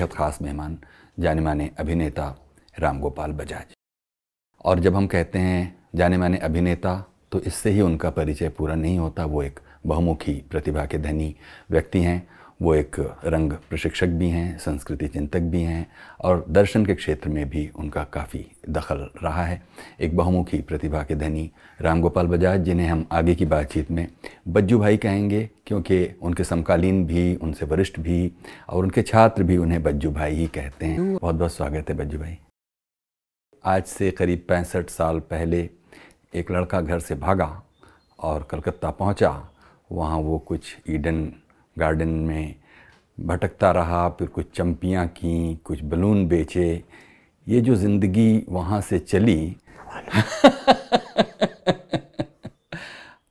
बेहद ख़ास मेहमान जाने माने अभिनेता रामगोपाल बजाज। और जब हम कहते हैं जाने माने अभिनेता तो इससे ही उनका परिचय पूरा नहीं होता। वो एक बहुमुखी प्रतिभा के धनी व्यक्ति हैं। वो एक रंग प्रशिक्षक भी हैं, संस्कृति चिंतक भी हैं और दर्शन के क्षेत्र में भी उनका काफ़ी दखल रहा है। एक बहुमुखी प्रतिभा के धनी रामगोपाल बजाज, जिन्हें हम आगे की बातचीत में बज्जू भाई कहेंगे क्योंकि उनके समकालीन भी, उनसे वरिष्ठ भी और उनके छात्र भी उन्हें बज्जू भाई ही कहते हैं। बहुत बहुत स्वागत है बज्जू भाई। आज से करीब 65 साल पहले एक लड़का घर से भागा और कलकत्ता पहुँचा। वहाँ वो कुछ ईडन गार्डन में भटकता रहा, फिर कुछ चंपियाँ की, कुछ बलून बेचे। ये जो ज़िंदगी वहाँ से चली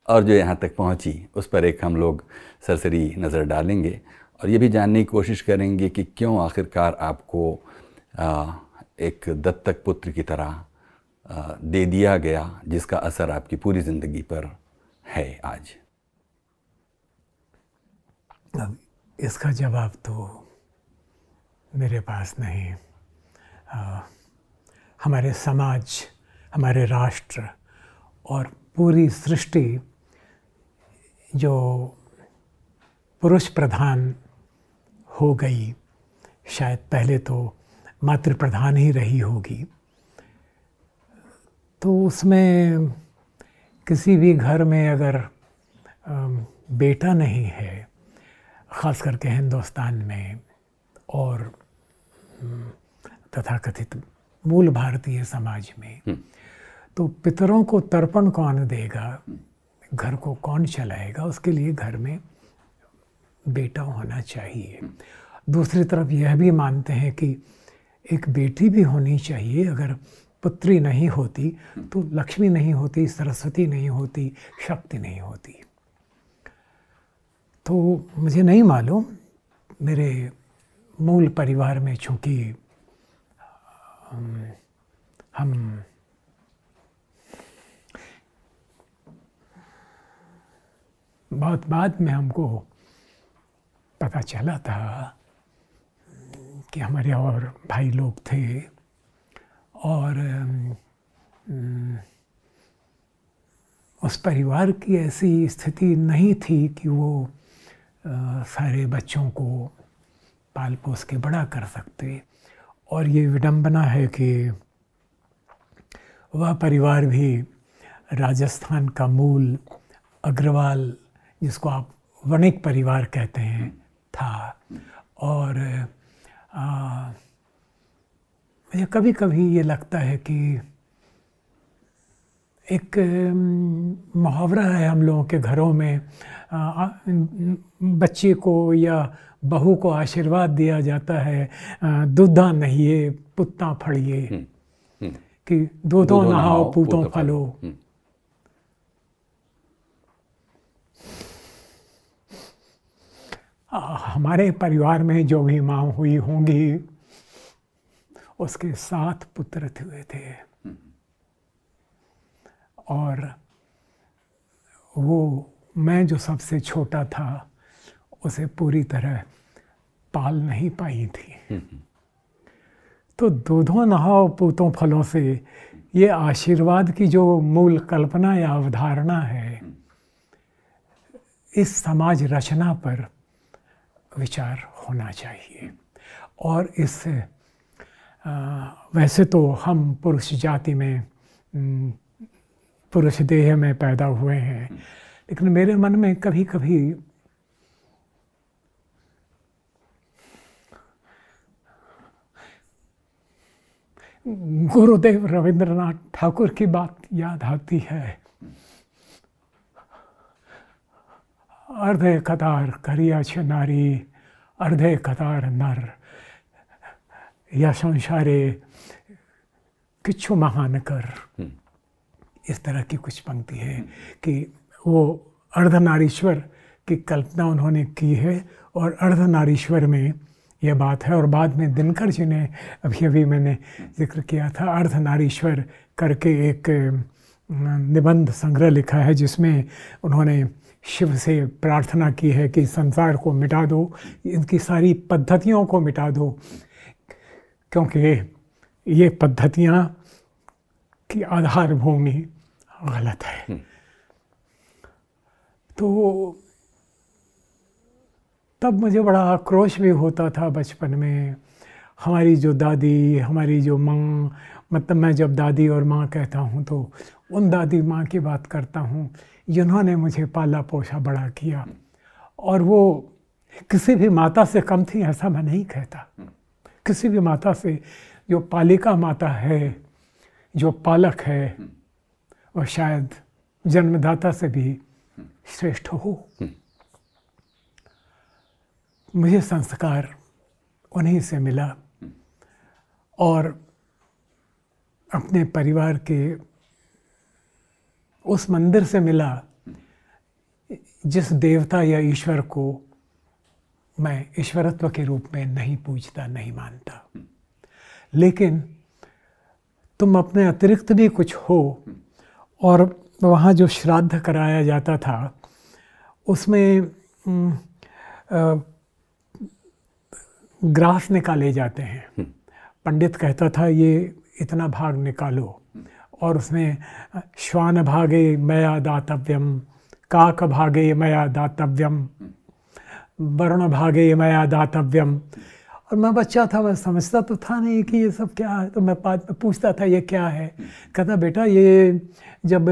और जो यहाँ तक पहुँची, उस पर एक हम लोग सरसरी नज़र डालेंगे और ये भी जानने की कोशिश करेंगे कि क्यों आखिरकार आपको एक दत्तक पुत्र की तरह दे दिया गया, जिसका असर आपकी पूरी ज़िंदगी पर है आज। अब इसका जवाब तो मेरे पास नहीं। हमारे समाज, हमारे राष्ट्र और पूरी सृष्टि जो पुरुष प्रधान हो गई, शायद पहले तो मातृ प्रधान ही रही होगी, तो उसमें किसी भी घर में अगर बेटा नहीं है, ख़ास करके हिंदुस्तान में और तथाकथित मूल भारतीय समाज में, तो पितरों को तर्पण कौन देगा, घर को कौन चलाएगा? उसके लिए घर में बेटा होना चाहिए। दूसरी तरफ यह भी मानते हैं कि एक बेटी भी होनी चाहिए। अगर पुत्री नहीं होती तो लक्ष्मी नहीं होती, सरस्वती नहीं होती, शक्ति नहीं होती। तो मुझे नहीं मालूम, मेरे मूल परिवार में चूँकि हम बहुत बाद में हमको पता चला था कि हमारे और भाई लोग थे और उस परिवार की ऐसी स्थिति नहीं थी कि वो सारे बच्चों को पाल पोस के बड़ा कर सकते। और ये विडंबना है कि वह परिवार भी राजस्थान का मूल अग्रवाल, जिसको आप वणिक परिवार कहते हैं, था। और मुझे कभी कभी ये लगता है कि एक मुहावरा है हम लोगों के घरों में, बच्चे को या बहू को आशीर्वाद दिया जाता है, दूधा नहिए पुत्ता फड़िए, कि दूधों नहाओ पूतों फलो। हमारे परिवार में जो भी माँ हुई होंगी, उसके 7 पुत्र हुए थे और वो मैं जो सबसे छोटा था उसे पूरी तरह पाल नहीं पाई थी। तो दूधों नहाओ पूतों फलों से ये आशीर्वाद की जो मूल कल्पना या अवधारणा है, इस समाज रचना पर विचार होना चाहिए। और इस वैसे तो हम पुरुष जाति में पुरुष देह में पैदा हुए हैं, लेकिन मेरे मन में कभी कभी गुरुदेव रविंद्रनाथ ठाकुर की बात याद आती है, अर्धे कतार करिया छ नारी अर्धे कतार नर, या संसारे किच्छु महान कर। इस तरह की कुछ पंक्ति है कि वो अर्धनारीश्वर की कल्पना उन्होंने की है और अर्धनारीश्वर में यह बात है। और बाद में दिनकर जी ने अभी अभी मैंने जिक्र किया था, अर्धनारीश्वर करके एक निबंध संग्रह लिखा है, जिसमें उन्होंने शिव से प्रार्थना की है कि संसार को मिटा दो, इनकी सारी पद्धतियों को मिटा दो, क्योंकि ये पद्धतियाँ की आधारभूमि गलत है। तो तब मुझे बड़ा आक्रोश भी होता था बचपन में। हमारी जो दादी, हमारी जो माँ, मतलब मैं जब दादी और माँ कहता हूँ तो उन दादी माँ की बात करता हूँ, जिन्होंने मुझे पाला पोषा बड़ा किया, और वो किसी भी माता से कम थी ऐसा मैं नहीं कहता। किसी भी माता से, जो पालिका माता है, जो पालक है, और शायद जन्मदाता से भी श्रेष्ठ हो। मुझे संस्कार उन्हीं से मिला और अपने परिवार के उस मंदिर से मिला जिस देवता या ईश्वर को मैं ईश्वरत्व के रूप में नहीं पूजता, नहीं मानता। लेकिन तुम अपने अतिरिक्त भी कुछ हो, और वहाँ जो श्राद्ध कराया जाता था उसमें ग्रास निकाले जाते हैं। पंडित कहता था ये इतना भाग निकालो, और उसमें श्वान भागे मया दातव्यम, काक भागे मया दातव्यम, वरुण भागे मया दातव्यम। और मैं बच्चा था, मैं समझता तो था नहीं कि ये सब क्या है, तो मैं बाद में पूछता था ये क्या है। कहता बेटा ये जब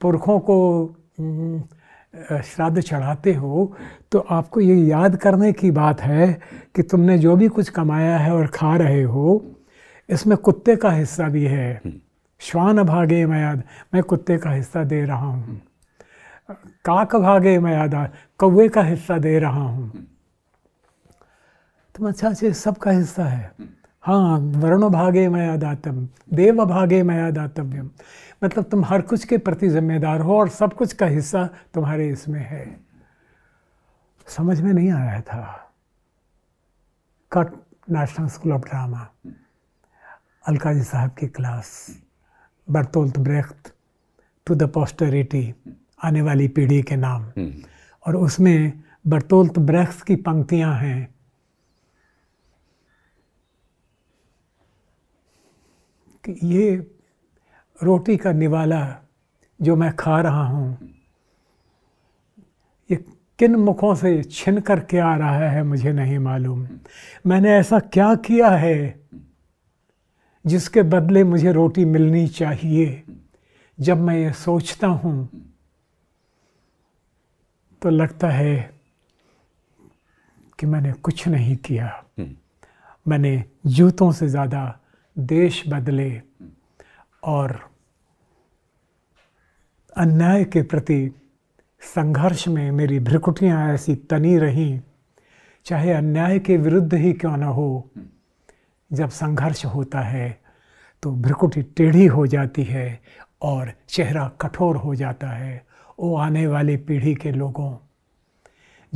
पुरखों को श्राद्ध चढ़ाते हो तो आपको ये याद करने की बात है कि तुमने जो भी कुछ कमाया है और खा रहे हो, इसमें कुत्ते का हिस्सा भी है। श्वान भागे मैं कुत्ते का हिस्सा दे रहा हूँ, काक भागे मैं कौवे का हिस्सा दे रहा हूँ। तुम अच्छा से सबका हिस्सा है। हाँ, वरुण भागे मया दातव्यम, देव भागे मया दातव्यम, मतलब तुम हर कुछ के प्रति जिम्मेदार हो और सब कुछ का हिस्सा तुम्हारे इसमें है। समझ में नहीं आया था। Cut national school of drama, Alkazi साहब की class, Bertolt Brecht, to the posterity, आने वाली पीढ़ी के नाम, और उसमें बर्तोल्ट ब्रेख्त की पंक्तियां हैं। ये रोटी का निवाला जो मैं खा रहा हूँ, ये किन मुखों से छिन कर के आ रहा है मुझे नहीं मालूम। मैंने ऐसा क्या किया है जिसके बदले मुझे रोटी मिलनी चाहिए? जब मैं ये सोचता हूँ तो लगता है कि मैंने कुछ नहीं किया। मैंने जूतों से ज़्यादा देश बदले और अन्याय के प्रति संघर्ष में मेरी भ्रुकुटियाँ ऐसी तनी रहीं, चाहे अन्याय के विरुद्ध ही क्यों न हो। जब संघर्ष होता है तो भ्रुकुटी टेढ़ी हो जाती है और चेहरा कठोर हो जाता है। ओ आने वाली पीढ़ी के लोगों,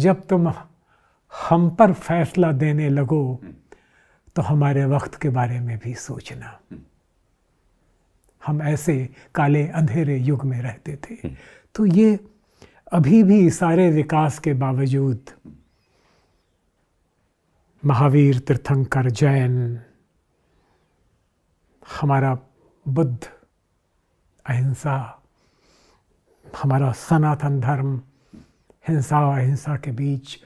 जब तुम हम पर फैसला देने लगो तो हमारे वक्त के बारे में भी सोचना। हम ऐसे काले अंधेरे युग में रहते थे। तो ये अभी भी सारे विकास के बावजूद महावीर, तीर्थंकर, जैन, हमारा बुद्ध, अहिंसा, हमारा सनातन धर्म, हिंसा और अहिंसा के बीच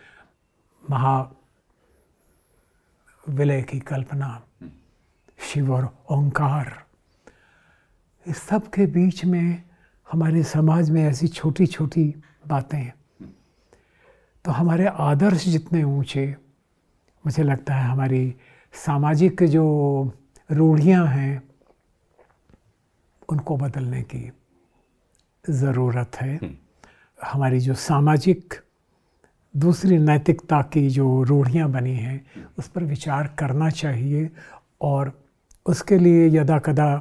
महा विलय की कल्पना, शिव और ओंकार, इस सब के बीच में हमारे समाज में ऐसी छोटी छोटी बातें। तो हमारे आदर्श जितने ऊंचे, मुझे लगता है हमारी सामाजिक जो रूढ़ियां हैं उनको बदलने की ज़रूरत है। हमारी जो सामाजिक दूसरी नैतिकता की जो रूढ़ियाँ बनी हैं उस पर विचार करना चाहिए, और उसके लिए यदा कदा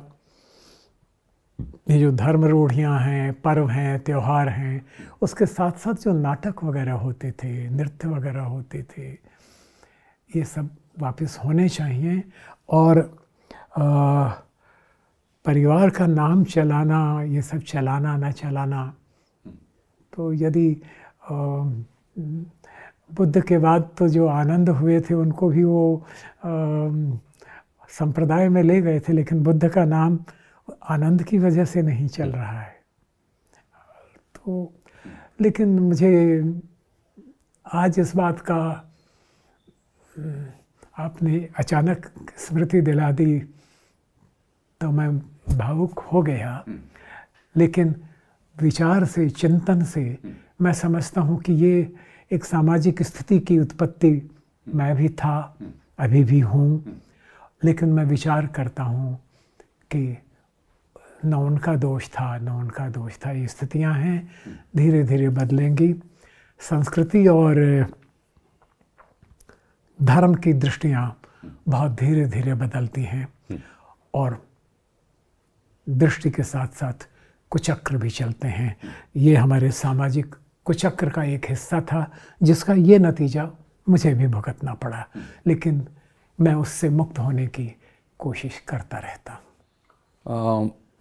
ये जो धर्म रूढ़ियाँ हैं, पर्व हैं, त्यौहार हैं, उसके साथ साथ जो नाटक वगैरह होते थे, नृत्य वगैरह होते थे, ये सब वापस होने चाहिए। और परिवार का नाम चलाना, ये सब चलाना ना चलाना तो यदि बुद्ध के बाद तो जो आनंद हुए थे उनको भी वो संप्रदाय में ले गए थे, लेकिन बुद्ध का नाम आनंद की वजह से नहीं चल रहा है। तो लेकिन मुझे आज इस बात का आपने अचानक स्मृति दिला दी तो मैं भावुक हो गया, लेकिन विचार से चिंतन से मैं समझता हूँ कि ये एक सामाजिक स्थिति की उत्पत्ति मैं भी था, अभी भी हूँ, लेकिन मैं विचार करता हूँ कि न उनका दोष था न उनका दोष था। ये स्थितियाँ हैं, धीरे धीरे बदलेंगी। संस्कृति और धर्म की दृष्टियाँ बहुत धीरे धीरे बदलती हैं और दृष्टि के साथ साथ कुचक्र भी चलते हैं। ये हमारे सामाजिक कुचक्र का एक हिस्सा था जिसका ये नतीजा मुझे भी भुगतना पड़ा, लेकिन मैं उससे मुक्त होने की कोशिश करता रहता।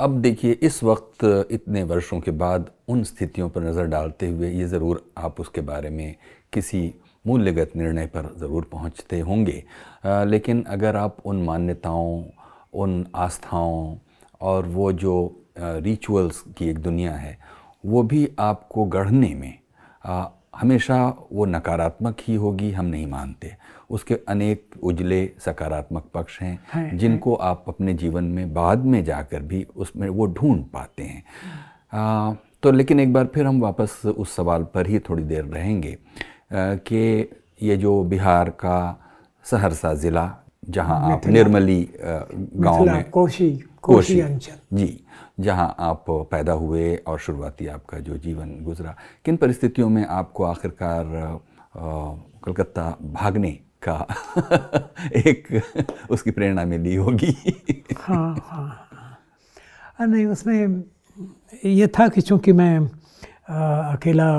अब देखिए इस वक्त इतने वर्षों के बाद उन स्थितियों पर नज़र डालते हुए ये ज़रूर आप उसके बारे में किसी मूल्यगत निर्णय पर ज़रूर पहुंचते होंगे, लेकिन अगर आप उन मान्यताओं, उन आस्थाओं और वो जो रिचुअल्स की एक दुनिया है वो भी आपको गढ़ने में हमेशा वो नकारात्मक ही होगी, हम नहीं मानते, उसके अनेक उजले सकारात्मक पक्ष हैं जिनको आप अपने जीवन में बाद में जाकर भी उसमें वो ढूंढ पाते हैं। तो लेकिन एक बार फिर हम वापस उस सवाल पर ही थोड़ी देर रहेंगे कि ये जो बिहार का सहरसा ज़िला जहाँ आप निर्मली गांव में कोशी अंचल जी जहाँ आप पैदा हुए और शुरुआती आपका जो जीवन गुजरा, किन परिस्थितियों में आपको आखिरकार कलकत्ता भागने का एक उसकी प्रेरणा मिली होगी? हाँ हाँ, नहीं उसमें ये था कि चूँकि मैं अकेला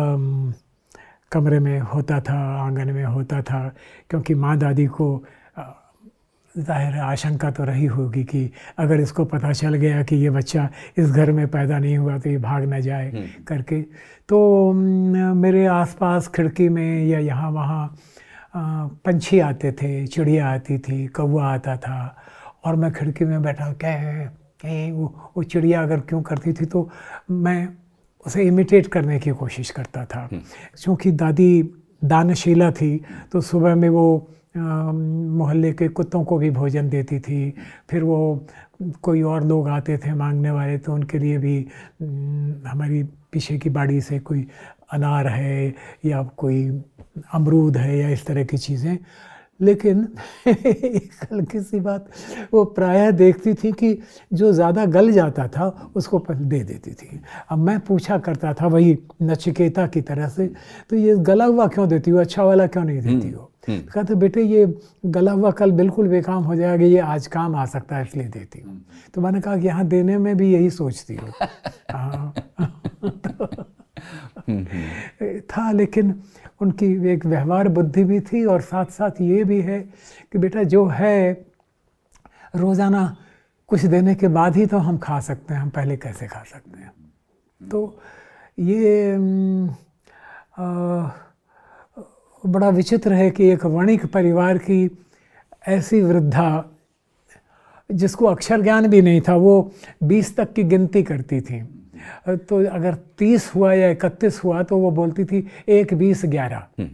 कमरे में होता था, आंगन में होता था, क्योंकि माँ दादी को ज़ाहिर आशंका तो रही होगी कि अगर इसको पता चल गया कि ये बच्चा इस घर में पैदा नहीं हुआ तो ये भाग ना जाए करके। तो मेरे आसपास खिड़की में या यहाँ वहाँ पंछी आते थे, चिड़िया आती थी, कौवा आता था और मैं खिड़की में बैठा कह वो चिड़िया अगर क्यों करती थी तो मैं उसे इमिटेट करने की कोशिश करता था। क्योंकि दादी दानशीला थी तो सुबह में वो मोहल्ले के कुत्तों को भी भोजन देती थी, फिर वो कोई और लोग आते थे मांगने वाले तो उनके लिए भी हमारी पीछे की बाड़ी से कोई अनार है या कोई अमरूद है या इस तरह की चीज़ें। लेकिन एक हल्की सी बात वो प्रायः देखती थी कि जो ज़्यादा गल जाता था उसको दे देती थी। अब मैं पूछा करता था वही नचिकेता की तरह से, तो ये गला हुआ क्यों देती हो, अच्छा वाला क्यों नहीं देती हो? कहते बेटे ये गला हुआ कल बिल्कुल बेकाम हो जाएगा, ये आज काम आ सकता है इसलिए देती हूँ। तो मैंने कहा कि यहाँ देने में भी यही सोचती हो। था, लेकिन उनकी एक व्यवहार बुद्धि भी थी और साथ साथ ये भी है कि बेटा जो है रोज़ाना कुछ देने के बाद ही तो हम खा सकते हैं, हम पहले कैसे खा सकते हैं? तो ये बड़ा विचित्र है कि एक वणिक परिवार की ऐसी वृद्धा जिसको अक्षर ज्ञान भी नहीं था, वो 20 तक की गिनती करती थी, तो अगर 30 हुआ या 31 हुआ तो वो बोलती थी 1, 20, 11।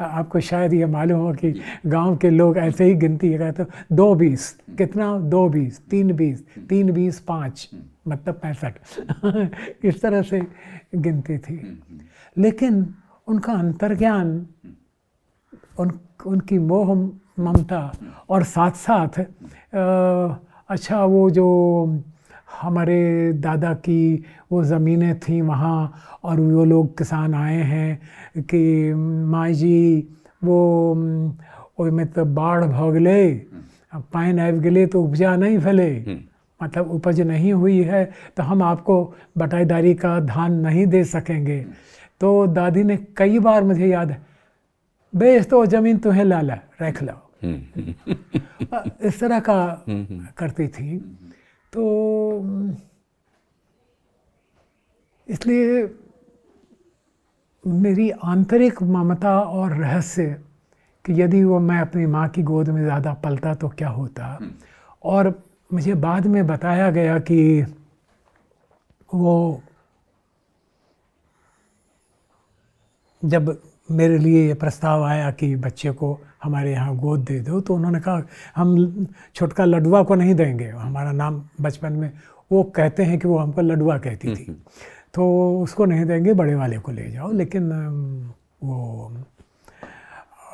आपको शायद ये मालूम हो कि गांव के लोग ऐसे ही गिनती करते, 2, 20 कितना, 2, 20, 3, 20, 3, 20, 5 मतलब 65 इस तरह से गिनती थी। लेकिन उनका अंतर्ज्ञान, उनकी मोह ममता और साथ साथ अच्छा वो जो हमारे दादा की वो ज़मीनें थीं वहाँ और वो लोग किसान आए हैं कि माँ जी वो ओहिमे तो बाढ़ भगले, पानि आबि गेलै तो उपजा नहीं भेलै, मतलब उपज नहीं हुई है तो हम आपको बटाईदारी का धान नहीं दे सकेंगे। तो दादी ने कई बार, मुझे याद है, बेच तो ज़मीन तुम्हें लाला रख लो, इस तरह का करती थी। तो इसलिए मेरी आंतरिक ममता और रहस्य कि यदि वो मैं अपनी माँ की गोद में ज़्यादा पलता तो क्या होता। और मुझे बाद में बताया गया कि वो जब मेरे लिए ये प्रस्ताव आया कि बच्चे को हमारे यहाँ गोद दे दो तो उन्होंने कहा हम छुटका लडुआ को नहीं देंगे, हमारा नाम बचपन में वो कहते हैं कि वो हमको लडुआ कहती थी, तो उसको नहीं देंगे, बड़े वाले को ले जाओ। लेकिन वो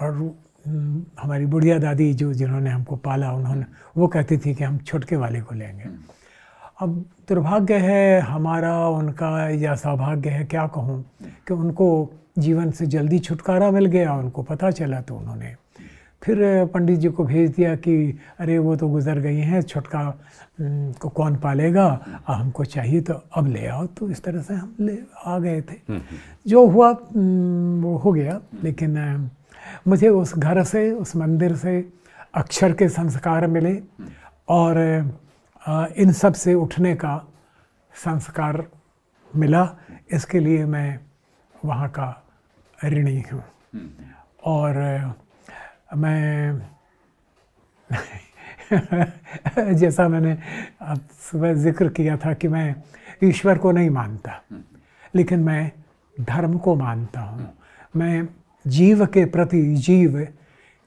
और हमारी बुढ़िया दादी जो जिन्होंने हमको पाला उन्होंने वो कहती थी कि हम छुटके वाले को लेंगे। अब दुर्भाग्य है हमारा उनका या सौभाग्य है क्या कहूँ कि उनको जीवन से जल्दी छुटकारा मिल गया, उनको पता चला तो उन्होंने फिर पंडित जी को भेज दिया कि अरे वो तो गुजर गई हैं, छुटका को कौन पालेगा, हमको चाहिए तो अब ले आओ। तो इस तरह से हम ले आ गए थे, जो हुआ वो हो गया। लेकिन मुझे उस घर से, उस मंदिर से अक्षर के संस्कार मिले और इन सब से उठने का संस्कार मिला, इसके लिए मैं वहाँ का ऋणी हूँ। और मैं जैसा मैंने अब सुबह जिक्र किया था कि मैं ईश्वर को नहीं मानता, लेकिन मैं धर्म को मानता हूँ। मैं जीव के प्रति जीव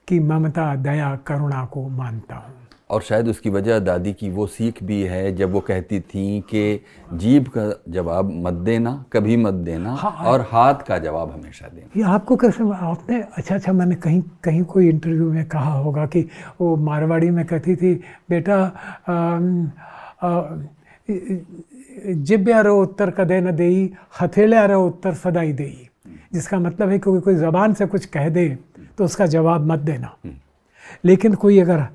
की ममता, दया, करुणा को मानता हूँ। और शायद उसकी वजह दादी की वो सीख भी है जब वो कहती थी कि जीभ का जवाब मत देना, कभी मत देना, और हाथ का जवाब हमेशा देना। ये आपको कैसे आपने अच्छा, मैंने कहीं कहीं कोई इंटरव्यू में कहा होगा कि वो मारवाड़ी में कहती थी बेटा जिब्या रो उत्तर कदे न देई, हथेल्या रो उत्तर सदाई देई, जिसका मतलब है कि कोई ज़बान से कुछ कह दे तो उसका जवाब मत देना, लेकिन कोई अगर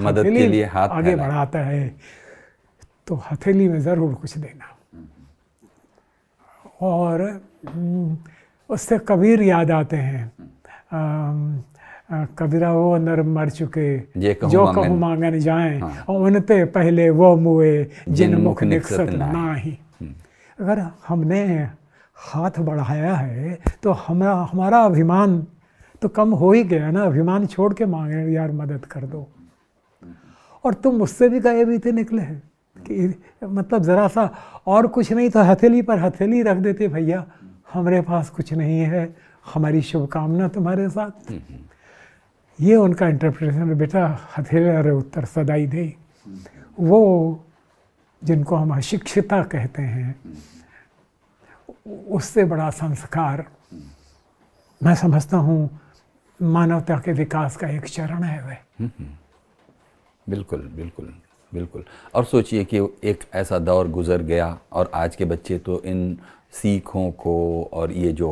मदद के लिए हाथ आगे बढ़ाता है तो हथेली में ज़रूर कुछ देना। और उससे कबीर याद आते हैं, कबीरा वो नर मर चुके जो कहूँ मांगन जाएं, और उनते पहले वो मुए जिन मुख निकसत नाही। अगर हमने हाथ बढ़ाया है तो हमारा अभिमान तो कम हो ही गया ना, अभिमान छोड़ के मांगे यार मदद कर दो। और तुम मुझसे भी गायब ही थे निकले हैं कि मतलब ज़रा सा और कुछ नहीं तो हथेली पर हथेली रख देते, भैया हमारे पास कुछ नहीं है, हमारी शुभकामना तुम्हारे साथ। ये उनका इंटरप्रिटेशन है, बेटा हथेली अरे उत्तर सदाई दे। वो जिनको हम अशिक्षिता कहते हैं, उससे बड़ा संस्कार मैं समझता हूँ मानवता के विकास का एक चरण है वह। बिल्कुल बिल्कुल बिल्कुल। और सोचिए कि एक ऐसा दौर गुजर गया और आज के बच्चे तो इन सीखों को और ये जो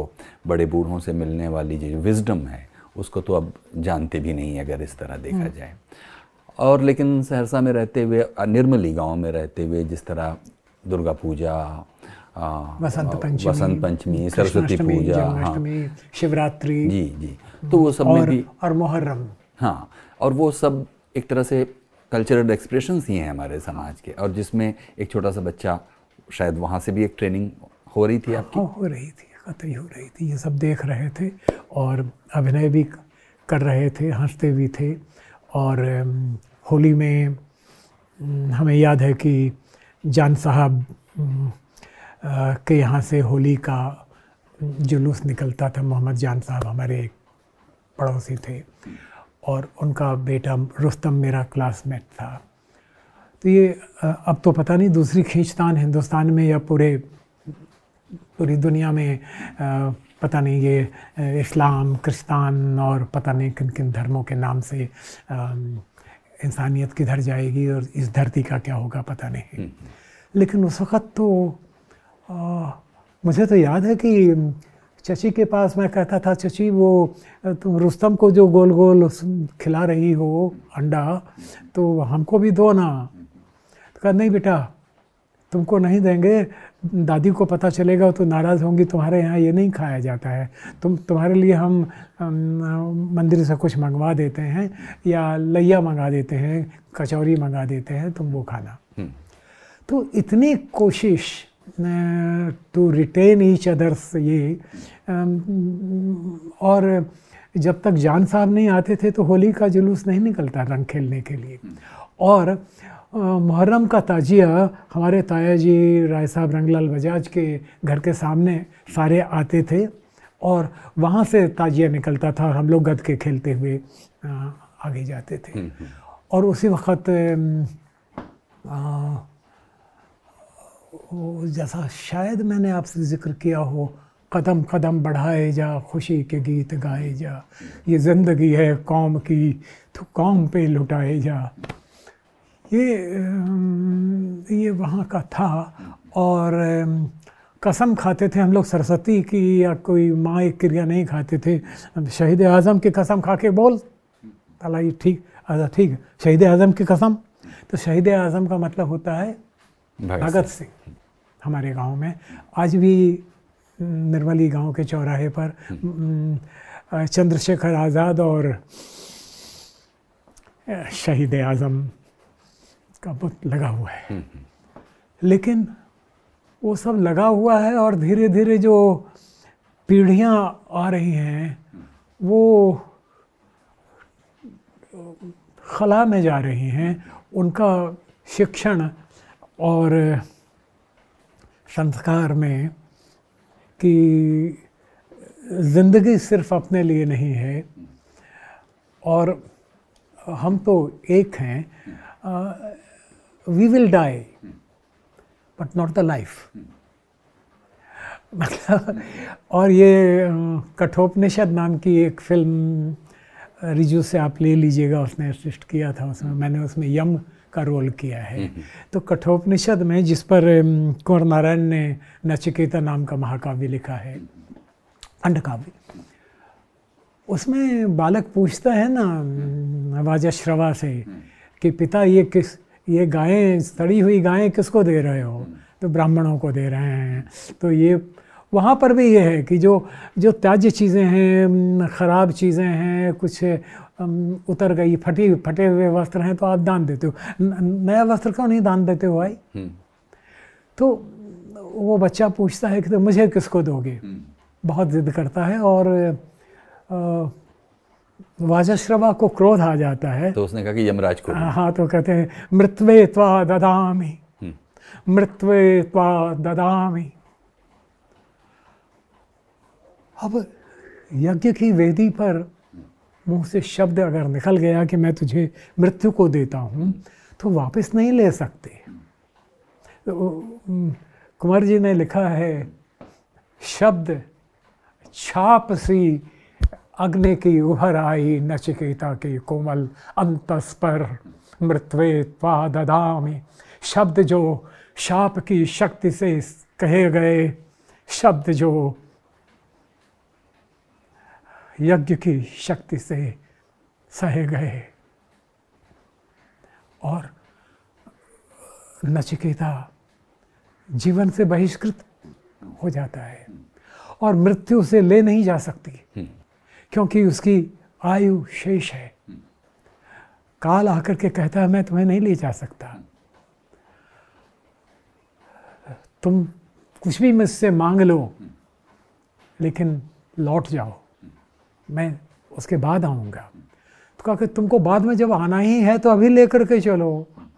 बड़े बूढ़ों से मिलने वाली जो विजडम है उसको तो अब जानते भी नहीं अगर इस तरह देखा जाए। और लेकिन सहरसा में रहते हुए, निर्मली गांव में रहते हुए जिस तरह दुर्गा पूजा, वसंत पंचमी, सरस्वती पूजा, शिवरात्रि जी, तो वो सब में भी, और मुहर्रम, हाँ, और वो सब एक तरह से कल्चरल एक्सप्रेशंस ही हैं हमारे समाज के, और जिसमें एक छोटा सा बच्चा शायद वहाँ से भी एक ट्रेनिंग हो रही थी आपकी। हो रही थी, कतई हो रही थी। ये सब देख रहे थे और अभिनय भी कर रहे थे, हंसते भी थे। और होली में हमें याद है कि जान साहब के यहाँ से होली का जुलूस निकलता था। मोहम्मद जान साहब हमारे पड़ोसी थे और उनका बेटा रुस्तम मेरा क्लासमेट था। तो ये अब तो पता नहीं दूसरी खींचतान हिंदुस्तान में या पूरी दुनिया में, पता नहीं ये इस्लाम, क्रिस्तान और पता नहीं किन किन धर्मों के नाम से इंसानियत किधर जाएगी और इस धरती का क्या होगा पता नहीं। लेकिन उस वक़्त तो मुझे तो याद है कि चची के पास मैं कहता था, चची वो तुम रुस्तम को जो गोल गोल खिला रही हो अंडा, तो हमको भी दो ना। तो कहा नहीं बेटा तुमको नहीं देंगे, दादी को पता चलेगा तो नाराज़ होंगी, तुम्हारे यहाँ ये नहीं खाया जाता है, तुम्हारे लिए हम मंदिर से कुछ मंगवा देते हैं या लैया मंगा देते हैं, कचौरी मंगा देते हैं, तुम वो खाना। तो इतनी कोशिश to retain each other's ये और जब तक जान साहब नहीं आते थे तो होली का जुलूस नहीं निकलता रंग खेलने के लिए। और मुहर्रम का ताजिया हमारे ताया जी राय साहब रंगलाल बजाज के घर के सामने सारे आते थे और वहाँ से ताजिया निकलता था और हम लोग गदके खेलते हुए आगे जाते थे। और उसी वक्त जैसा शायद मैंने आपसे जिक्र किया हो, कदम कदम बढ़ाए जा, खुशी के गीत गाए जा, ये ज़िंदगी है कौम की तो कौम पे लुटाए जा, ये वहाँ का था। और कसम खाते थे हम लोग सरस्वती की या कोई माँ एक क्रिया नहीं खाते थे, शहीद आज़म की कसम खा के बोल तलाई ठीक अच्छा ठीक शहीद आज़म की कसम। तो शहीद आज़म का मतलब होता है भगत सिंह। हमारे गांव में आज भी निर्मली गांव के चौराहे पर चंद्रशेखर आज़ाद और शहीद आज़म का बुत लगा हुआ है, लेकिन वो सब लगा हुआ है और धीरे धीरे जो पीढ़ियां आ रही हैं वो खला में जा रही हैं, उनका शिक्षण और संस्कार में कि ज़िंदगी सिर्फ अपने लिए नहीं है और हम तो एक हैं। We will die but not the life, मतलब। और ये कठोपनिषद नाम की एक फिल्म रिजू से आप ले लीजिएगा, उसने असिस्ट किया था, उसमें मैंने उसमें यम का रोल किया है। तो कठोपनिषद में जिस पर कुमार नारायण ने नचिकेता नाम का महाकाव्य लिखा है, अंडकाव्य, उसमें बालक पूछता है ना वाजश्रवा से कि पिता ये गायें सड़ी हुई गायें किसको दे रहे हो? तो ब्राह्मणों को दे रहे हैं। तो ये वहाँ पर भी ये है कि जो त्याज्य चीज़ें हैं, ख़राब चीज़ें हैं, कुछ उतर गई फटे हुए वस्त्र हैं तो आप दान देते हो, नया वस्त्र क्यों नहीं दान देते हो भाई? तो वो बच्चा पूछता है कि तो मुझे किसको दोगे? बहुत ज़िद करता है और वाजश्रवा को क्रोध आ जाता है। तो उसने कहा कि यमराज को। हाँ, तो कहते हैं मृत्वे त्वा ददामि, मृत्वे त्वा ददामि। अब यज्ञ की वेदी पर मुंह से शब्द अगर निकल गया कि मैं तुझे मृत्यु को देता हूँ तो वापस नहीं ले सकते। कुंवर जी ने लिखा है, शब्द छाप सी अग्नि की उभर आई नचिकेता के कोमल अंतस पर मृत्वे त्वा ददामि। शब्द जो शाप की शक्ति से कहे गए, शब्द जो यज्ञ की शक्ति से सहे गए। और नचिकेता जीवन से बहिष्कृत हो जाता है और मृत्यु से ले नहीं जा सकती क्योंकि उसकी आयु शेष है। काल आकर के कहता है मैं तुम्हें नहीं ले जा सकता, तुम कुछ भी मुझसे मांग लो लेकिन लौट जाओ, मैं उसके बाद आऊँगा। तो कहा कि तुमको बाद में जब आना ही है तो अभी लेकर के चलो,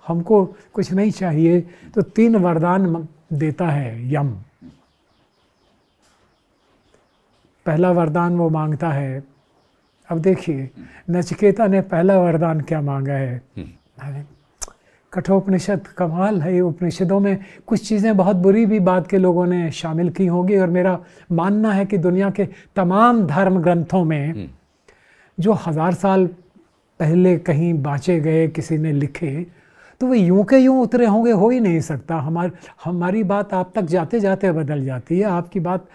हमको कुछ नहीं चाहिए। तो 3 वरदान देता है यम। पहला वरदान वो मांगता है, अब देखिए नचिकेता ने पहला वरदान क्या मांगा है। कठोपनिषद कमाल है, उपनिषदों में कुछ चीज़ें बहुत बुरी भी बात के लोगों ने शामिल की होंगी और मेरा मानना है कि दुनिया के तमाम धर्म ग्रंथों में जो 1000 साल पहले कहीं बाँचे गए, किसी ने लिखे, तो वे यूं के यूं उतरे होंगे, हो ही नहीं सकता। हमारी बात आप तक जाते जाते बदल जाती है, आपकी बात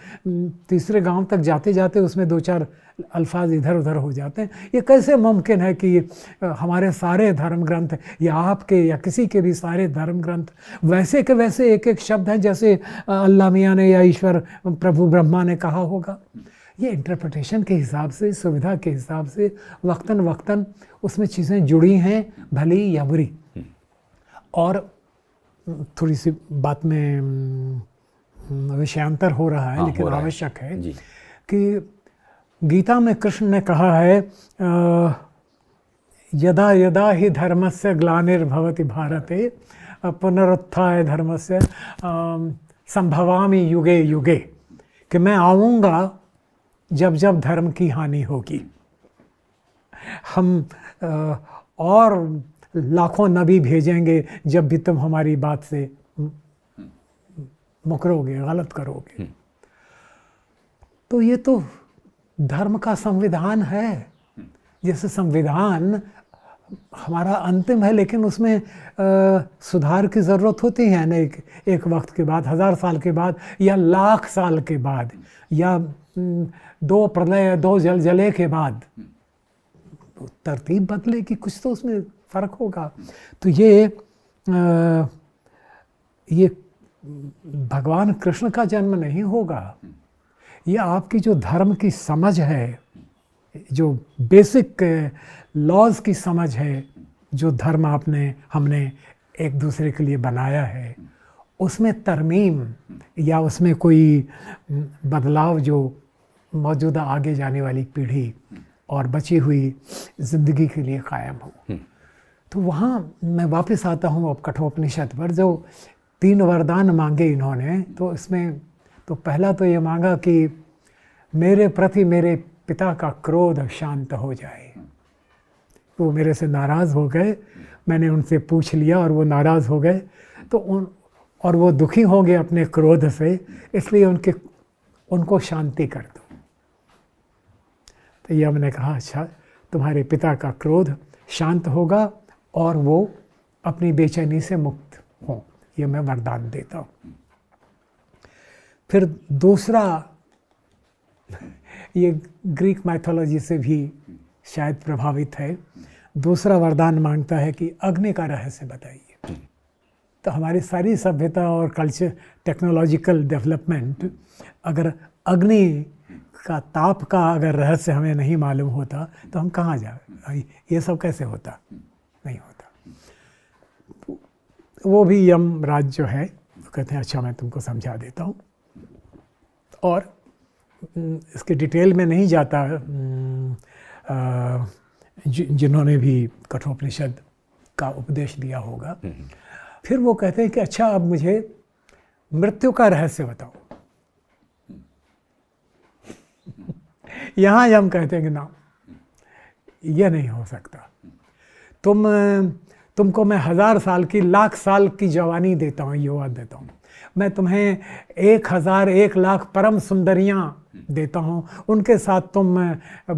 तीसरे गांव तक जाते जाते उसमें 2-4 अल्फाज इधर उधर हो जाते हैं। ये कैसे मुमकिन है कि हमारे सारे धर्म ग्रंथ या आपके या किसी के भी सारे धर्म ग्रंथ वैसे के वैसे एक-एक शब्द हैं जैसे अल्लाह मियाँ ने या ईश्वर प्रभु ब्रह्मा ने कहा होगा? ये इंटरप्रिटेशन के हिसाब से, सुविधा के हिसाब से वक्तन वक्तन उसमें चीज़ें जुड़ी हैं, भली या बुरी। और थोड़ी सी बात में विषयांतर हो रहा है, लेकिन आवश्यक है कि गीता में कृष्ण ने कहा है यदा यदा हि धर्मस्य ग्लानिर्भवति भारते पुनरुत्थाय धर्मस्य संभवामि युगे युगे, कि मैं आऊँगा जब जब धर्म की हानि होगी। हम और लाखों नबी भेजेंगे जब भी तुम हमारी बात से मुकरोगे, गलत करोगे। तो ये तो धर्म का संविधान है, जैसे संविधान हमारा अंतिम है, लेकिन उसमें सुधार की ज़रूरत होती है ना, एक वक्त के बाद, 1000 साल के बाद या लाख साल के बाद या 2 प्रलय 2 जलजले के बाद तरतीब बदलेगी, कुछ तो उसमें फ़र्क होगा। तो ये भगवान कृष्ण का जन्म नहीं होगा, ये आपकी जो धर्म की समझ है, जो बेसिक लॉज की समझ है, जो धर्म हमने एक दूसरे के लिए बनाया है, उसमें तरमीम या उसमें कोई बदलाव जो मौजूदा आगे जाने वाली पीढ़ी और बची हुई ज़िंदगी के लिए कायम हो। तो वहाँ मैं वापस आता हूँ अब कठोपनिषद पर। जो 3 वरदान मांगे इन्होंने, तो इसमें तो पहला तो ये मांगा कि मेरे प्रति मेरे पिता का क्रोध शांत हो जाए। वो मेरे से नाराज़ हो गए, मैंने उनसे पूछ लिया और वो नाराज़ हो गए, तो और वो दुखी हो गए अपने क्रोध से, इसलिए उनको शांति कर दो। तो ये हमने कहा अच्छा, तुम्हारे पिता का क्रोध शांत होगा और वो अपनी बेचैनी से मुक्त हों, ये मैं वरदान देता हूँ। फिर दूसरा, ये ग्रीक माइथोलॉजी से भी शायद प्रभावित है, दूसरा वरदान मांगता है कि अग्नि का रहस्य बताइए। तो हमारी सारी सभ्यता और कल्चर, टेक्नोलॉजिकल डेवलपमेंट, अगर अग्नि का ताप का अगर रहस्य हमें नहीं मालूम होता तो हम कहाँ जाए, ये सब कैसे होता, नहीं होता। वो भी यम राज जो है, तो कहते हैं अच्छा मैं तुमको समझा देता हूँ, और इसके डिटेल में नहीं जाता जिन्होंने भी कठोपनिषद का उपदेश दिया होगा। फिर वो कहते हैं कि अच्छा अब मुझे मृत्यु का रहस्य बताओ। यहाँ हम कहते हैं कि ना, यह नहीं हो सकता, तुमको मैं 1000 साल की, लाख साल की जवानी देता हूँ, युवा देता हूँ, मैं तुम्हें 1000 1 लाख परम सुंदरियाँ देता हूँ, उनके साथ तुम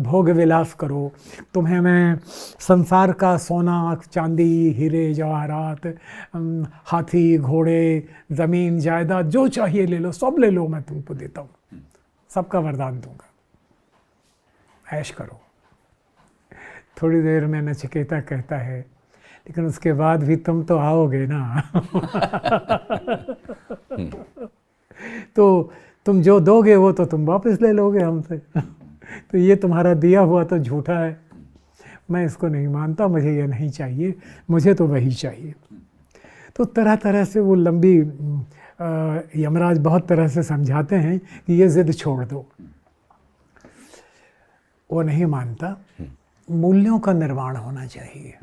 भोग विलास करो, तुम्हें मैं संसार का सोना चांदी हीरे जवाहरात हाथी घोड़े ज़मीन जायदाद जो चाहिए ले लो, सब ले लो, मैं तुमको देता हूँ, सबका वरदान दूंगा, ऐश करो। थोड़ी देर में नचिकेता कहता है लेकिन उसके बाद भी तुम तो आओगे ना तो तुम जो दोगे वो तो तुम वापस ले लोगे हमसे तो ये तुम्हारा दिया हुआ तो झूठा है, मैं इसको नहीं मानता, मुझे ये नहीं चाहिए, मुझे तो वही चाहिए। तो तरह तरह से वो लंबी यमराज बहुत तरह से समझाते हैं कि ये ज़िद छोड़ दो, वो नहीं मानता। मूल्यों का निर्माण होना चाहिए।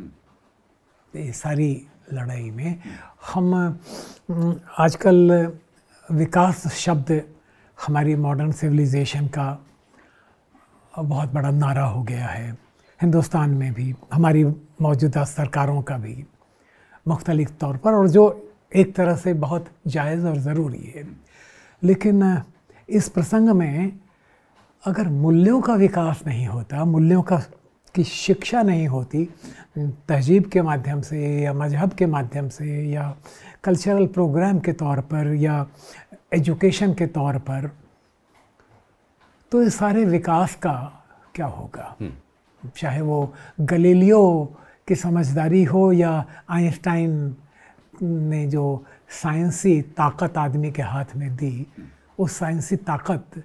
इस सारी लड़ाई में हम आजकल विकास शब्द हमारी मॉडर्न सिविलाइजेशन का बहुत बड़ा नारा हो गया है, हिंदुस्तान में भी, हमारी मौजूदा सरकारों का भी मुख्तलिफ तौर पर, और जो एक तरह से बहुत जायज़ और ज़रूरी है। लेकिन इस प्रसंग में अगर मूल्यों का विकास नहीं होता, मूल्यों का की शिक्षा नहीं होती, तहजीब के माध्यम से या मजहब के माध्यम से या कल्चरल प्रोग्राम के तौर पर या एजुकेशन के तौर पर, तो इस सारे विकास का क्या होगा? चाहे वो गैलीलियो की समझदारी हो या आइंस्टाइन ने जो साइंसी ताकत आदमी के हाथ में दी, उस साइंसी ताकत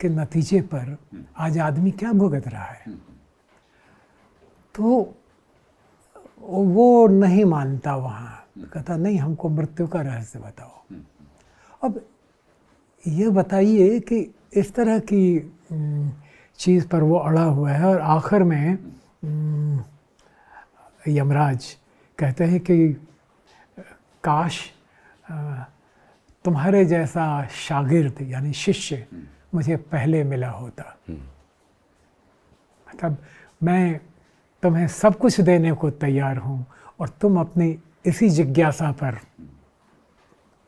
के नतीजे पर आज आदमी क्या भुगत रहा है। तो वो नहीं मानता, वहाँ कहता नहीं हमको मृत्यु का रहस्य बताओ। अब ये बताइए कि इस तरह की चीज़ पर वो अड़ा हुआ है और आखिर में यमराज कहते हैं कि काश तुम्हारे जैसा शागिर्द यानी शिष्य मुझे पहले मिला होता, मतलब मैं तुम्हें सब कुछ देने को तैयार हूँ और तुम अपनी इसी जिज्ञासा पर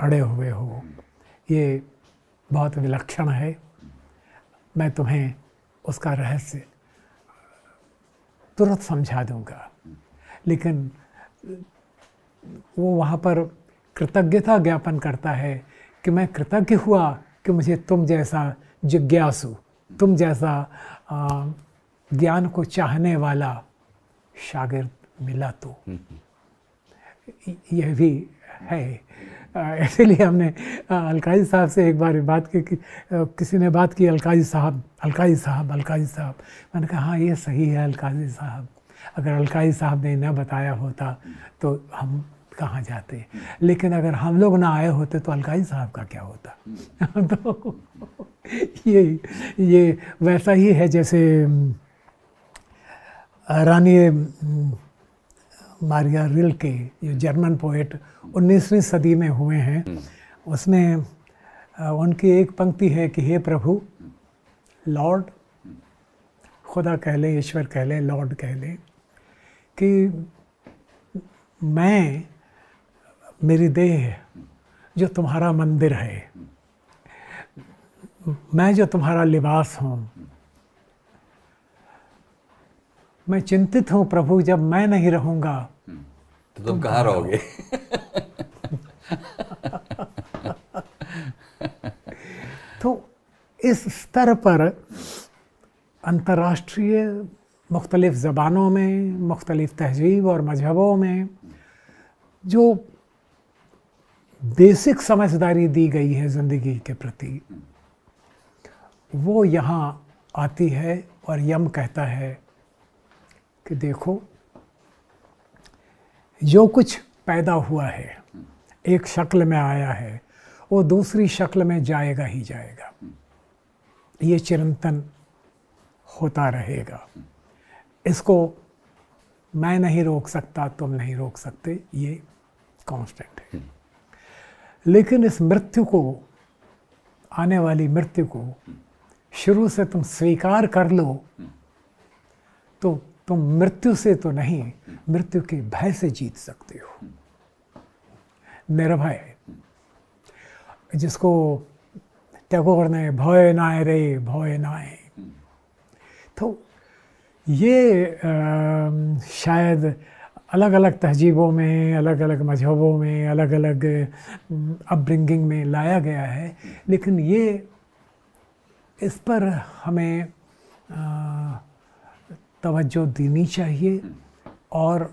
अड़े हुए हो, ये बहुत विलक्षण है। मैं तुम्हें उसका रहस्य तुरंत समझा दूँगा। लेकिन वो वहाँ पर कृतज्ञता ज्ञापन करता है कि मैं कृतज्ञ हुआ कि मुझे तुम जैसा जिज्ञासु, तुम जैसा ज्ञान को चाहने वाला शागिर्द मिला। तो यह भी है, इसीलिए हमने अलकाज़ी साहब से एक बार बात की कि किसी ने बात की अलकाज़ी साहब। मैंने कहा हाँ ये सही है अलकाज़ी साहब, अगर अलकाज़ी साहब ने ना बताया होता तो हम कहाँ जाते, लेकिन अगर हम लोग ना आए होते तो अलकाज़ी साहब का क्या होता। तो ये वैसा ही है जैसे रानी मारिया रिल के, ये जर्मन पोएट 19वीं सदी में हुए हैं, उसमें उनकी एक पंक्ति है कि हे प्रभु, लॉर्ड, खुदा कह ले, ईश्वर कह ले, लॉर्ड कह ले, कि मैं, मेरी देह जो तुम्हारा मंदिर है, मैं जो तुम्हारा लिबास हूँ, मैं चिंतित हूँ प्रभु, जब मैं नहीं रहूँगा तो तुम कहाँ रहोगे। तो इस स्तर पर अंतर्राष्ट्रीय मुख्तलिफ ज़बानों में, मुख्तलिफ तहजीब और मजहबों में जो बेसिक समझदारी दी गई है ज़िंदगी के प्रति, वो यहाँ आती है। और यम कहता है कि देखो, जो कुछ पैदा हुआ है, एक शक्ल में आया है, वो दूसरी शक्ल में जाएगा ही जाएगा, ये चिरंतन होता रहेगा, इसको मैं नहीं रोक सकता, तुम नहीं रोक सकते, ये कांस्टेंट है। लेकिन इस मृत्यु को, आने वाली मृत्यु को शुरू से तुम स्वीकार कर लो तो तुम मृत्यु से तो नहीं, मृत्यु के भय से जीत सकते हो। निर्भय, जिसको टैगोर ने भय नाय रे भय नाय। तो ये शायद अलग अलग तहजीबों में, अलग अलग मजहबों में, अलग अलग अपब्रिंगिंग में लाया गया है, लेकिन ये, इस पर हमें तवज्जो देनी चाहिए। और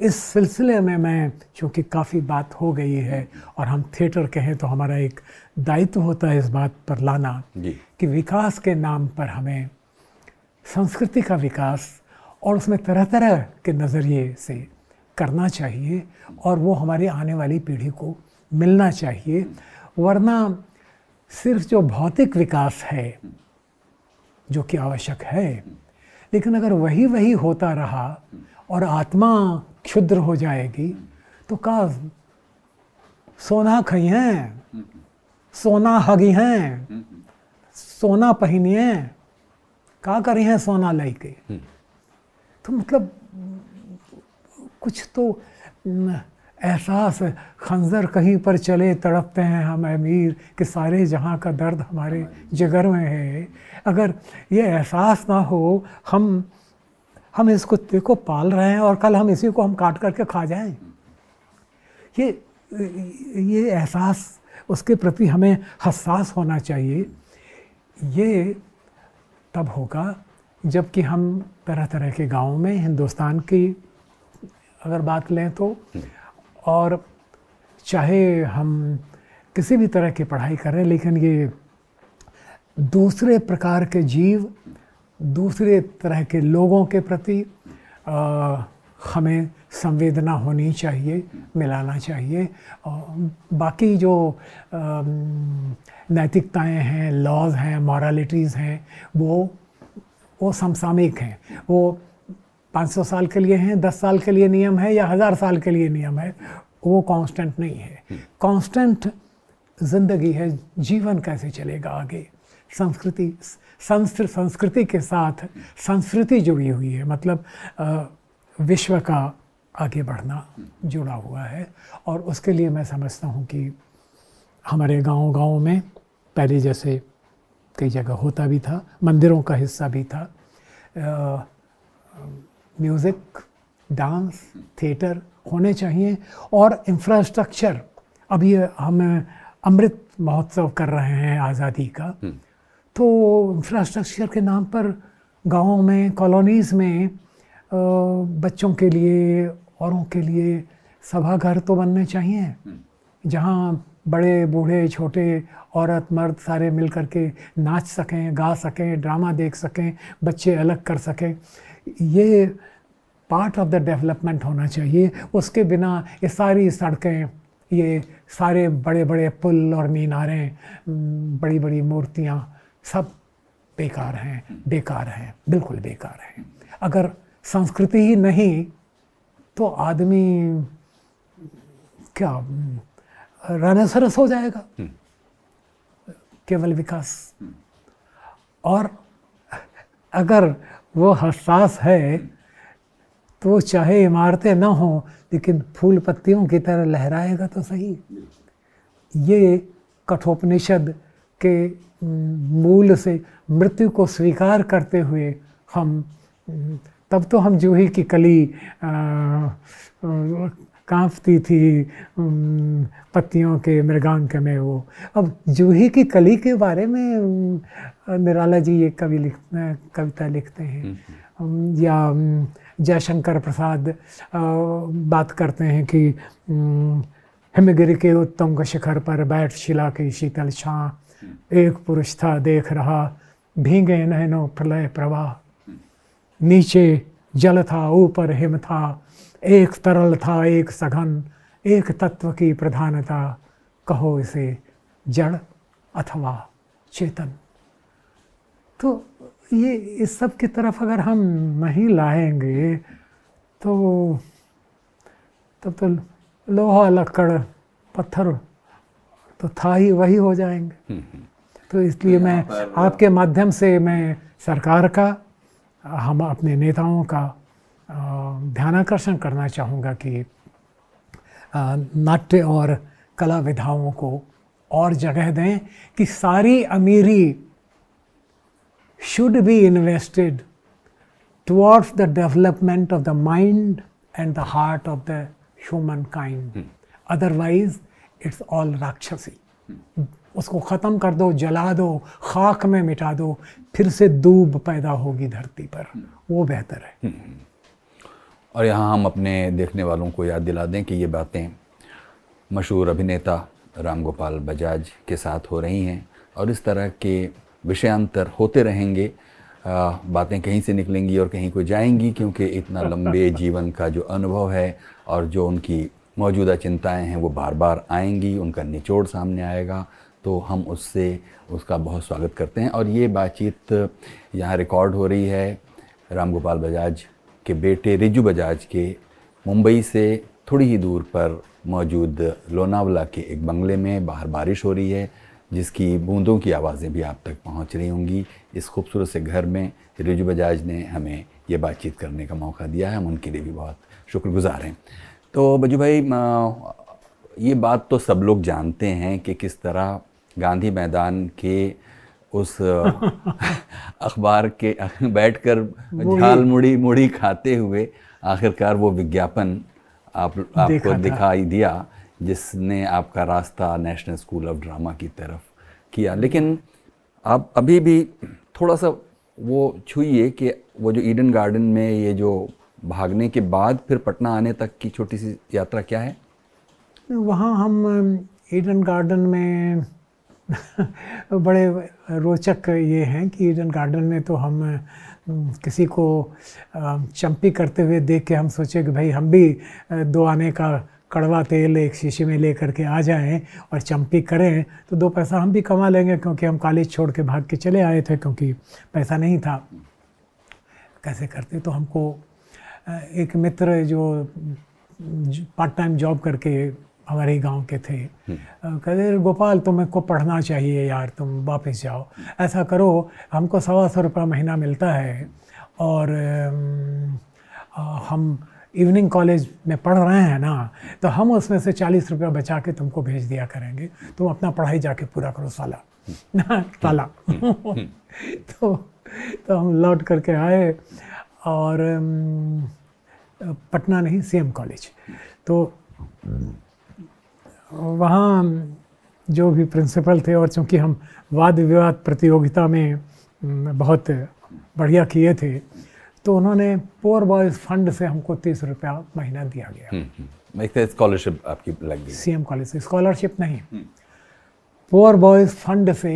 इस सिलसिले में मैं, चूँकि काफ़ी बात हो गई है और हम थिएटर के हैं, तो हमारा एक दायित्व होता है इस बात पर लाना कि विकास के नाम पर हमें संस्कृति का विकास और उसमें तरह तरह के नज़रिए से करना चाहिए, और वो हमारी आने वाली पीढ़ी को मिलना चाहिए। वरना सिर्फ जो भौतिक विकास है, जो कि आवश्यक है, लेकिन अगर वही होता रहा और आत्मा क्षुद्र हो जाएगी तो का सोना खई हैं, सोना हगी हैं, सोना पहनिए, का करी हैं सोना लाई के। तो मतलब कुछ तो एहसास, खंजर कहीं पर चले तड़पते हैं हम अमीर, कि सारे जहाँ का दर्द हमारे जिगर में है। अगर ये एहसास ना हो, हम इस कुत्ते को पाल रहे हैं और कल हम इसी को हम काट करके खा जाएं, ये एहसास, उसके प्रति हमें हसास होना चाहिए। ये तब होगा जबकि हम तरह तरह के गाँव में, हिंदुस्तान की अगर बात लें तो, और चाहे हम किसी भी तरह की पढ़ाई करें, लेकिन ये दूसरे प्रकार के जीव, दूसरे तरह के लोगों के प्रति हमें संवेदना होनी चाहिए, मिलाना चाहिए। और बाकी जो नैतिकताएं हैं, लॉज हैं, मॉरालिटीज़ हैं, वो समसामयिक हैं। वो 500 साल के लिए हैं, 10 साल के लिए नियम है या 1000 साल के लिए नियम है, वो कांस्टेंट नहीं है। कांस्टेंट जिंदगी है, जीवन कैसे चलेगा आगे। संस्कृति के साथ संस्कृति जुड़ी हुई है, मतलब विश्व का आगे बढ़ना जुड़ा हुआ है। और उसके लिए मैं समझता हूँ कि हमारे गाँव में पहले जैसे कई जगह होता भी था, मंदिरों का हिस्सा भी था, म्यूज़िक, डांस, थिएटर होने चाहिए। और इंफ्रास्ट्रक्चर, अभी हम अमृत महोत्सव कर रहे हैं आज़ादी का, तो इंफ्रास्ट्रक्चर के नाम पर गाँवों में, कॉलोनीज़ में बच्चों के लिए, औरों के लिए सभाघर तो बनने चाहिए, जहाँ बड़े बूढ़े छोटे औरत मर्द सारे मिल कर के नाच सकें, गा सकें, ड्रामा देख सकें, बच्चे अलग कर सकें। ये पार्ट ऑफ द डेवलपमेंट होना चाहिए। उसके बिना ये सारी सड़कें, ये सारे बड़े बड़े पुल और मीनारें, बड़ी बड़ी मूर्तियाँ, सब बेकार हैं, बेकार हैं, बिल्कुल बेकार हैं। अगर संस्कृति ही नहीं तो आदमी क्या रनसरस हो जाएगा, केवल विकास। और अगर वो हसास है तो चाहे इमारतें ना हों लेकिन फूल पत्तियों की तरह लहराएगा तो सही। ये कठोपनिषद के मूल से मृत्यु को स्वीकार करते हुए हम, तब तो हम जूही की कली कांपती थी पत्तियों के मृगांक में, वो अब जूही की कली के बारे में निराला जी ये कविता लिखते हैं, या जयशंकर प्रसाद बात करते हैं कि हिमगिरी के उत्तम के शिखर पर बैठ शिला की शीतल छां, एक पुरुष था देख रहा भींगे नैनों प्रलय प्रवाह, नीचे जल था ऊपर हिम था, एक तरल था एक सघन, एक तत्व की प्रधानता, कहो इसे जड़ अथवा चेतन। तो ये इस सब की तरफ अगर हम नहीं लाएंगे तो तब तो लोहा लकड़ पत्थर तो था ही, वही हो जाएंगे। तो इसलिए मैं आपके माध्यम से मैं सरकार का, हम अपने नेताओं का ध्यानाकर्षण करना चाहूँगा कि नाट्य और कला विधाओं को और जगह दें, कि सारी अमीरी should be invested towards the development of the mind and the heart of the human kind, otherwise it's all राक्षसी। उसको ख़त्म कर दो, जला दो, खाक में मिटा दो, फिर से दूब पैदा होगी धरती पर, वो बेहतर है। और यहाँ हम अपने देखने वालों को याद दिला दें कि ये बातें मशहूर अभिनेता रामगोपाल बजाज के साथ हो रही हैं, और इस तरह के विषयांतर होते रहेंगे। बातें कहीं से निकलेंगी और कहीं को जाएंगी, क्योंकि इतना लंबे जीवन का जो अनुभव है और जो उनकी मौजूदा चिंताएं हैं वो बार बार आएंगी, उनका निचोड़ सामने आएगा। तो हम उसका बहुत स्वागत करते हैं। और ये बातचीत यहाँ रिकॉर्ड हो रही है रामगोपाल बजाज के बेटे रिजू बजाज के मुंबई से थोड़ी ही दूर पर मौजूद लोनावला के एक बंगले में। बाहर बारिश हो रही है जिसकी बूंदों की आवाज़ें भी आप तक पहुंच रही होंगी। इस खूबसूरत से घर में रिजू बजाज ने हमें ये बातचीत करने का मौका दिया है, हम उनके लिए भी बहुत शुक्रगुजार हैं। तो बजू भाई, ये बात तो सब लोग जानते हैं कि किस तरह गांधी मैदान के उस अखबार के बैठकर झाल मुड़ी खाते हुए आखिरकार वो विज्ञापन आपको दिखाई दिया जिसने आपका रास्ता नेशनल स्कूल ऑफ ड्रामा की तरफ किया। लेकिन आप अभी भी थोड़ा सा वो छूइए कि वो जो ईडन गार्डन में ये जो भागने के बाद फिर पटना आने तक की छोटी सी यात्रा क्या है। वहाँ हम ईडन गार्डन में बड़े रोचक ये हैं कि ईडन गार्डन में तो हम किसी को चंपी करते हुए देख के हम सोचे कि भाई हम भी 2 आने का कड़वा तेल एक शीशे में ले करके आ जाएं और चंपी करें तो 2 पैसा हम भी कमा लेंगे, क्योंकि हम कॉलेज छोड़ के भाग के चले आए थे, क्योंकि पैसा नहीं था कैसे करते। तो हमको एक मित्र जो पार्ट टाइम जॉब करके हमारे ही गाँव के थे, कहते गोपाल तुम्हें को पढ़ना चाहिए यार, तुम वापस जाओ, ऐसा करो हमको 125 रुपये महीना मिलता है और हम इवनिंग कॉलेज में पढ़ रहे हैं ना, तो हम उसमें से 40 रुपये बचा के तुमको भेज दिया करेंगे, तुम अपना पढ़ाई जाके पूरा करो साला ना ताला। तो हम लौट करके आए और पटना नहीं सीएम कॉलेज, तो वहाँ जो भी प्रिंसिपल थे, और चूँकि हम वाद विवाद प्रतियोगिता में बहुत बढ़िया किए थे तो उन्होंने पोअर बॉयज़ फंड से हमको 30 रुपया महीना दिया गया। एक तो स्कॉलरशिप आपकी लग गई सीएम कॉलेज से, स्कॉलरशिप नहीं पोअर बॉयज़ फंड से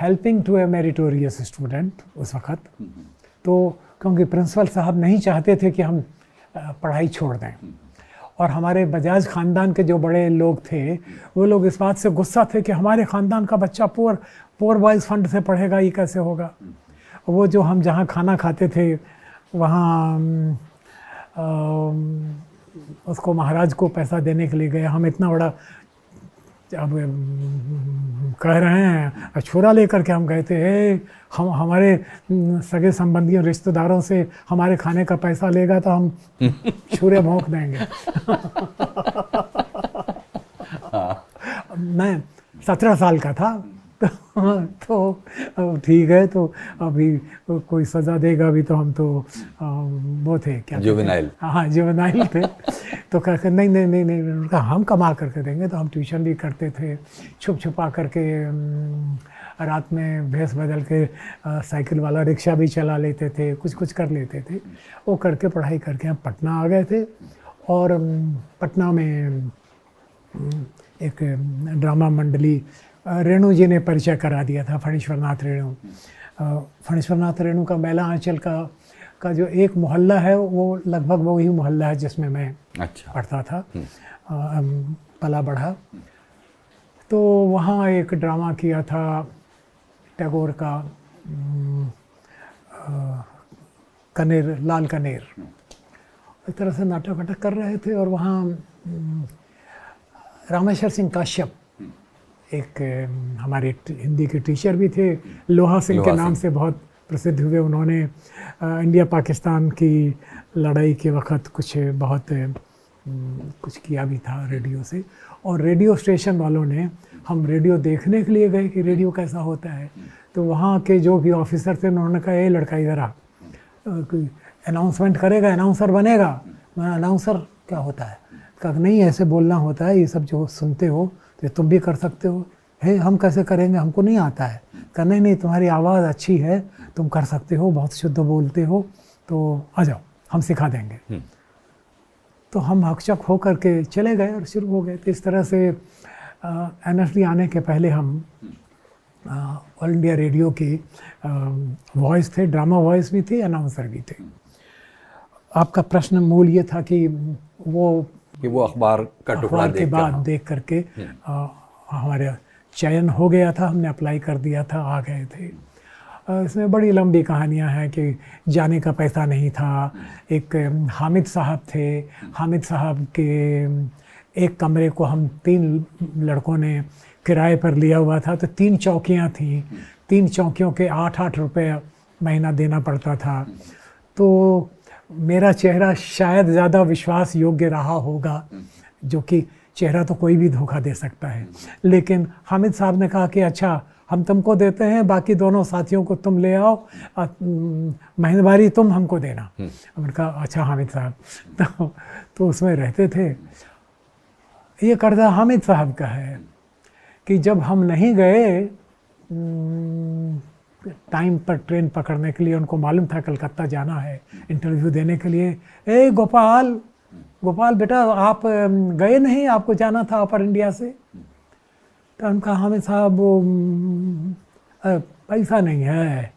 helping to a meritorious student उस वक़्त। तो क्योंकि प्रिंसिपल साहब नहीं चाहते थे कि हम पढ़ाई छोड़ दें, और हमारे बजाज ख़ानदान के जो बड़े लोग थे वो लोग इस बात से गुस्सा थे कि हमारे ख़ानदान का बच्चा पोअर बॉयज़ फंड से पढ़ेगा, ये कैसे होगा। वो जो हम जहाँ खाना खाते थे वहाँ उसको महाराज को पैसा देने के लिए गए, हम इतना बड़ा अब कह रहे हैं छुरा लेकर के हम गए थे, हम हमारे सगे संबंधियों रिश्तेदारों से हमारे खाने का पैसा लेगा तो हम छुरे भोंक देंगे। मैं 17 साल का था तो ठीक है, तो अभी कोई सज़ा देगा अभी, तो हम तो वो थे क्या जुवेनाइल, हाँ जुवेनाइल थे। तो कहकर नहीं, हम कमा करके देंगे। तो हम ट्यूशन भी करते थे, छुप छुपा करके रात में भेस बदल के साइकिल वाला रिक्शा भी चला लेते थे, कुछ कुछ कर लेते थे। वो करके पढ़ाई करके हम पटना आ गए थे, और पटना में एक ड्रामा मंडली रेणु जी ने परिचय करा दिया था, फणीश्वरनाथ रेणु। फणीश्वरनाथ रेणु का मेला आंचल का जो एक मोहल्ला है वो लगभग वही मोहल्ला है जिसमें मैं पढ़ता था, पला बढ़ा। तो वहाँ एक ड्रामा किया था टैगोर का, कनेर, लाल कनेर, इस तरह से नाटक वाटक कर रहे थे। और वहाँ रामेश्वर सिंह काश्यप एक हमारे हिंदी के टीचर भी थे, लोहा सिंह के नाम से बहुत प्रसिद्ध हुए। उन्होंने इंडिया पाकिस्तान की लड़ाई के वक़्त कुछ किया भी था रेडियो से, और रेडियो स्टेशन वालों ने, हम रेडियो देखने के लिए गए कि रेडियो कैसा होता है, तो वहाँ के जो भी ऑफिसर थे उन्होंने कहा ये लड़का इधर आ, अनाउंसमेंट करेगा, अनाउंसर बनेगा। मैं अनाउंसर क्या होता है? कहा नहीं ऐसे बोलना होता है, ये सब जो सुनते हो तो तुम भी कर सकते हो। हे हम कैसे करेंगे, हमको नहीं आता है। कहा नहीं तुम्हारी आवाज़ अच्छी है, तुम कर सकते हो, बहुत शुद्ध बोलते हो, तो आ जाओ हम सिखा देंगे। तो हम हकचक हो करके चले गए और शुरू हो गए। तो इस तरह से NSD आने के पहले हम ऑल इंडिया रेडियो की वॉइस थे, ड्रामा वॉइस भी थे, अनाउंसर भी थे। आपका प्रश्न मूल ये था कि वो अखबार का टुकड़ा के बाद देख करके हमारे चयन हो गया था, हमने अप्लाई कर दिया था, आ गए थे। इसमें बड़ी लंबी कहानियां हैं कि जाने का पैसा नहीं था। एक हामिद साहब थे, हामिद साहब के एक कमरे को हम 3 लड़कों ने किराए पर लिया हुआ था। तो 3 चौकियां थीं, 3 चौकियों के 8-8 रुपये महीना देना पड़ता था। तो मेरा चेहरा शायद ज़्यादा विश्वास योग्य रहा होगा, जो कि चेहरा तो कोई भी धोखा दे सकता है, लेकिन हामिद साहब ने कहा कि अच्छा हम तुमको देते हैं, बाकी दोनों साथियों को तुम ले आओ, महीनवारी तुम हमको देना। हमने कहा अच्छा हामिद साहब। तो उसमें रहते थे। ये कर्जा हामिद साहब का है कि जब हम नहीं गए टाइम पर ट्रेन पकड़ने के लिए, उनको मालूम था कलकत्ता जाना है इंटरव्यू देने के लिए, ए गोपाल, गोपाल बेटा आप गए नहीं, आपको जाना था अपर इंडिया से। तो उनका हामिद साहब वो पैसा नहीं है।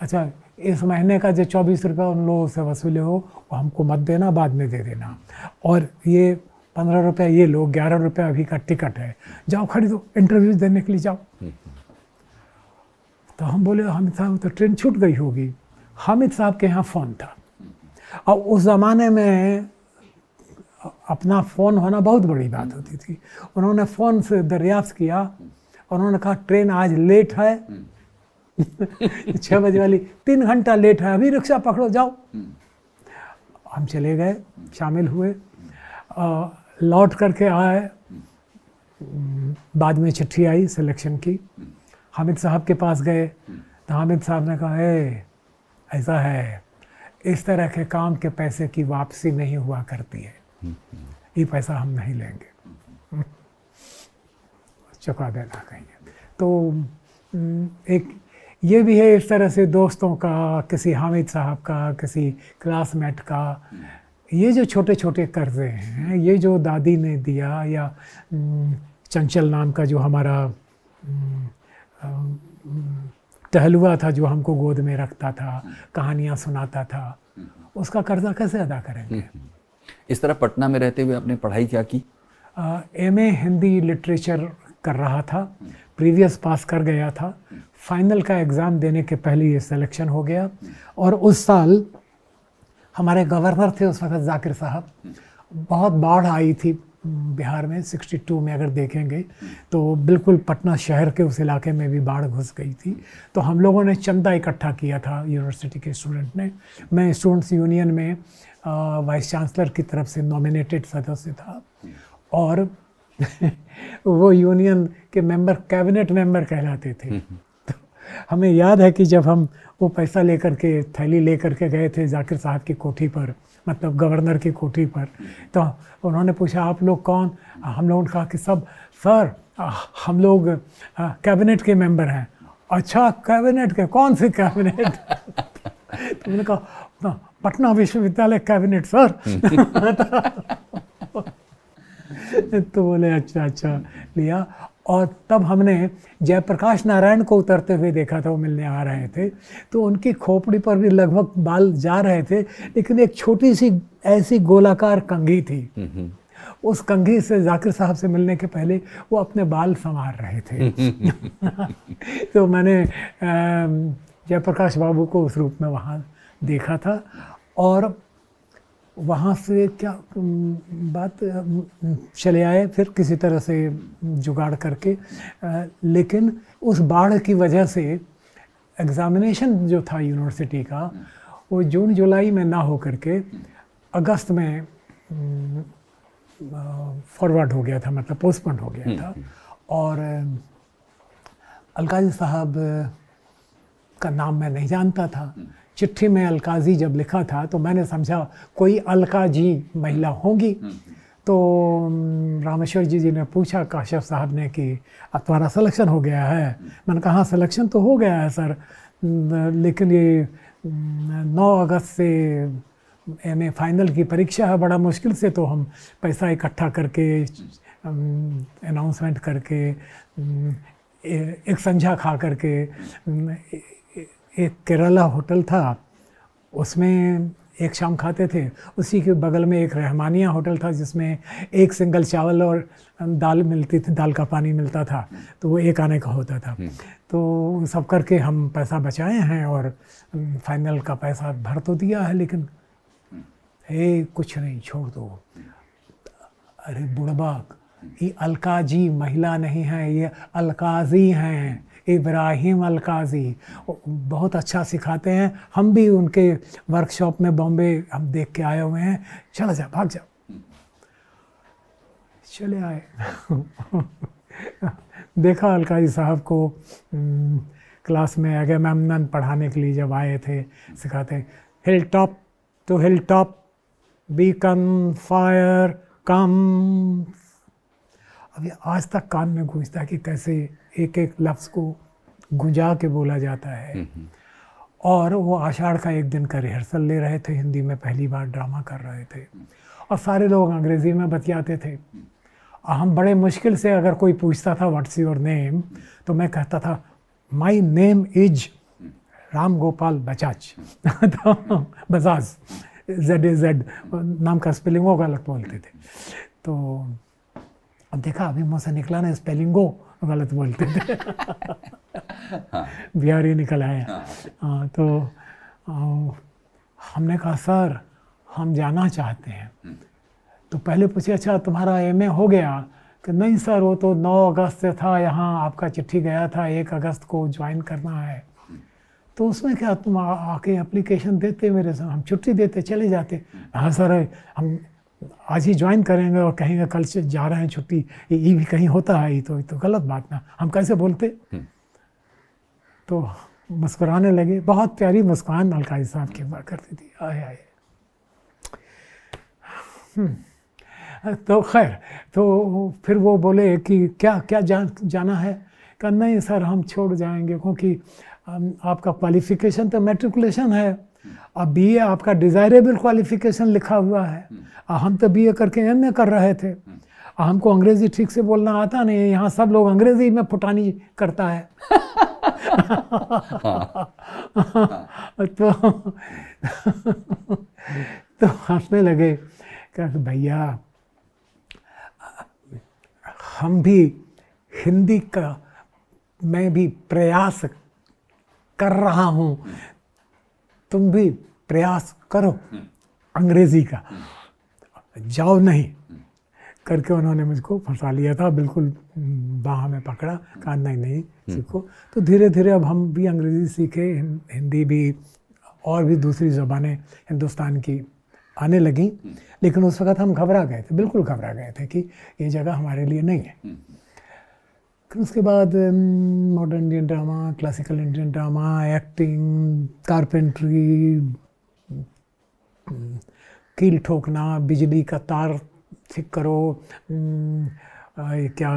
अच्छा इस महीने का जो 24 रुपये उन लोगों से वसूले हो वो हमको मत देना, बाद में दे देना। और ये 15 रुपये ये लो, 11 रुपये अभी का टिकट है, जाओ खरीदो इंटरव्यूज देने के लिए जाओ। तो हम बोले हामिद साहब तो ट्रेन छूट गई होगी। हामिद साहब के यहाँ फ़ोन था और उस ज़माने में अपना फ़ोन होना बहुत बड़ी बात होती थी। उन्होंने फ़ोन से दरियाफ्त किया, उन्होंने कहा ट्रेन आज लेट है 6 बजे वाली, 3 घंटा लेट है, अभी रिक्शा पकड़ो जाओ। हम चले गए, शामिल हुए, लौट करके आए। बाद में चिट्ठी आई सिलेक्शन की, हामिद साहब के पास गए तो हामिद साहब ने कहा है ऐसा है, इस तरह के काम के पैसे की वापसी नहीं हुआ करती है, ये पैसा हम नहीं लेंगे, चुका देना कहीं। तो एक ये भी है, इस तरह से दोस्तों का, किसी हामिद साहब का, किसी क्लासमेट का, ये जो छोटे छोटे कर्जे हैं, ये जो दादी ने दिया या चंचल नाम का जो हमारा टहलुआ था जो हमको गोद में रखता था, कहानियाँ सुनाता था, उसका कर्जा कैसे अदा करेंगे। इस तरह पटना में रहते हुए आपने पढ़ाई क्या की? एमए हिंदी लिटरेचर कर रहा था, प्रीवियस पास कर गया था, फाइनल का एग्ज़ाम देने के पहले ये सिलेक्शन हो गया। और उस साल हमारे गवर्नर थे उस वक्त जाकिर साहब, बहुत बाढ़ आई थी बिहार में 62 में अगर देखेंगे तो, बिल्कुल पटना शहर के उस इलाके में भी बाढ़ घुस गई थी। तो हम लोगों ने चंदा इकट्ठा किया था यूनिवर्सिटी के स्टूडेंट ने, मैं स्टूडेंट्स यूनियन में वाइस चांसलर की तरफ से नॉमिनेटेड सदस्य था और वो यूनियन के मेंबर कैबिनेट मेंबर कहलाते थे। तो हमें याद है कि जब हम वो पैसा लेकर के, थैली लेकर के गए थे जाकिर साहब की कोठी पर, मतलब गवर्नर की कोठी पर, तो उन्होंने पूछा आप लोग कौन? हम लोगों ने कहा कि सब सर हम लोग कैबिनेट के मेंबर हैं। अच्छा कैबिनेट के, कौन से कैबिनेट? तो मैंने कहा पटना विश्वविद्यालय कैबिनेट सर। तो बोले अच्छा अच्छा, लिया। और तब हमने जयप्रकाश नारायण को उतरते हुए देखा था, वो मिलने आ रहे थे, तो उनकी खोपड़ी पर भी लगभग बाल जा रहे थे, लेकिन एक छोटी सी ऐसी गोलाकार कंघी थी, उस कंघी से जाकिर साहब से मिलने के पहले वो अपने बाल संवार रहे थे। तो मैंने जयप्रकाश बाबू को उस रूप में वहाँ देखा था। और वहाँ से क्या बात, चले आए फिर किसी तरह से जुगाड़ करके, लेकिन उस बाढ़ की वजह से एग्ज़ामिनेशन जो था यूनिवर्सिटी का वो जून जुलाई में ना हो करके अगस्त में फॉरवर्ड हो गया था, मतलब पोस्टपोन हो गया था। और अलकाज़ी साहब का नाम मैं नहीं जानता था। चिट्ठी में अलकाज़ी जब लिखा था तो मैंने समझा कोई अलकाज़ी महिला होंगी, तो रामेश्वर जी ने पूछा काश्यप साहब ने कि तुम्हारा सलेक्शन हो गया है? मैंने कहा हाँ सलेक्शन तो हो गया है सर, लेकिन ये 9 अगस्त से एमए फाइनल की परीक्षा है, बड़ा मुश्किल से तो हम पैसा इकट्ठा करके अनाउंसमेंट करके एक संझा खा करके, एक केरला होटल था उसमें एक शाम खाते थे, उसी के बगल में एक रहमानिया होटल था जिसमें एक सिंगल चावल और दाल मिलती थी, दाल का पानी मिलता था, तो वो एक आने का होता था। तो सब करके हम पैसा बचाए हैं और फाइनल का पैसा भर तो दिया है, लेकिन हे कुछ नहीं, छोड़ दो। अरे बुढ़बाक, ये अलकाज़ी महिला नहीं है, ये अलकाज़ी हैं, इब्राहिम अलकाज़ी, बहुत अच्छा सिखाते हैं, हम भी उनके वर्कशॉप में बॉम्बे हम देख के आए हुए हैं, चला जा, भाग जा। चले आए। देखा अलकाज़ी साहब को क्लास में आगे मैमन पढ़ाने के लिए जब आए थे, सिखाते hill top to hill top beacon fire come. अभी आज तक कान में गूंजता है कि कैसे एक एक लफ्ज़ को गुंजा के बोला जाता है। और वो आषाढ़ का एक दिन का रिहर्सल ले रहे थे, हिंदी में पहली बार ड्रामा कर रहे थे, और सारे लोग अंग्रेज़ी में बतियाते थे। हम बड़े मुश्किल से, अगर कोई पूछता था व्हाट्स योर नेम, तो मैं कहता था my name is Ramgopal Bajaj तो बजाज ZAZ नाम का स्पेलिंगो का गलत बोलते थे। तो अब देखा अभी मुँह से निकला ना, स्पेलिंगो गलत बोलते थे बिहारी निकल आया। तो हमने कहा सर हम जाना चाहते हैं। तो पहले पूछे अच्छा तुम्हारा MA हो गया कि नहीं सर वो तो 9 अगस्त से था, यहाँ आपका चिट्ठी गया था 1 अगस्त को ज्वाइन करना है। तो उसमें क्या तुम आके एप्लीकेशन देते मेरे साथ, हम छुट्टी देते चले जाते। हाँ सर हम आज ही ज्वाइन करेंगे और कहेंगे कल से जा रहे हैं छुट्टी, ये भी कहीं होता है, ये तो गलत बात ना, हम कैसे बोलते। तो मुस्कुराने लगे, बहुत प्यारी मुस्कान अलकाज़ी साहब की बात करती थी। आए आए तो खैर तो फिर वो बोले कि क्या क्या जाना है, कहा नहीं सर हम छोड़ जाएंगे क्योंकि आपका क्वालिफिकेशन तो मैट्रिकुलेशन है, अब BA आपका डिज़ायरेबल क्वालिफिकेशन लिखा हुआ है, हम तो BA करके MA कर रहे थे, हमको अंग्रेज़ी ठीक से बोलना आता नहीं, यहाँ सब लोग अंग्रेज़ी में फुटानी करता है तो हंसने लगे क्या भैया हम भी हिंदी का मैं भी प्रयास कर रहा हूँ, तुम भी प्रयास करो अंग्रेजी का, जाओ नहीं करके उन्होंने मुझको फंसा लिया था, बिल्कुल बाह में पकड़ा, कहा नहीं सीखो। तो धीरे धीरे अब हम भी अंग्रेजी सीखे, हिंदी भी और भी दूसरी ज़बानें हिंदुस्तान की आने लगी। लेकिन उस वक़्त हम घबरा गए थे, बिल्कुल घबरा गए थे कि ये जगह हमारे लिए नहीं है। उसके बाद modern Indian drama, classical Indian drama, acting, carpentry, कील ठोकना, बिजली का तार ठीक करो, क्या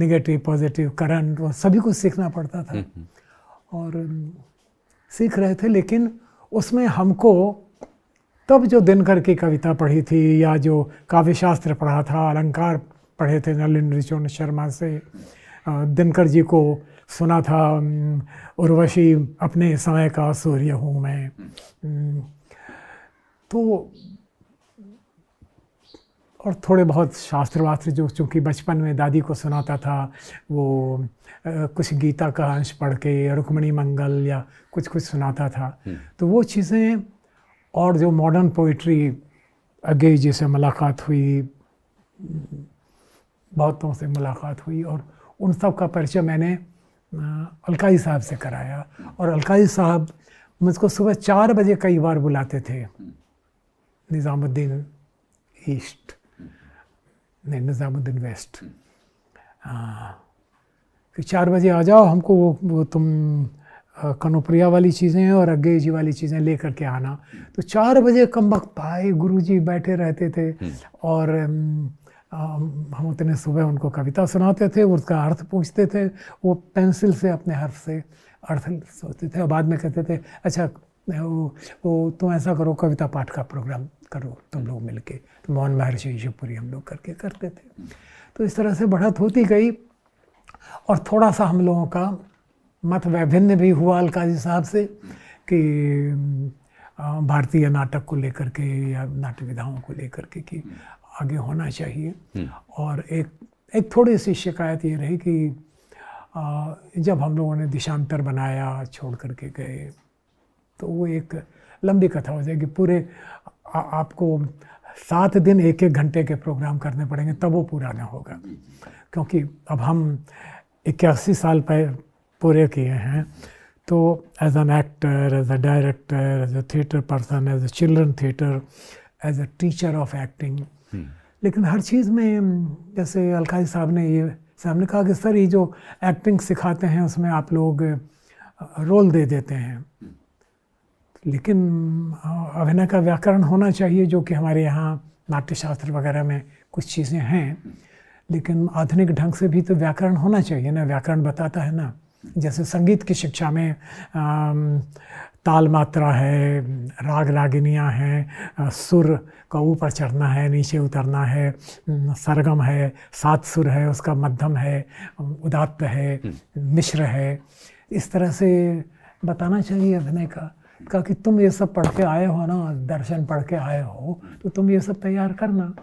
नेगेटिव पॉजिटिव करंट, वो सभी कुछ सीखना पड़ता था और सीख रहे थे। लेकिन उसमें हमको तब जो दिनकर की कविता पढ़ी थी या जो काव्य शास्त्र पढ़ा था, अलंकार पढ़े थे नलिन विलोचन शर्मा से, दिनकर जी को सुना था, उर्वशी अपने समय का सूर्य हूँ मैं, तो और थोड़े बहुत शास्त्र वास्त्र जो चूँकि बचपन में दादी को सुनाता था, वो कुछ गीता का अंश पढ़ के रुक्मिणी मंगल या कुछ कुछ सुनाता था। तो वो चीज़ें और जो मॉडर्न पोइट्री, अज्ञेय जी से मुलाकात हुई, बहुतों से मुलाकात हुई और उन सब का परिचय मैंने अलकाज़ी साहब से कराया। और अलकाज़ी साहब मुझको सुबह 4 बजे कई बार बुलाते थे निज़ामुद्दीन ईस्ट, नहीं निज़ामुद्दीन वेस्ट, कि 4 बजे आ जाओ, हमको वो तुम कनोप्रिया वाली चीज़ें और अज्ञेय जी वाली चीज़ें ले करके आना। तो 4 बजे कम वक्त भाई गुरुजी बैठे रहते थे और हम उतने सुबह उनको कविता सुनाते थे, उसका अर्थ पूछते थे, वो पेंसिल से अपने हर्फ से अर्थ सोचते थे और बाद में कहते थे अच्छा वो तुम ऐसा करो कविता पाठ का प्रोग्राम करो तुम लोग मिलके। तो मोहन महर्षि शिवपुरी हम लोग करके करते थे। तो इस तरह से बढ़त होती गई और थोड़ा सा हम लोगों का मत वैभिन्न भी हुआ अलकाज़ी साहब से कि भारतीय नाटक को लेकर के या नाट्य विधाओं को लेकर के कि आगे होना चाहिए। और एक थोड़ी सी शिकायत ये रही कि जब हम लोगों ने दिशांतर बनाया छोड़ करके गए तो वो एक लंबी कथा हो जाएगी, पूरे आपको 7 दिन 1-1 घंटे के प्रोग्राम करने पड़ेंगे तब वो पूरा ना होगा, क्योंकि अब हम 81 साल पूरे किए हैं। तो as an actor, as a director, as a theatre person, as a children theatre, as a teacher of acting, लेकिन हर चीज़ में जैसे अलकाज़ी साहब ने ये सामने कहा कि सर ये जो एक्टिंग सिखाते हैं उसमें आप लोग रोल दे देते हैं, लेकिन अभिनय का व्याकरण होना चाहिए जो कि हमारे यहाँ नाट्यशास्त्र वगैरह में कुछ चीज़ें हैं, लेकिन आधुनिक ढंग से भी तो व्याकरण होना चाहिए ना, व्याकरण बताता है ना। जैसे संगीत की शिक्षा में ताल मात्रा है, राग रागिनियाँ हैं, सुर का ऊपर चढ़ना है नीचे उतरना है, सरगम है, 7 सुर है, उसका मध्यम है, उदात्त है, मिश्र है, इस तरह से बताना चाहिए अभिनय का, कहा कि तुम ये सब पढ़ के आए हो ना, दर्शन पढ़ के आए हो, तो तुम ये सब तैयार करना।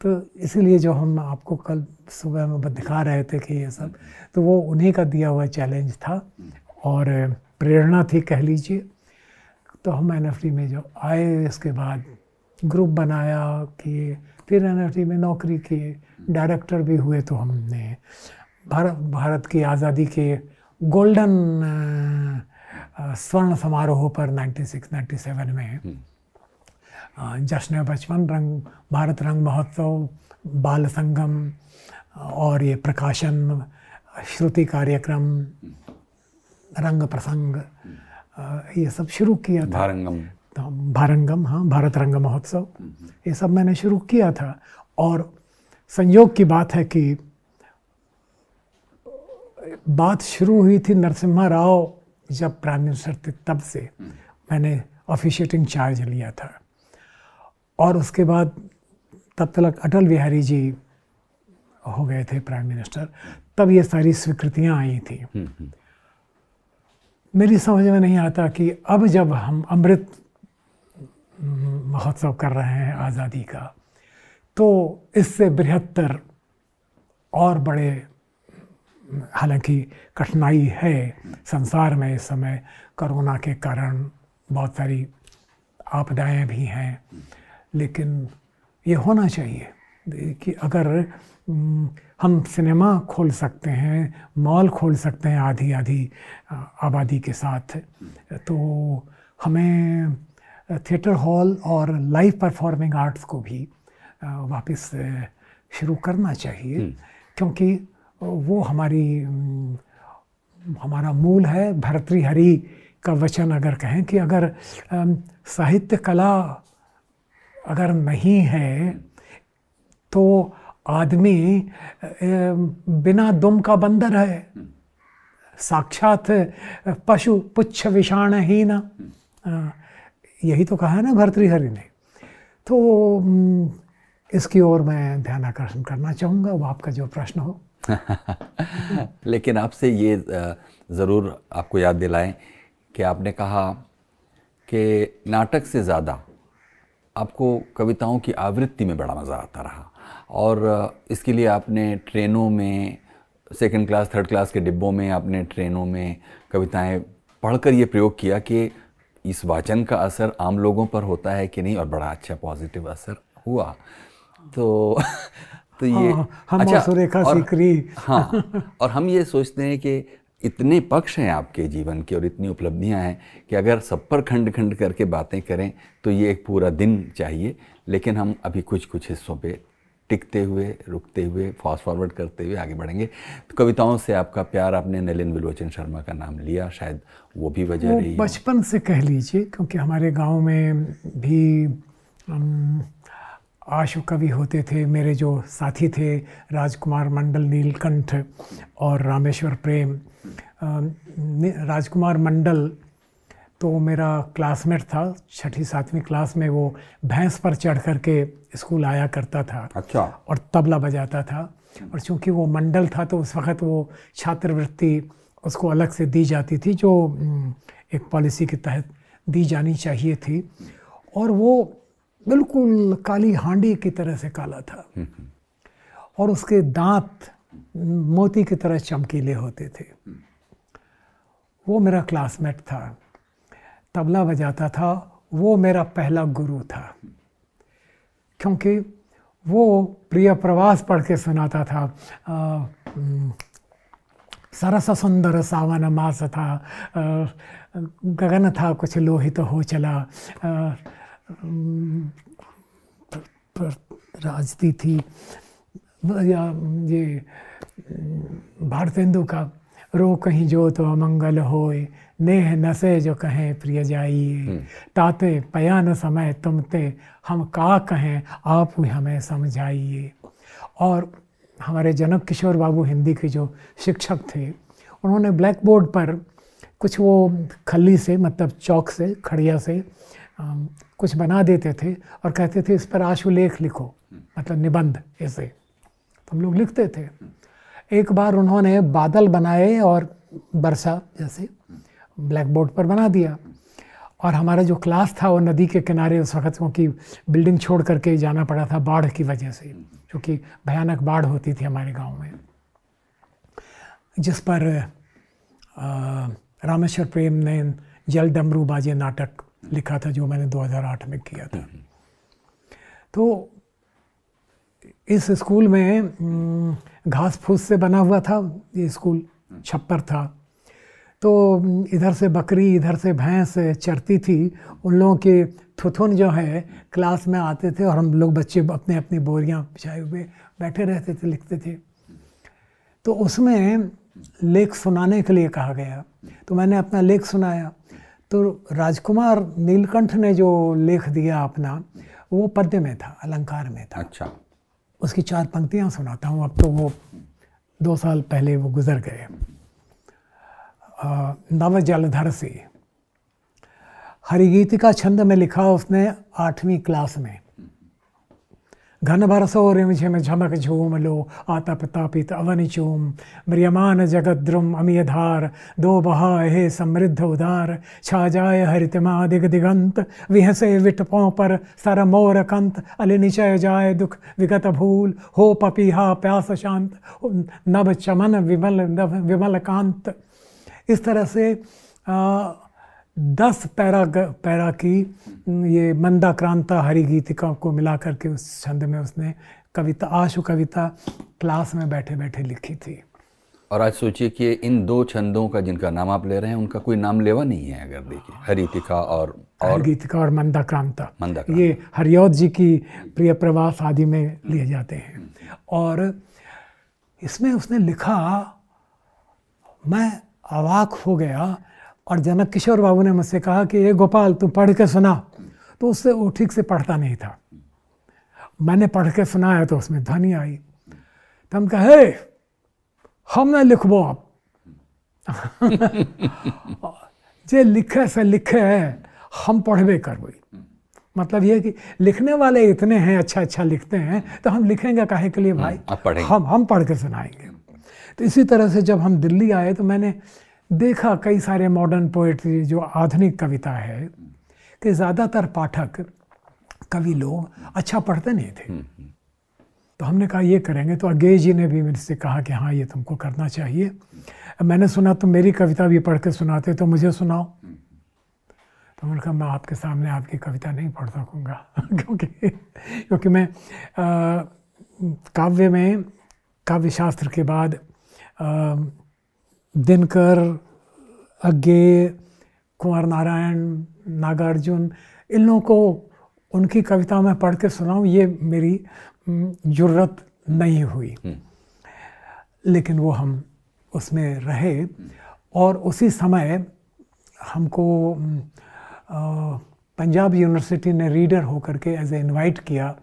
तो इसीलिए जो हम आपको कल सुबह में दिखा रहे थे कि ये सब, तो वो उन्हीं का दिया हुआ चैलेंज था और प्रेरणा थी कह लीजिए। तो हम एनएफटी में जो आए, इसके बाद ग्रुप बनाया कि फिर एनएफटी में नौकरी की, डायरेक्टर भी हुए। तो हमने भारत की आज़ादी के गोल्डन स्वर्ण समारोह पर 96-97 में जश्न बचपन, रंग भारत रंग महोत्सव, बाल संगम और ये प्रकाशन, श्रुति कार्यक्रम, रंग प्रसंग, ये सब शुरू किया था। भारंगम, हाँ, भारत रंग महोत्सव, ये सब मैंने शुरू किया था। और संयोग की बात है कि बात शुरू हुई थी नरसिम्हा राव जब प्राइम मिनिस्टर थे, तब से मैंने ऑफिशिएटिंग चार्ज लिया था। और उसके बाद तब तक अटल बिहारी जी हो गए थे प्राइम मिनिस्टर, तब ये सारी स्वीकृतियाँ आई थी। मेरी समझ में नहीं आता कि अब जब हम अमृत महोत्सव कर रहे हैं आज़ादी का, तो इससे बृहत्तर और बड़े, हालांकि कठिनाई है संसार में इस समय, कोरोना के कारण बहुत सारी आपदाएं भी हैं, लेकिन ये होना चाहिए कि अगर हम सिनेमा खोल सकते हैं, मॉल खोल सकते हैं आधी आधी आबादी के साथ, तो हमें थिएटर हॉल और लाइव परफॉर्मिंग आर्ट्स को भी वापस शुरू करना चाहिए, क्योंकि वो हमारा मूल है। भर्तृहरि का वचन अगर कहें कि अगर साहित्य कला अगर नहीं है तो आदमी बिना दुम का बंदर है, साक्षात पशु पुच्छ विषाण ही ना, यही तो कहा है ना भर्तृहरि ने। तो इसकी ओर मैं ध्यान आकर्षण करना चाहूँगा, वो आपका जो प्रश्न हो। लेकिन आपसे ये ज़रूर आपको याद दिलाएं कि आपने कहा कि नाटक से ज़्यादा आपको कविताओं की आवृत्ति में बड़ा मज़ा आता रहा, और इसके लिए आपने ट्रेनों में, सेकंड क्लास थर्ड क्लास के डिब्बों में, आपने ट्रेनों में कविताएं पढ़कर ये प्रयोग किया कि इस वाचन का असर आम लोगों पर होता है कि नहीं, और बड़ा अच्छा पॉजिटिव असर हुआ। तो ये हम अच्छा, सुरेखा सीकरी, हाँ, और हम ये सोचते हैं कि इतने पक्ष हैं आपके जीवन के और इतनी उपलब्धियां हैं कि अगर सब पर खंड खंड करके बातें करें तो ये एक पूरा दिन चाहिए। लेकिन हम अभी कुछ कुछ हिस्सों पे टिकते हुए, रुकते हुए, फास्ट फॉरवर्ड करते हुए आगे बढ़ेंगे। तो कविताओं से आपका प्यार, आपने नलिन विलोचन शर्मा का नाम लिया, शायद वो भी वजह रही, बचपन से कह लीजिए, क्योंकि हमारे गाँव में भी आशु कवि होते थे। मेरे जो साथी थे राजकुमार मंडल नीलकंठ और रामेश्वर प्रेम, राजकुमार मंडल तो मेरा क्लासमेट था, 6वीं 7वीं क्लास में वो भैंस पर चढ़ कर के स्कूल आया करता था, अच्छा, और तबला बजाता था। और चूँकि वो मंडल था तो उस वक़्त वो छात्रवृत्ति उसको अलग से दी जाती थी, जो एक पॉलिसी के तहत दी जानी चाहिए थी, और वो बिल्कुल काली हांडी की तरह से काला था और उसके दांत मोती की तरह चमकीले होते थे। वो मेरा क्लासमेट था, तबला बजाता था, वो मेरा पहला गुरु था, क्योंकि वो प्रिय प्रवास पढ़ के सुनाता था, सरस सुंदर सावन मास था, गगन था कुछ लोहित तो हो चला, राजती थी, या ये भारतेंदु का रो कहीं जो तो अमंगल होए, नेह नसे जो कहें प्रिय जाइए, ताते पयान समय तुम ते हम का कहें आप ही हमें समझाइए। और हमारे जनक किशोर बाबू हिंदी के जो शिक्षक थे, उन्होंने ब्लैक बोर्ड पर कुछ वो खली से, मतलब चौक से, खड़िया से कुछ बना देते थे और कहते थे इस पर आशुलेख लिखो, मतलब निबंध, ऐसे तो हम लोग लिखते थे। एक बार उन्होंने बादल बनाए और बरसा, जैसे ब्लैक बोर्ड पर बना दिया। और हमारा जो क्लास था वो नदी के किनारे उस वक़्त, क्योंकि बिल्डिंग छोड़ करके जाना पड़ा था बाढ़ की वजह से, क्योंकि भयानक बाढ़ होती थी हमारे गांव में, जिस पर रामेश्वर प्रेम ने जल डमरू बाजे नाटक लिखा था जो मैंने 2008 में किया था। तो इस स्कूल में घास फूस से बना हुआ था ये स्कूल, छप्पर था, तो इधर से बकरी इधर से भैंस चरती थी। उन लोगों के थुथुन जो है क्लास में आते थे और हम लोग बच्चे अपने अपनी बोरियां बिछाए हुए बैठे रहते थे, लिखते थे। तो उसमें लेख सुनाने के लिए कहा गया, तो मैंने अपना लेख सुनाया। तो राजकुमार नीलकंठ ने जो लेख दिया अपना, वो पद्य में था, अलंकार में था। अच्छा। उसकी 4 पंक्तियाँ सुनाता हूँ। अब तो वो 2 साल पहले वो गुजर गए। नव जलधर से, हरिगीति का छंद में लिखा उसने 8वीं क्लास में। घन भरसो रिमझे में झमक झूम लो, आता प्रतापित अवनि चूम, म्रियमान जगद्रुम अमियधार, दो बहा हे समृद्ध उदार, छा जाए हरितिमा दिग दिगंत, विहसे विटपों पर सर मोर कंत, अलिनिचय जाए दुख विगत भूल, हो पपीहा प्यास शांत, नभ चमन विमल नभ विमल कांत। इस तरह से 10 पैरा की ये मंदाक्रांता हरिगीतिका को मिला करके उस छंद में उसने कविता, आशु कविता क्लास में बैठे बैठे लिखी थी। और आज सोचिए कि इन 2 छंदों का जिनका नाम आप ले रहे हैं उनका कोई नाम लेवा नहीं है। अगर देखिए हरिगीतिका और हरिगीतिका और मंदाक्रांता, ये हरिऔध जी की प्रिय प्रवास आदि में लिए जाते हैं। और इसमें उसने लिखा, मैं अवाक हो गया। और जनक किशोर बाबू ने मुझसे कहा कि ये गोपाल तू पढ़ के सुना, तो उससे वो ठीक से पढ़ता नहीं था। मैंने पढ़ के सुनाया तो उसमें ध्वनि आई, तो हम कहे हम न लिखबो आप जे लिखे से लिखे है हम पढ़बे करबो। मतलब ये कि लिखने वाले इतने हैं, अच्छा अच्छा लिखते हैं, तो हम लिखेंगे काहे के लिए भाई, हम पढ़ के सुनाएंगे। तो इसी तरह से जब हम दिल्ली आए तो मैंने देखा कई सारे मॉडर्न पोइट्री जो आधुनिक कविता है कि ज़्यादातर पाठक कवि लोग अच्छा पढ़ते नहीं थे। तो हमने कहा ये करेंगे। तो अज्ञेय जी ने भी मुझसे कहा कि हाँ ये तुमको करना चाहिए। मैंने सुना तुम मेरी कविता भी पढ़ के सुनाते तो मुझे सुनाओ। तो मैंने कहा मैं आपके सामने आपकी कविता नहीं पढ़ सकूँगा क्योंकि मैं काव्य में, काव्य शास्त्र के बाद दिनकर, अज्ञेय, कुमार नारायण, नागार्जुन, इन लोगों को उनकी कविता में पढ़ के सुनाऊँ ये मेरी जुर्रत नहीं हुई। लेकिन वो हम उसमें रहे। और उसी समय हमको पंजाब यूनिवर्सिटी ने रीडर होकर के एज ए इन्वाइट किया।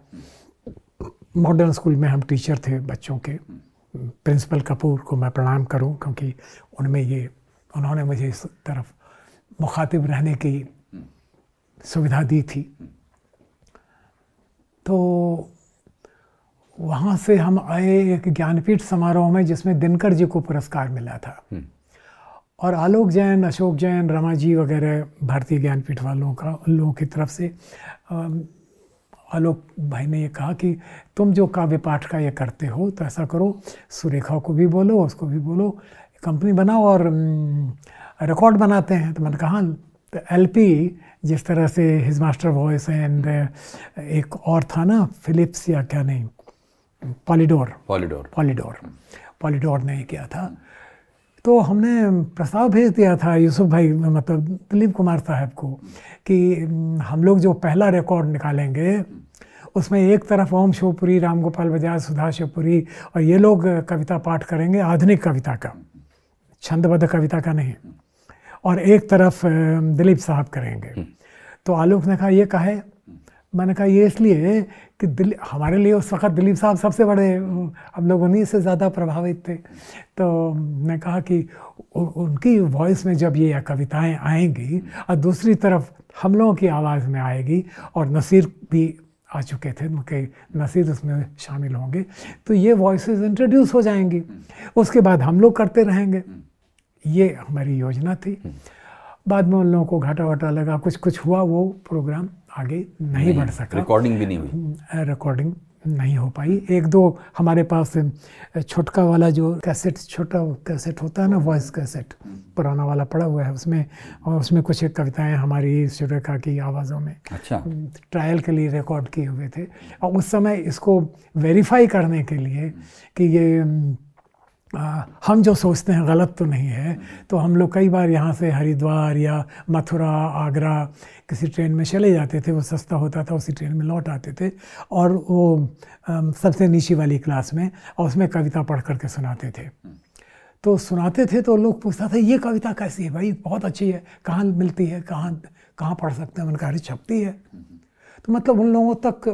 मॉडर्न स्कूल में हम टीचर थे बच्चों के। प्रिंसिपल कपूर को मैं प्रणाम करूं क्योंकि उनमें ये, उन्होंने मुझे इस तरफ मुखातिब रहने की सुविधा दी थी। तो वहाँ से हम आए एक ज्ञानपीठ समारोह में जिसमें दिनकर जी को पुरस्कार मिला था और आलोक जैन, अशोक जैन, रमा जी वगैरह भारतीय ज्ञानपीठ वालों का, उन लोगों की तरफ से। आलोक भाई ने ये कहा कि तुम जो काव्य पाठ का ये करते हो तो ऐसा करो सुरेखा को भी बोलो, उसको भी बोलो, कंपनी बनाओ और रिकॉर्ड बनाते हैं। तो मैंने कहा तो LP जिस तरह से हिज मास्टर वॉइस एंड एक और था ना फिलिप्स या क्या नहीं, पॉलीडोर ने किया था। तो हमने प्रस्ताव भेज दिया था यूसुफ भाई, मतलब दिलीप कुमार साहब को, कि हम लोग जो पहला रिकॉर्ड निकालेंगे उसमें एक तरफ ओम शिवपुरी, रामगोपाल बजाज, सुधा शिवपुरी और ये लोग कविता पाठ करेंगे आधुनिक कविता का, छंदबद्ध कविता का नहीं, और एक तरफ दिलीप साहब करेंगे। तो आलोक ने कहा ये काहे? मैंने कहा ये इसलिए कि हमारे लिए उस वक़्त दिलीप साहब सबसे बड़े, हम लोग उन्हीं से ज़्यादा प्रभावित थे। तो मैं कहा कि उनकी वॉइस में जब ये कविताएं आएंगी और दूसरी तरफ हम लोगों की आवाज़ में आएगी, और नसीर भी आ चुके थे, उनके नसीर उसमें शामिल होंगे, तो ये वॉइसेस इंट्रोड्यूस हो जाएंगी। उसके बाद हम लोग करते रहेंगे, ये हमारी योजना थी। बाद में उन लोगों को घाटा वाटा लगा, कुछ कुछ हुआ, वो प्रोग्राम आगे नहीं बढ़ सका, रिकॉर्डिंग भी नहीं हुई, रिकॉर्डिंग नहीं हो पाई। एक दो हमारे पास छोटका वाला जो कैसेट, छोटा कैसेट होता है ना, वॉइस कैसेट पुराना वाला पड़ा हुआ है, उसमें और उसमें कुछ कविताएं हमारी सुरेखा की आवाज़ों में अच्छा ट्रायल के लिए रिकॉर्ड किए हुए थे। और उस समय इसको वेरीफाई करने के लिए कि ये हम जो सोचते हैं गलत तो नहीं है, तो हम लोग कई बार यहाँ से हरिद्वार या मथुरा, आगरा किसी ट्रेन में चले जाते थे, वो सस्ता होता था, उसी ट्रेन में लौट आते थे, और वो सबसे नीचे वाली क्लास में, और उसमें कविता पढ़ करके सुनाते थे। तो सुनाते थे तो लोग पूछता था, ये कविता कैसी है भाई, बहुत अच्छी है, कहाँ मिलती है, कहाँ पढ़ सकते हैं, उनका हरी छपती है। तो मतलब उन लोगों तक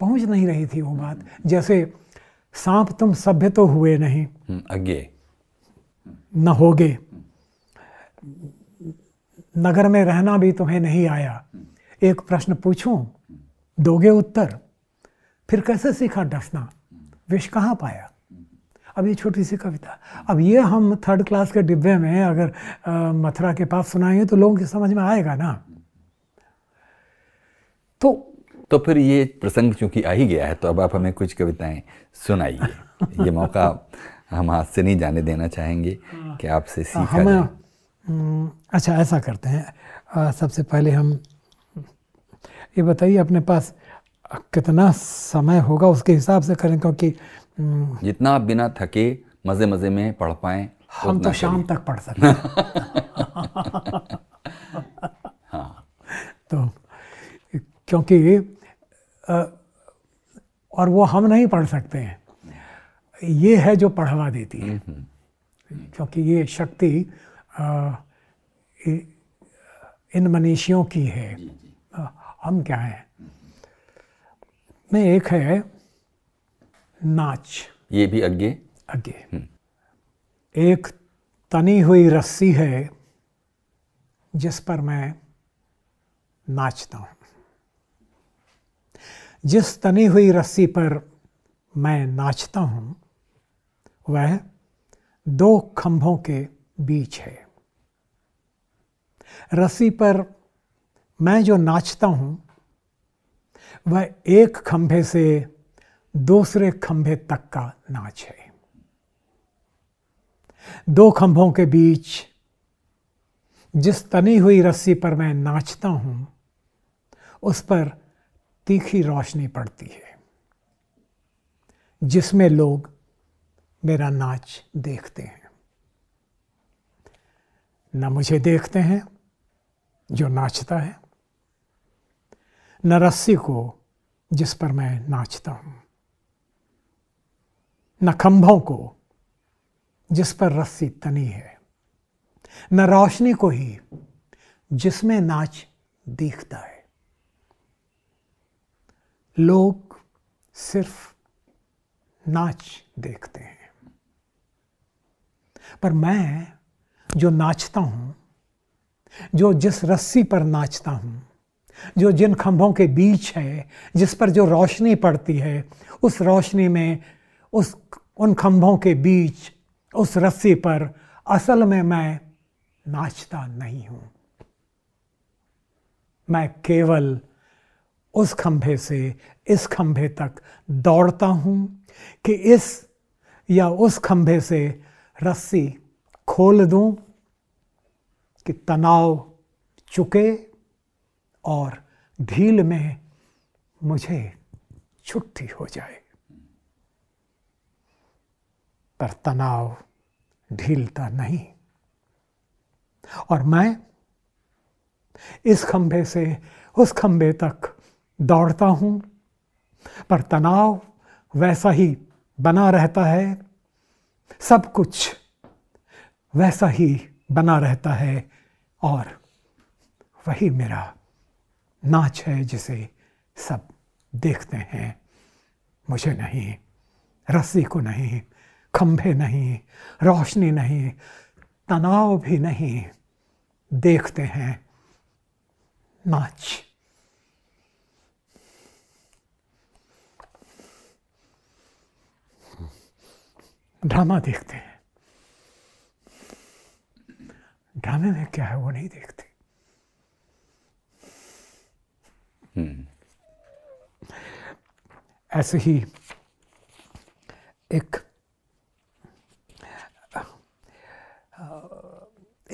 पहुँच नहीं रही थी वो बात। जैसे सांप तुम सभ्य तो हुए नहीं, अज्ञेय न होगे, नगर में रहना भी तुम्हें नहीं आया, एक प्रश्न पूछूं दोगे उत्तर, फिर कैसे सीखा डसना, विष कहाँ पाया। अब ये छोटी सी कविता, अब ये हम थर्ड क्लास के डिब्बे में अगर मथुरा के पास सुनाएंगे तो लोगों की समझ में आएगा ना। तो फिर ये प्रसंग चूंकि आ ही गया है, तो अब आप हमें कुछ कविताएं सुनाइए। ये मौका हम हाथ से नहीं जाने देना चाहेंगे कि आपसे सीखा जाए। अच्छा, ऐसा करते हैं, सबसे पहले हम ये बताइए अपने पास कितना समय होगा, उसके हिसाब से करें, क्योंकि जितना आप बिना थके मज़े मज़े में पढ़ पाएँ। हम तो शाम तक पढ़ सकते हाँ, तो क्योंकि और वो हम नहीं पढ़ सकते हैं, ये है जो पढ़वा देती है, क्योंकि ये शक्ति इन मनीषियों की है, हम क्या हैं। नहीं, एक है नाच, ये भी अज्ञेय अज्ञेय। एक तनी हुई रस्सी है जिस पर मैं नाचता हूँ, जिस तनी हुई रस्सी पर मैं नाचता हूँ वह दो खंभों के बीच है। रस्सी पर मैं जो नाचता हूँ वह एक खंभे से दूसरे खंभे तक का नाच है। दो खंभों के बीच जिस तनी हुई रस्सी पर मैं नाचता हूँ उस पर तीखी रोशनी पड़ती है जिसमें लोग मेरा नाच देखते हैं। न मुझे देखते हैं जो नाचता है, न रस्सी को जिस पर मैं नाचता हूं, न खंभों को जिस पर रस्सी तनी है, न रोशनी को ही जिसमें नाच दिखता है। लोग सिर्फ नाच देखते हैं, पर मैं जो नाचता हूँ, जो जिस रस्सी पर नाचता हूँ, जो जिन खंभों के बीच है, जिस पर जो रोशनी पड़ती है, उस रोशनी में, उस उन खंभों के बीच, उस रस्सी पर असल में मैं नाचता नहीं हूँ। मैं केवल उस खंभे से इस खंभे तक दौड़ता हूँ कि इस या उस खंभे से रस्सी खोल दूँ कि तनाव चुके और ढील में मुझे छुट्टी हो जाए। पर तनाव ढीलता नहीं और मैं इस खंभे से उस खंभे तक दौड़ता हूँ, पर तनाव वैसा ही बना रहता है, सब कुछ वैसा ही बना रहता है, और वही मेरा नाच है जिसे सब देखते हैं। मुझे नहीं, रस्सी को नहीं, खंभे नहीं, रोशनी नहीं, तनाव भी नहीं, देखते हैं नाच। ड्रामा देखते हैं, ड्रामे में क्या है वो नहीं देखते। ऐसे ही एक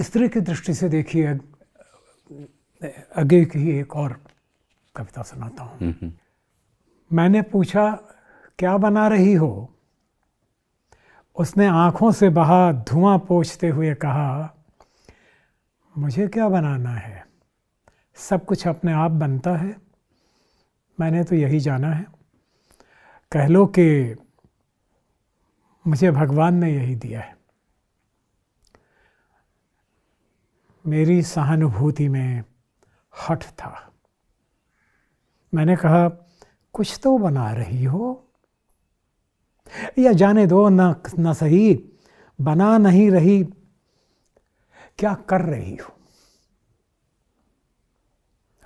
स्त्री की दृष्टि से देखिए, अज्ञेय की ही एक और कविता सुनाता हूँ। मैंने पूछा क्या बना रही हो, उसने आँखों से बहा धुआं पोंछते हुए कहा, मुझे क्या बनाना है, सब कुछ अपने आप बनता है, मैंने तो यही जाना है, कह लो कि मुझे भगवान ने यही दिया है। मेरी सहानुभूति में हठ था, मैंने कहा कुछ तो बना रही हो, या जाने दो ना सही, बना नहीं रही, क्या कर रही हो।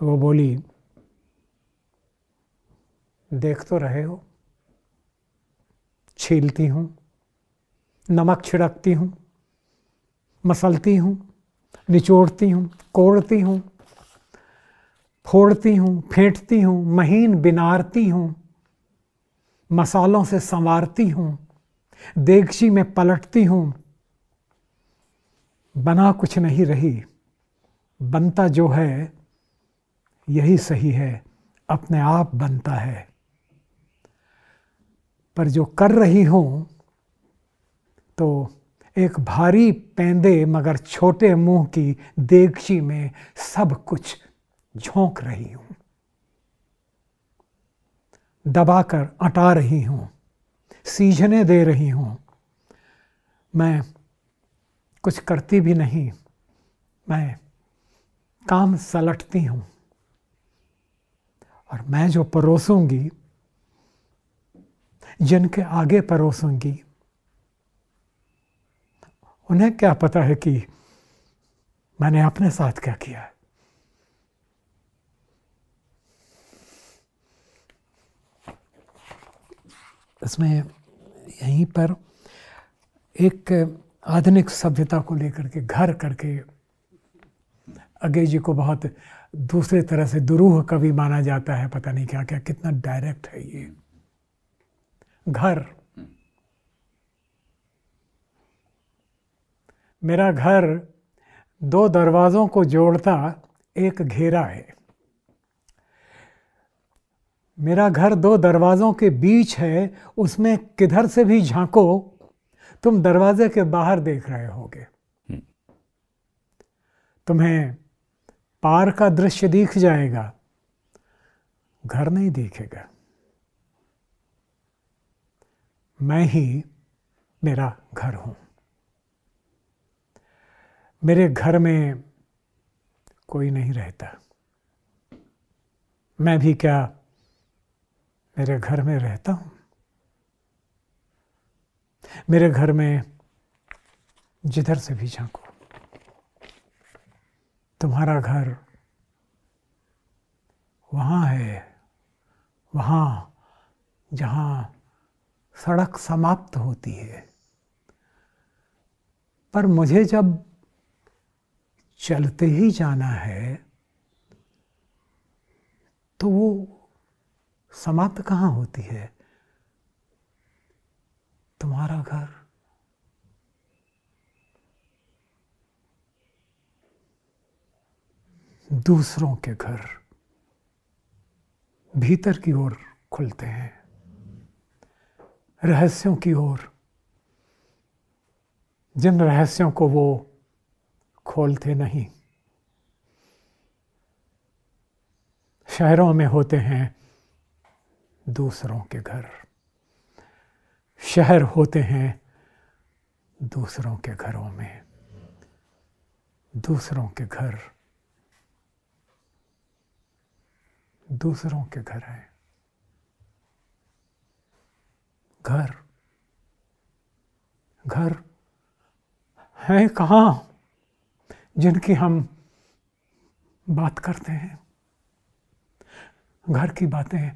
वो बोली, देख तो रहे हो, छीलती हूँ, नमक छिड़कती हूँ, मसलती हूँ, निचोड़ती हूँ, कोड़ती हूँ, फोड़ती हूँ, फेंटती हूँ, महीन बिनारती हूँ, मसालों से संवारती हूँ, देगची में पलटती हूँ, बना कुछ नहीं रही, बनता जो है यही सही है, अपने आप बनता है। पर जो कर रही हूँ तो एक भारी पेंदे मगर छोटे मुंह की देगची में सब कुछ झोंक रही हूँ, दबाकर अटा रही हूँ, सीझने दे रही हूँ। मैं कुछ करती भी नहीं, मैं काम सलटती हूँ, और मैं जो परोसूंगी, जिनके आगे परोसूंगी, उन्हें क्या पता है कि मैंने अपने साथ क्या किया है। इसमें यहीं पर एक आधुनिक सभ्यता को लेकर के घर करके अज्ञेय जी को बहुत दूसरे तरह से दुरूह कवि माना जाता है, पता नहीं क्या क्या, कितना डायरेक्ट है ये। घर, मेरा घर दो दरवाज़ों को जोड़ता एक घेरा है, मेरा घर दो दरवाज़ों के बीच है, उसमें किधर से भी झांको तुम दरवाजे के बाहर देख रहे होगे। तुम्हें पार का दृश्य दिख जाएगा, घर नहीं दिखेगा। मैं ही मेरा घर हूं। मेरे घर में कोई नहीं रहता, मैं भी क्या मेरे घर में रहता हूं। मेरे घर में जिधर से भी झांको, तुम्हारा घर वहाँ है, वहाँ जहाँ सड़क समाप्त होती है। पर मुझे जब चलते ही जाना है तो वो समाप्त कहाँ होती है? तुम्हारा घर। दूसरों के घर भीतर की ओर खुलते हैं, रहस्यों की ओर, जिन रहस्यों को वो खोलते नहीं। शहरों में होते हैं दूसरों के घर, शहर होते हैं दूसरों के घरों में, दूसरों के घर, दूसरों के घर हैं। घर, घर हैं कहाँ जिनकी हम बात करते हैं? घर की बातें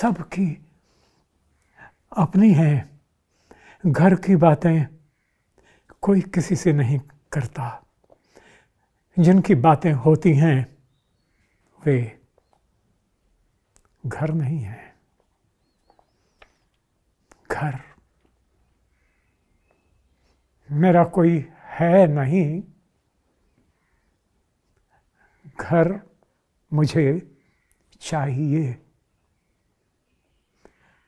सबकी अपनी हैं, घर की बातें कोई किसी से नहीं करता। जिनकी बातें होती हैं वे घर नहीं है, घर, मेरा कोई है नहीं, घर मुझे चाहिए।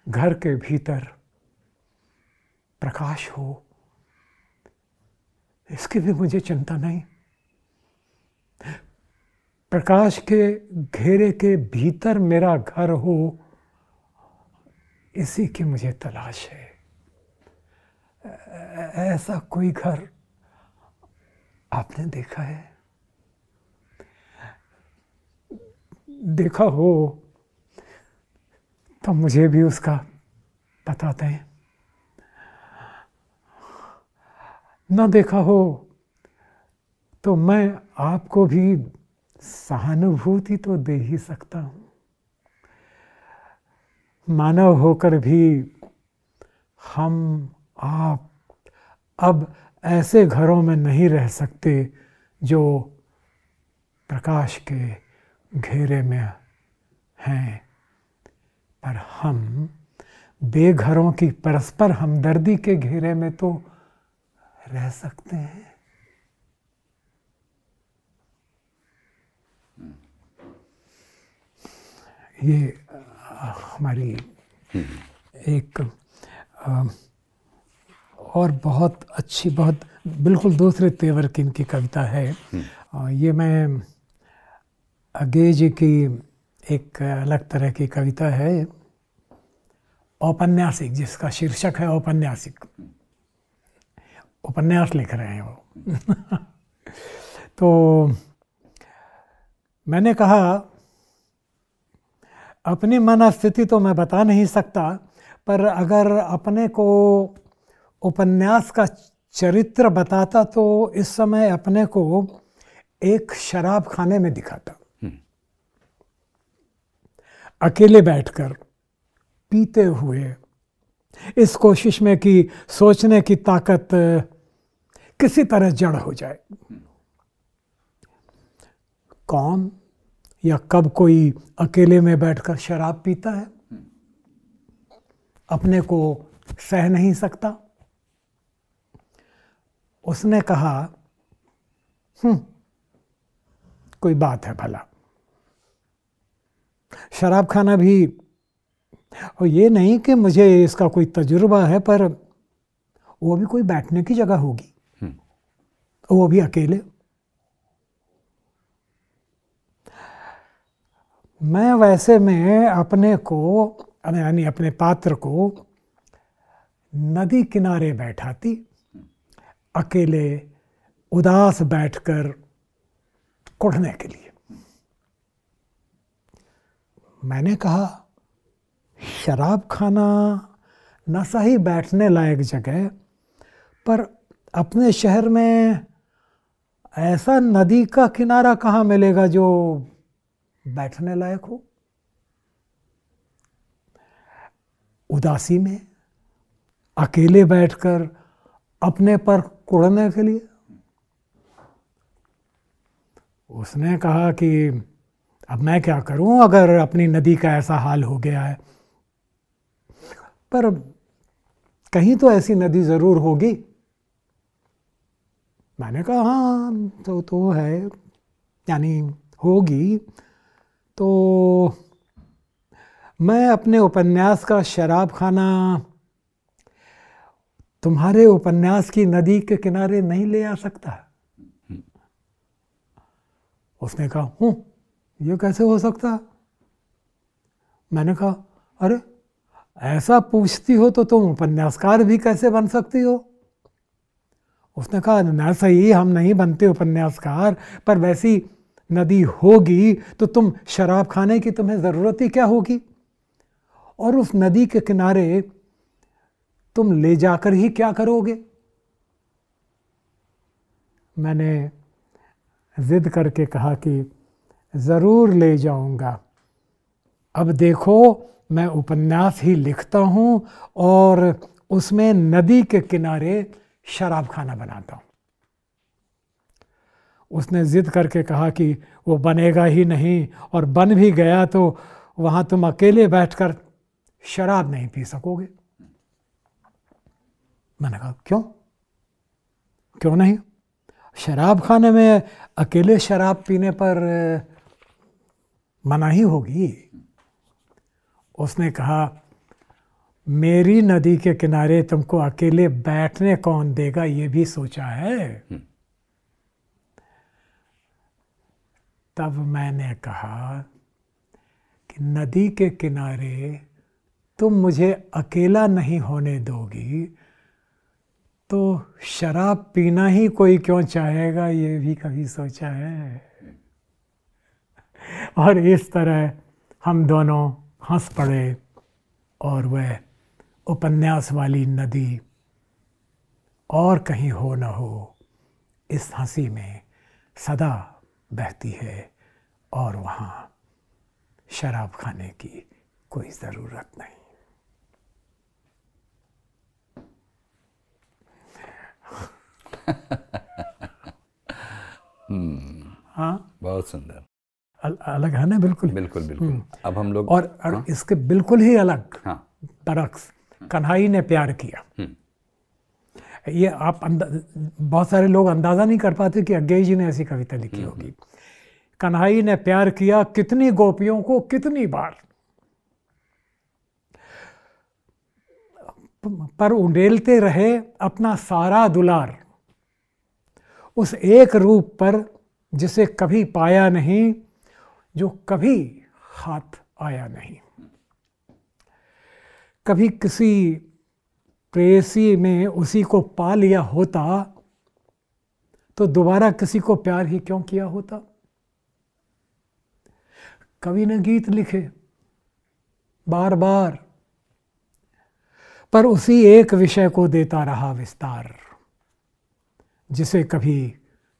घर के भीतर प्रकाश हो, इसकी भी मुझे चिंता नहीं। प्रकाश के घेरे के भीतर मेरा घर हो, इसी की मुझे तलाश है। ऐसा कोई घर आपने देखा है? देखा हो तो मुझे भी उसका पता दें, ना देखा हो तो मैं आपको भी सहानुभूति तो दे ही सकता हूँ। मानव होकर भी हम आप अब ऐसे घरों में नहीं रह सकते जो प्रकाश के घेरे में हैं, पर हम बेघरों की परस्पर हमदर्दी के घेरे में तो रह सकते हैं। ये हमारी एक और बहुत अच्छी, बहुत बिल्कुल दूसरे तेवर की इनकी कविता है। ये मैं अज्ञेय जी की एक अलग तरह की कविता है, औपन्यासिक, जिसका शीर्षक है औपन्यासिक, उपन्यास लिख रहे हैं वो। तो मैंने कहा अपनी मनस्थिति तो मैं बता नहीं सकता, पर अगर अपने को उपन्यास का चरित्र बताता तो इस समय अपने को एक शराब खाने में दिखाता, अकेले बैठकर पीते हुए, इस कोशिश में कि सोचने की ताकत किसी तरह जड़ हो जाए। कौन या कब कोई अकेले में बैठकर शराब पीता है? अपने को सह नहीं सकता। उसने कहा कोई बात है भला, शराब खाना भी, और ये नहीं कि मुझे इसका कोई तजुर्बा है, पर वो भी कोई बैठने की जगह होगी, वो भी अकेले। मैं वैसे में अपने को, यानी अपने पात्र को नदी किनारे बैठाती, अकेले उदास बैठकर कुढ़ने के लिए। मैंने कहा शराब खाना न सही बैठने लायक जगह, पर अपने शहर में ऐसा नदी का किनारा कहाँ मिलेगा जो बैठने लायक हो। उदासी में अकेले बैठकर अपने पर कुढ़ने के लिए। उसने कहा कि अब मैं क्या करूं अगर अपनी नदी का ऐसा हाल हो गया है, पर कहीं तो ऐसी नदी जरूर होगी। मैंने कहा हाँ तो है, यानी होगी। तो मैं अपने उपन्यास का शराब खाना तुम्हारे उपन्यास की नदी के किनारे नहीं ले आ सकता। उसने कहा हूँ, ये कैसे हो सकता? मैंने कहा अरे ऐसा पूछती हो तो तुम उपन्यासकार भी कैसे बन सकती हो? उसने कहा ना सही, हम नहीं बनते उपन्यासकार, पर वैसी नदी होगी तो तुम शराब खाने की तुम्हें ज़रूरत ही क्या होगी, और उस नदी के किनारे तुम ले जाकर ही क्या करोगे? मैंने जिद करके कहा कि ज़रूर ले जाऊंगा, अब देखो मैं उपन्यास ही लिखता हूं और उसमें नदी के किनारे शराब खाना बनाता हूं। उसने जिद करके कहा कि वो बनेगा ही नहीं, और बन भी गया तो वहाँ तुम अकेले बैठकर शराब नहीं पी सकोगे। मैंने कहा क्यों क्यों नहीं, शराब खाने में अकेले शराब पीने पर मनाही होगी। उसने कहा मेरी नदी के किनारे तुमको अकेले बैठने कौन देगा, ये भी सोचा है। तब मैंने कहा कि नदी के किनारे तुम मुझे अकेला नहीं होने दोगी तो शराब पीना ही कोई क्यों चाहेगा, ये भी कभी सोचा है। और इस तरह हम दोनों हंस पड़े और वह उपन्यास वाली नदी और कहीं हो न हो इस हंसी में सदा बहती है और वहाँ शराब खाने की कोई ज़रूरत नहीं। हाँ बहुत सुंदर, अलग है ना, बिल्कुल बिल्कुल बिल्कुल। अब हम लोग और हाँ? इसके बिल्कुल ही अलग हाँ। बरक्स कन्हई ने प्यार किया, ये आप बहुत सारे लोग अंदाज़ा नहीं कर पाते कि अज्ञेय जी ने ऐसी कविता लिखी होगी। कन्हई ने प्यार किया कितनी गोपियों को कितनी बार, पर उंडेलते रहे अपना सारा दुलार उस एक रूप पर जिसे कभी पाया नहीं, जो कभी हाथ आया नहीं। कभी किसी प्रेसी में उसी को पा लिया होता तो दोबारा किसी को प्यार ही क्यों किया होता। कवि ने गीत लिखे बार बार, पर उसी एक विषय को देता रहा विस्तार जिसे कभी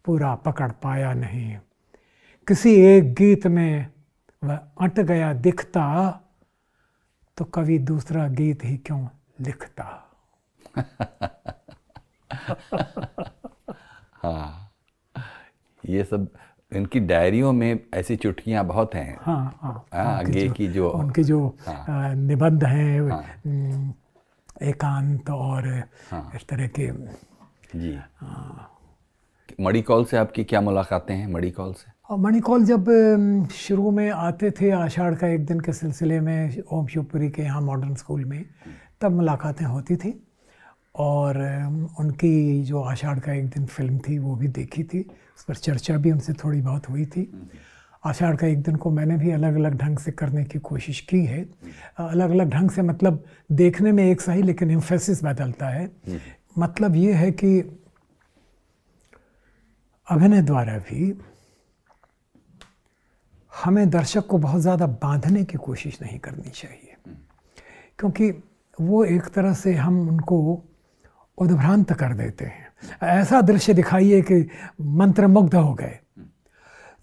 पूरा पकड़ पाया नहीं। किसी एक गीत में वह अट गया दिखता तो कवि दूसरा गीत ही क्यों लिखता। हाँ ये सब इनकी डायरियों में ऐसी चुटकियां बहुत हैं। हाँ हाँ आगे की जो उनके जो हाँ, निबंध हैं हाँ, एकांत और हाँ, इस तरह के जी हाँ। मणिकौल से आपकी क्या मुलाकातें हैं? मणिकौल से और मणिकौल जब शुरू में आते थे आषाढ़ का एक दिन के सिलसिले में ओम शिवपुरी के यहाँ मॉडर्न स्कूल में, तब मुलाकातें होती थी और उनकी जो आषाढ़ का एक दिन फिल्म थी वो भी देखी थी, उस पर चर्चा भी उनसे थोड़ी बहुत हुई थी। आषाढ़ का एक दिन को मैंने भी अलग अलग ढंग से करने की कोशिश की है, अलग अलग ढंग से मतलब देखने में एक सा ही लेकिन एम्फेसिस बदलता है। मतलब ये है कि अभिनय द्वारा भी हमें दर्शक को बहुत ज़्यादा बांधने की कोशिश नहीं करनी चाहिए, क्योंकि वो एक तरह से हम उनको उद्भ्रांत कर देते हैं। ऐसा दृश्य दिखाइए कि मंत्रमुग्ध हो गए,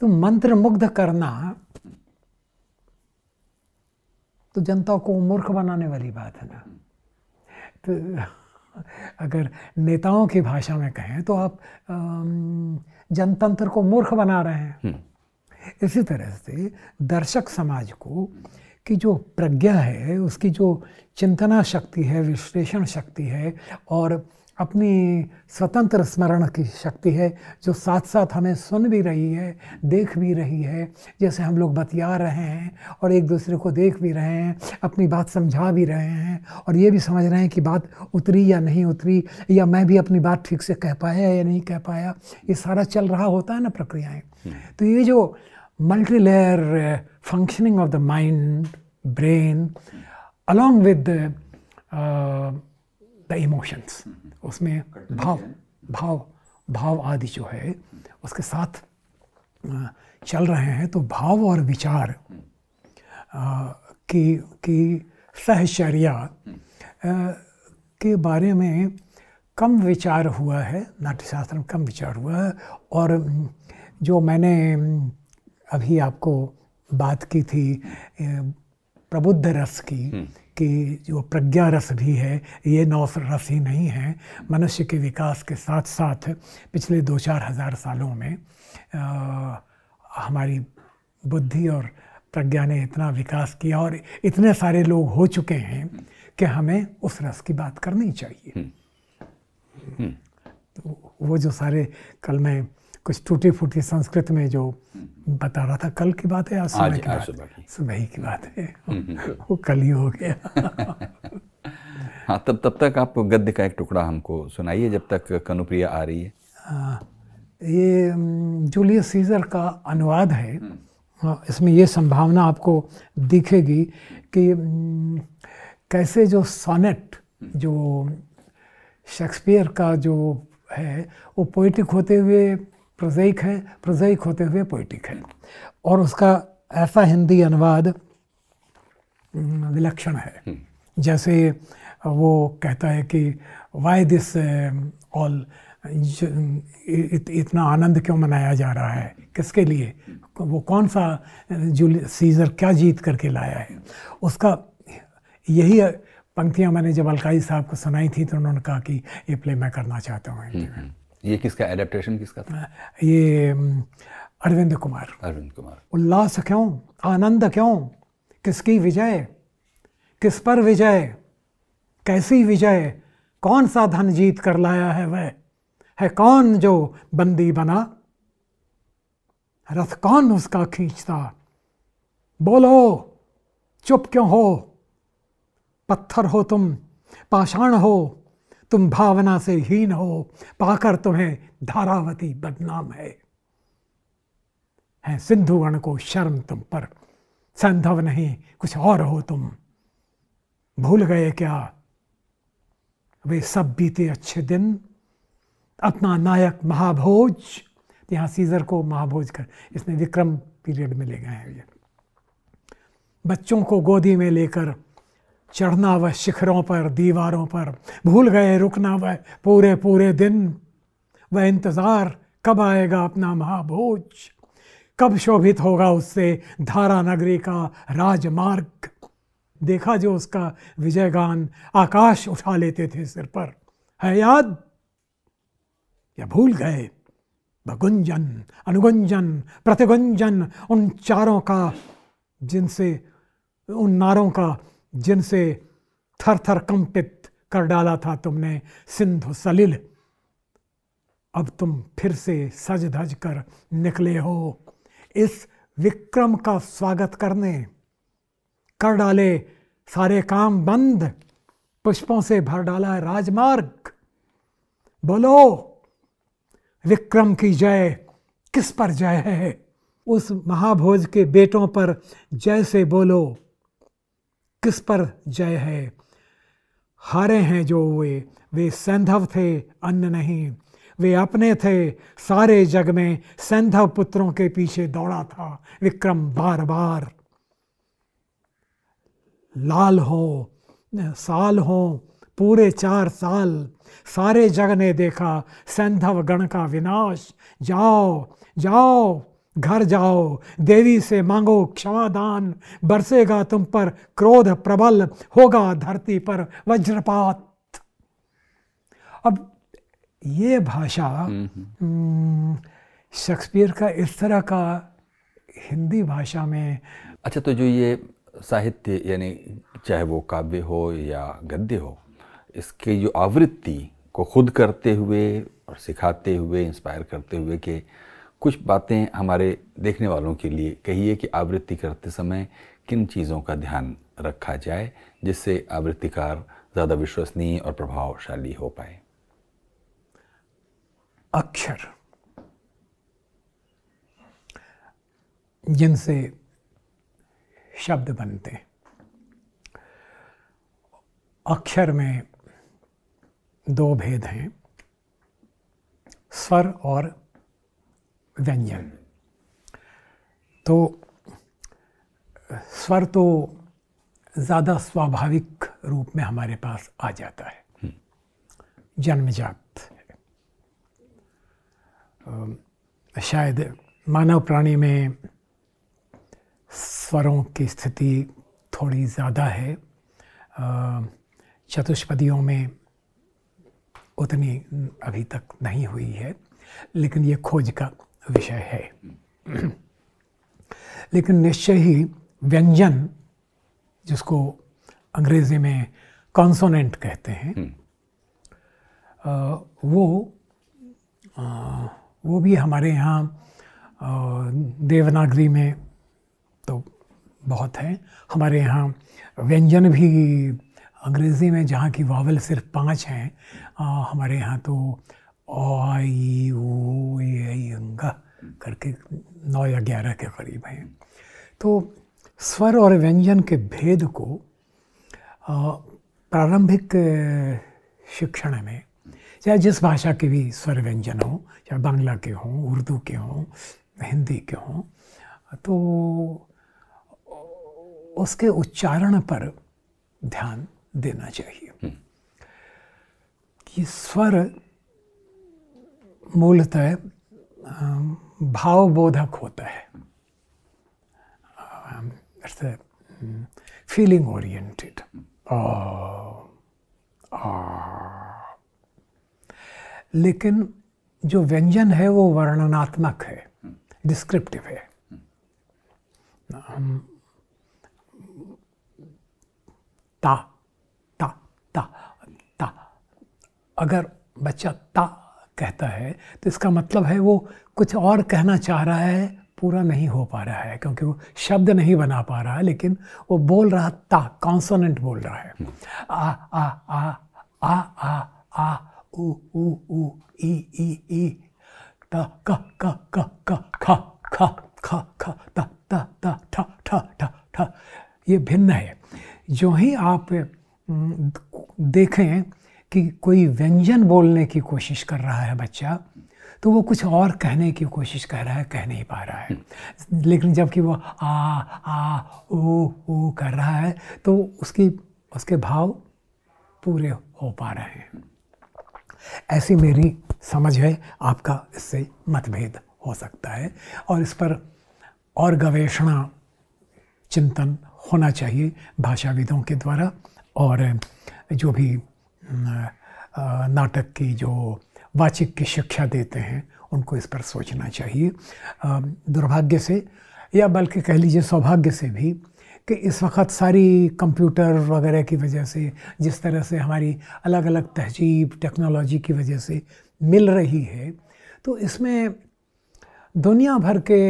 तो मंत्रमुग्ध करना तो जनता को मूर्ख बनाने वाली बात है ना। तो अगर नेताओं की भाषा में कहें तो आप जनतंत्र को मूर्ख बना रहे हैं। इसी तरह से दर्शक समाज को की जो प्रज्ञा है, उसकी जो चिंतना शक्ति है, विश्लेषण शक्ति है और अपनी स्वतंत्र स्मरण की शक्ति है, जो साथ साथ हमें सुन भी रही है देख भी रही है, जैसे हम लोग बतिया रहे हैं और एक दूसरे को देख भी रहे हैं, अपनी बात समझा भी रहे हैं और ये भी समझ रहे हैं कि बात उतरी या नहीं उतरी, या मैं भी अपनी बात ठीक से कह पाया या नहीं कह पाया, ये सारा चल रहा होता है ना प्रक्रियाएँ। तो ये जो multi layer functioning of the mind, brain, along with the emotions, उसमें भाव भाव भाव आदि जो है उसके साथ चल रहे हैं, तो भाव और विचार की सहचर्या के बारे में कम विचार हुआ है, नाट्यशास्त्र में कम विचार हुआ है। और जो मैंने अभी आपको बात की थी प्रबुद्ध रस की, कि जो प्रज्ञा रस भी है, ये नौ रस ही नहीं है। मनुष्य के विकास के साथ साथ पिछले 2-4 हज़ार सालों में हमारी बुद्धि और प्रज्ञा ने इतना विकास किया और इतने सारे लोग हो चुके हैं कि हमें उस रस की बात करनी चाहिए। तो वो जो सारे कल मैं कुछ टूटी फूटी संस्कृत में जो बता रहा था, कल की बात है या सुबह की बात है? सुबह ही की बात है, वो कल ही हो गया। हाँ, तब तक आप गद्य का एक टुकड़ा हमको सुनाइए जब तक कनुप्रिया आ रही है। ये जूलियस सीजर का अनुवाद है। इसमें ये संभावना आपको दिखेगी कि कैसे जो सोनेट, जो शेक्सपियर का जो है वो पोइटिक होते हुए प्रोज़ाइक है, प्रोज़ाइक होते हुए पोइटिक है, और उसका ऐसा हिंदी अनुवाद विलक्षण है। जैसे वो कहता है कि वाई दिस ऑल, इतना आनंद क्यों मनाया जा रहा है, किसके लिए, वो कौन सा जूलियस सीजर क्या जीत करके लाया है। उसका यही पंक्तियाँ मैंने जब अलकाज़ी साहब को सुनाई थी तो उन्होंने कहा कि ये प्ले मैं करना चाहता हूँ। ये किसका एडेप्टेशन किसका था? ये अरविंद कुमार। अरविंद कुमार। उल्लास क्यों, आनंद क्यों, किसकी विजय, किस पर विजय, कैसी विजय, कौन सा धन जीत कर लाया है, वह है कौन जो बंदी बना, रथ कौन उसका खींचता, बोलो चुप क्यों हो, पत्थर हो तुम, पाषाण हो तुम, भावना से हीन हो, पाकर तुम्हें धारावती बदनाम है सिंधुगण को शर्म तुम पर, संधव नहीं कुछ और हो तुम, भूल गए क्या वे सब बीते अच्छे दिन, अपना नायक महाभोज। यहाँ सीजर को महाभोज कर, इसने विक्रम पीरियड में ले गए हैं ये। बच्चों को गोदी में लेकर चढ़ना वह शिखरों पर, दीवारों पर, भूल गए रुकना वह पूरे पूरे दिन, वह इंतज़ार कब आएगा अपना महाभोज, कब शोभित होगा उससे धारा नगरी का राजमार्ग। देखा जो उसका विजयगान, आकाश उठा लेते थे सिर पर, है याद या भूल गए, गुंजन अनुगुंजन प्रतिगुंजन, उन चारों का जिनसे, उन नारों का जिनसे थर थर कंपित कर डाला था तुमने सिंधु सलिल। अब तुम फिर से सज धज कर निकले हो इस विक्रम का स्वागत करने, कर डाले सारे काम बंद, पुष्पों से भर डाला है राजमार्ग, बोलो विक्रम की जय, किस पर जय है, उस महाभोज के बेटों पर जय से बोलो, किस पर जय है। हारे हैं जो वे सैंधव थे अन्न नहीं, वे अपने थे सारे जग में, सैंधव पुत्रों के पीछे दौड़ा था विक्रम बार बार। लाल हो साल हो पूरे 4 साल, सारे जग ने देखा सैंधव गण का विनाश, जाओ जाओ घर जाओ, देवी से मांगो क्षमादान, बरसेगा तुम पर क्रोध प्रबल, होगा धरती पर वज्रपात। अब ये भाषा शेक्सपियर का इस तरह का हिंदी भाषा में। अच्छा, तो जो ये साहित्य यानी चाहे वो काव्य हो या गद्य हो, इसके जो आवृत्ति को खुद करते हुए और सिखाते हुए, इंस्पायर करते हुए कि कुछ बातें हमारे देखने वालों के लिए कहिए कि आवृत्ति करते समय किन चीज़ों का ध्यान रखा जाए जिससे आवृत्तिकार ज़्यादा विश्वसनीय और प्रभावशाली हो पाए। अक्षर जिनसे शब्द बनते हैं, अक्षर में 2 भेद हैं, स्वर और व्यंजन। तो स्वर तो ज़्यादा स्वाभाविक रूप में हमारे पास आ जाता है, जन्मजात है। शायद मानव प्राणी में स्वरों की स्थिति थोड़ी ज़्यादा है, चतुष्पदियों में उतनी अभी तक नहीं हुई है, लेकिन ये खोज का विषय है। लेकिन निश्चय ही व्यंजन, जिसको अंग्रेजी में कॉन्सोनेंट कहते हैं, वो भी हमारे यहाँ देवनागरी में तो बहुत है। हमारे यहाँ व्यंजन भी अंग्रेज़ी में जहाँ की वावल सिर्फ 5 हैं, हमारे यहाँ तो ओ ई ओ ई अंगा करके 9 या 11 के करीब हैं। तो स्वर और व्यंजन के भेद को प्रारंभिक शिक्षण में, चाहे जिस भाषा के भी स्वर व्यंजन हो, चाहे बांग्ला के हों, उर्दू के हों, हिंदी के हों, तो उसके उच्चारण पर ध्यान देना चाहिए कि स्वर मूलतः भावबोधक होता है, फीलिंग ओरिएंटेड। लेकिन जो व्यंजन है वो वर्णनात्मक है, डिस्क्रिप्टिव है। ता ता ता ता, अगर बच्चा ता कहता है तो इसका मतलब है वो कुछ और कहना चाह रहा है, पूरा नहीं हो पा रहा है क्योंकि वो शब्द नहीं बना पा रहा है, लेकिन वो बोल रहा ता, कॉन्सोनेंट बोल रहा है। आ आ आ आ आ आ उ उ उ ई ई ई ता का का का का खा खा खा खा ता ता ता ठा ठा ठा ठा, ये भिन्न है। जो ही आप देखें कि कोई व्यंजन बोलने की कोशिश कर रहा है बच्चा, तो वो कुछ और कहने की कोशिश कर रहा है, कह नहीं पा रहा है। लेकिन जबकि वो आ ओ कर रहा है तो उसके भाव पूरे हो पा रहे हैं। ऐसी मेरी समझ है, आपका इससे मतभेद हो सकता है और इस पर और गवेषणा चिंतन होना चाहिए भाषाविदों के द्वारा, और जो भी नाटक की जो वाचिक की शिक्षा देते हैं उनको इस पर सोचना चाहिए। दुर्भाग्य से, या बल्कि कह लीजिए सौभाग्य से भी, कि इस वक्त सारी कंप्यूटर वगैरह की वजह से, जिस तरह से हमारी अलग अलग तहजीब टेक्नोलॉजी की वजह से मिल रही है, तो इसमें दुनिया भर के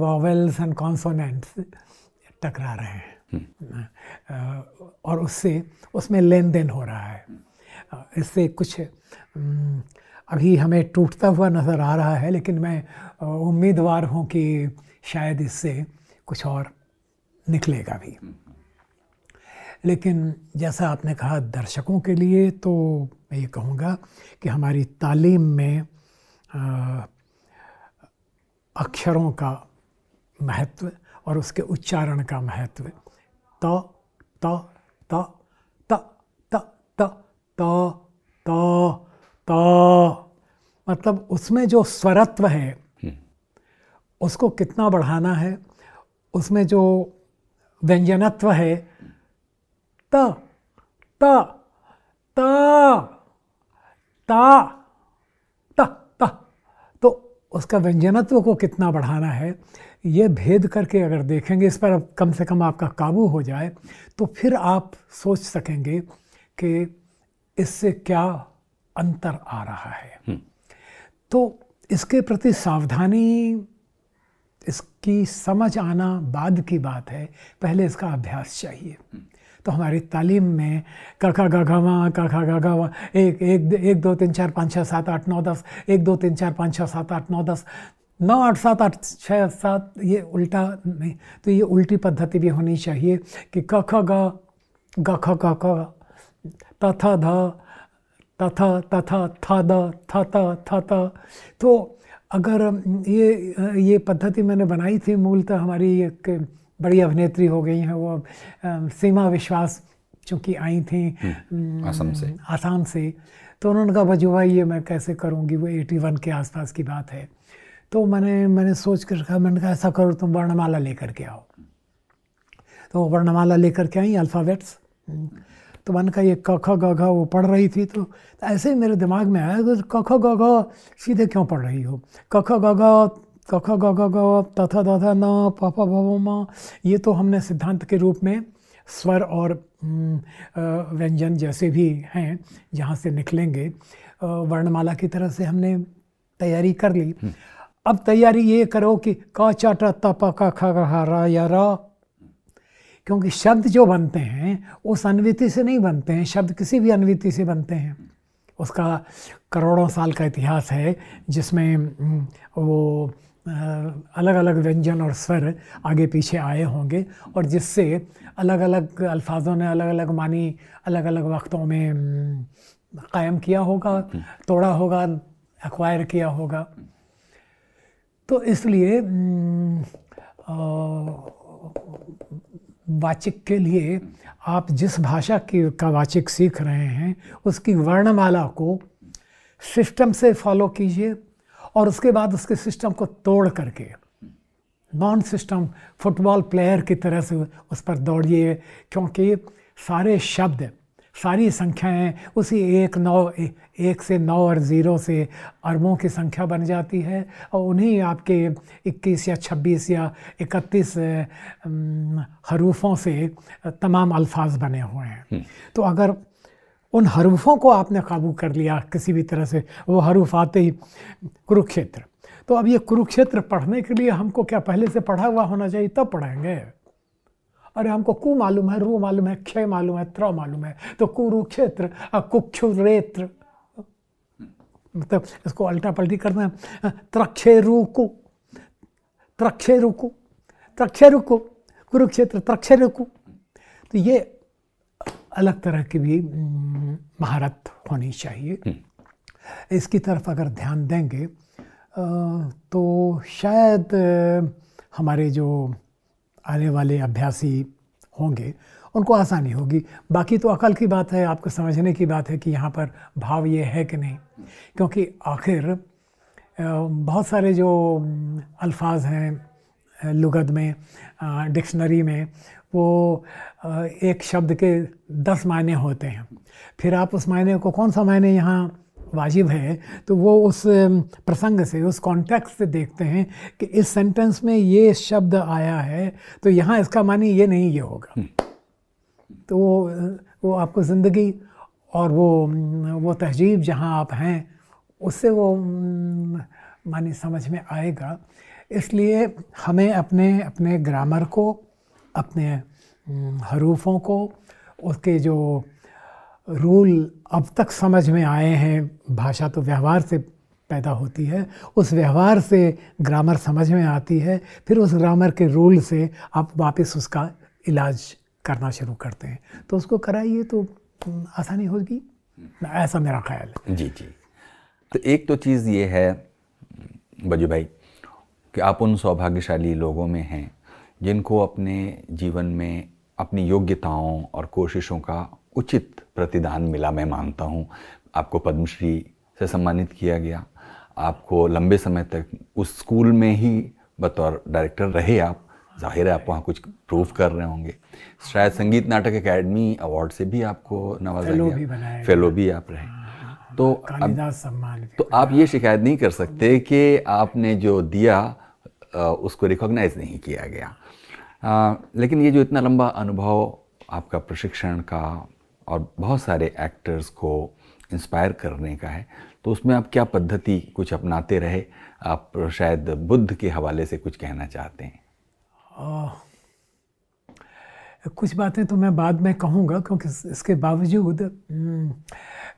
वॉवेल्स एंड कॉन्सोनेंट्स टकरा रहे हैं और उससे उसमें लेन देन हो रहा है। इससे कुछ अभी हमें टूटता हुआ नज़र आ रहा है, लेकिन मैं उम्मीदवार हूँ कि शायद इससे कुछ और निकलेगा भी। लेकिन जैसा आपने कहा दर्शकों के लिए, तो मैं ये कहूँगा कि हमारी तालीम में अक्षरों का महत्व और उसके उच्चारण का महत्व, त त त त त त त त त, मतलब उसमें जो स्वरत्व है उसको कितना बढ़ाना है, उसमें जो व्यंजनत्व है त त त त, उसका व्यंजनत्व को कितना बढ़ाना है, ये भेद करके अगर देखेंगे, इस पर कम से कम आपका काबू हो जाए, तो फिर आप सोच सकेंगे कि इससे क्या अंतर आ रहा है। तो इसके प्रति सावधानी, इसकी समझ आना बाद की बात है, पहले इसका अभ्यास चाहिए। तो हमारी तालीम में काखा गागावा, 1 2 3 4 5 6 7 8 9 10, 1 2 3 4 5 6 7 8 9 10, 9 8 7 8 6 7, ये उल्टा नहीं, तो ये उल्टी पद्धति भी होनी चाहिए कि काखा गा गाखा काखा तथा धा तथा तथा था दा था था। तो अगर ये पद्धति मैंने बनाई थी, मूलतः हमारी एक बड़ी अभिनेत्री हो गई हैं वो सीमा विश्वास, चूँकि आई थी आसाम से, तो उन्होंने कहा बजुआ ये मैं कैसे करूँगी, वो 81 के आसपास की बात है। तो मैंने सोच कर कहा, मैंने कहा ऐसा करो तुम वर्णमाला लेकर के आओ। तो वर्णमाला लेकर के आई, अल्फ़ाबेट्स। तो मैंने कहा ये क ख ग घ, वो पढ़ रही थी, तो ऐसे ही मेरे दिमाग में आया कि क ख ग घ सीधे क्यों पढ़ रही हो, क ख ग घ कखा गा गा गा तथा दाधा ना पापा भावो माँ, ये तो हमने सिद्धांत के रूप में स्वर और व्यंजन जैसे भी हैं जहाँ से निकलेंगे, वर्णमाला की तरह से हमने तैयारी कर ली। अब तैयारी ये करो कि का चाटा तपा का खा खा रा या रा, क्योंकि शब्द जो बनते हैं उस अनुवृत्ति से नहीं बनते हैं, शब्द किसी भी अनुवृत्ति से बनते हैं। उसका करोड़ों साल का इतिहास है जिसमें वो अलग अलग व्यंजन और स्वर आगे पीछे आए होंगे और जिससे अलग अलग अल्फाजों ने अलग अलग मानी अलग अलग वक्तों में कायम किया होगा, तोड़ा होगा, एक्वायर किया होगा। तो इसलिए वाचिक के लिए आप जिस भाषा की का वाचिक सीख रहे हैं उसकी वर्णमाला को सिस्टम से फॉलो कीजिए और उसके बाद उसके सिस्टम को तोड़ करके नॉन सिस्टम फुटबॉल प्लेयर की तरह से उस पर दौड़िए, क्योंकि सारे शब्द सारी संख्याएं उसी 1 से 9 और 0 से अरबों की संख्या बन जाती है और उन्हीं आपके 21 या 26 या 31 हरूफों से तमाम अल्फाज बने हुए हैं। तो अगर उन हरूफों को आपने काबू कर लिया किसी भी तरह से, वो हरूफ आते ही कुरुक्षेत्र, तो अब ये कुरुक्षेत्र पढ़ने के लिए हमको क्या पहले से पढ़ा हुआ होना चाहिए? तब पढ़ेंगे। अरे हमको कु मालूम है, रू मालूम है, क्ष मालूम है, त्र मालूम है, तो कुरुक्षेत्र कुक्षुरेत्र, मतलब इसको अल्टा पल्टी करना है, त्रक्षेरुकु कुरुक्षेत्र त्रक्षेरुकु। तो ये अलग तरह की भी महारत होनी चाहिए। इसकी तरफ अगर ध्यान देंगे तो शायद हमारे जो आने वाले अभ्यासी होंगे उनको आसानी होगी। बाकी तो अकल की बात है, आपको समझने की बात है कि यहाँ पर भाव ये है कि नहीं, क्योंकि आखिर बहुत सारे जो अल्फाज हैं लुगत में, डिक्शनरी में, वो एक शब्द के 10 मायने होते हैं। फिर आप उस मायने को कौन सा मायने यहाँ वाजिब है, तो वो उस प्रसंग से, उस कॉन्टेक्स्ट से देखते हैं कि इस सेंटेंस में ये शब्द आया है तो यहाँ इसका माने ये नहीं ये होगा। तो वो आपको ज़िंदगी और वो तहजीब जहाँ आप हैं उससे वो माने समझ में आएगा। इसलिए हमें अपने अपने ग्रामर को, अपने हरूफों को, उसके जो रूल अब तक समझ में आए हैं, भाषा तो व्यवहार से पैदा होती है, उस व्यवहार से ग्रामर समझ में आती है, फिर उस ग्रामर के रूल से आप वापस उसका इलाज करना शुरू करते हैं। तो उसको कराइए तो आसानी होगी, ऐसा मेरा ख्याल है। जी जी। तो एक तो चीज़ ये है बजू भाई कि आप उन सौभाग्यशाली लोगों में हैं जिनको अपने जीवन में अपनी योग्यताओं और कोशिशों का उचित प्रतिदान मिला। मैं मानता हूँ आपको पद्मश्री से सम्मानित किया गया, आपको लंबे समय तक उस स्कूल में ही बतौर डायरेक्टर रहे आप, जाहिर है आप वहाँ कुछ प्रूव कर रहे होंगे। शायद संगीत नाटक एकेडमी अवार्ड से भी आपको नवाजा गया, फेलो भी आप रहे। तो आप ये शिकायत नहीं कर सकते कि आपने जो दिया उसको रिकॉग्नाइज नहीं किया गया। लेकिन ये जो इतना लंबा अनुभव आपका प्रशिक्षण का और बहुत सारे एक्टर्स को इंस्पायर करने का है, तो उसमें आप क्या पद्धति कुछ अपनाते रहे? आप शायद बुद्ध के हवाले से कुछ कहना चाहते हैं? कुछ बातें तो मैं बाद में कहूँगा, क्योंकि इसके बावजूद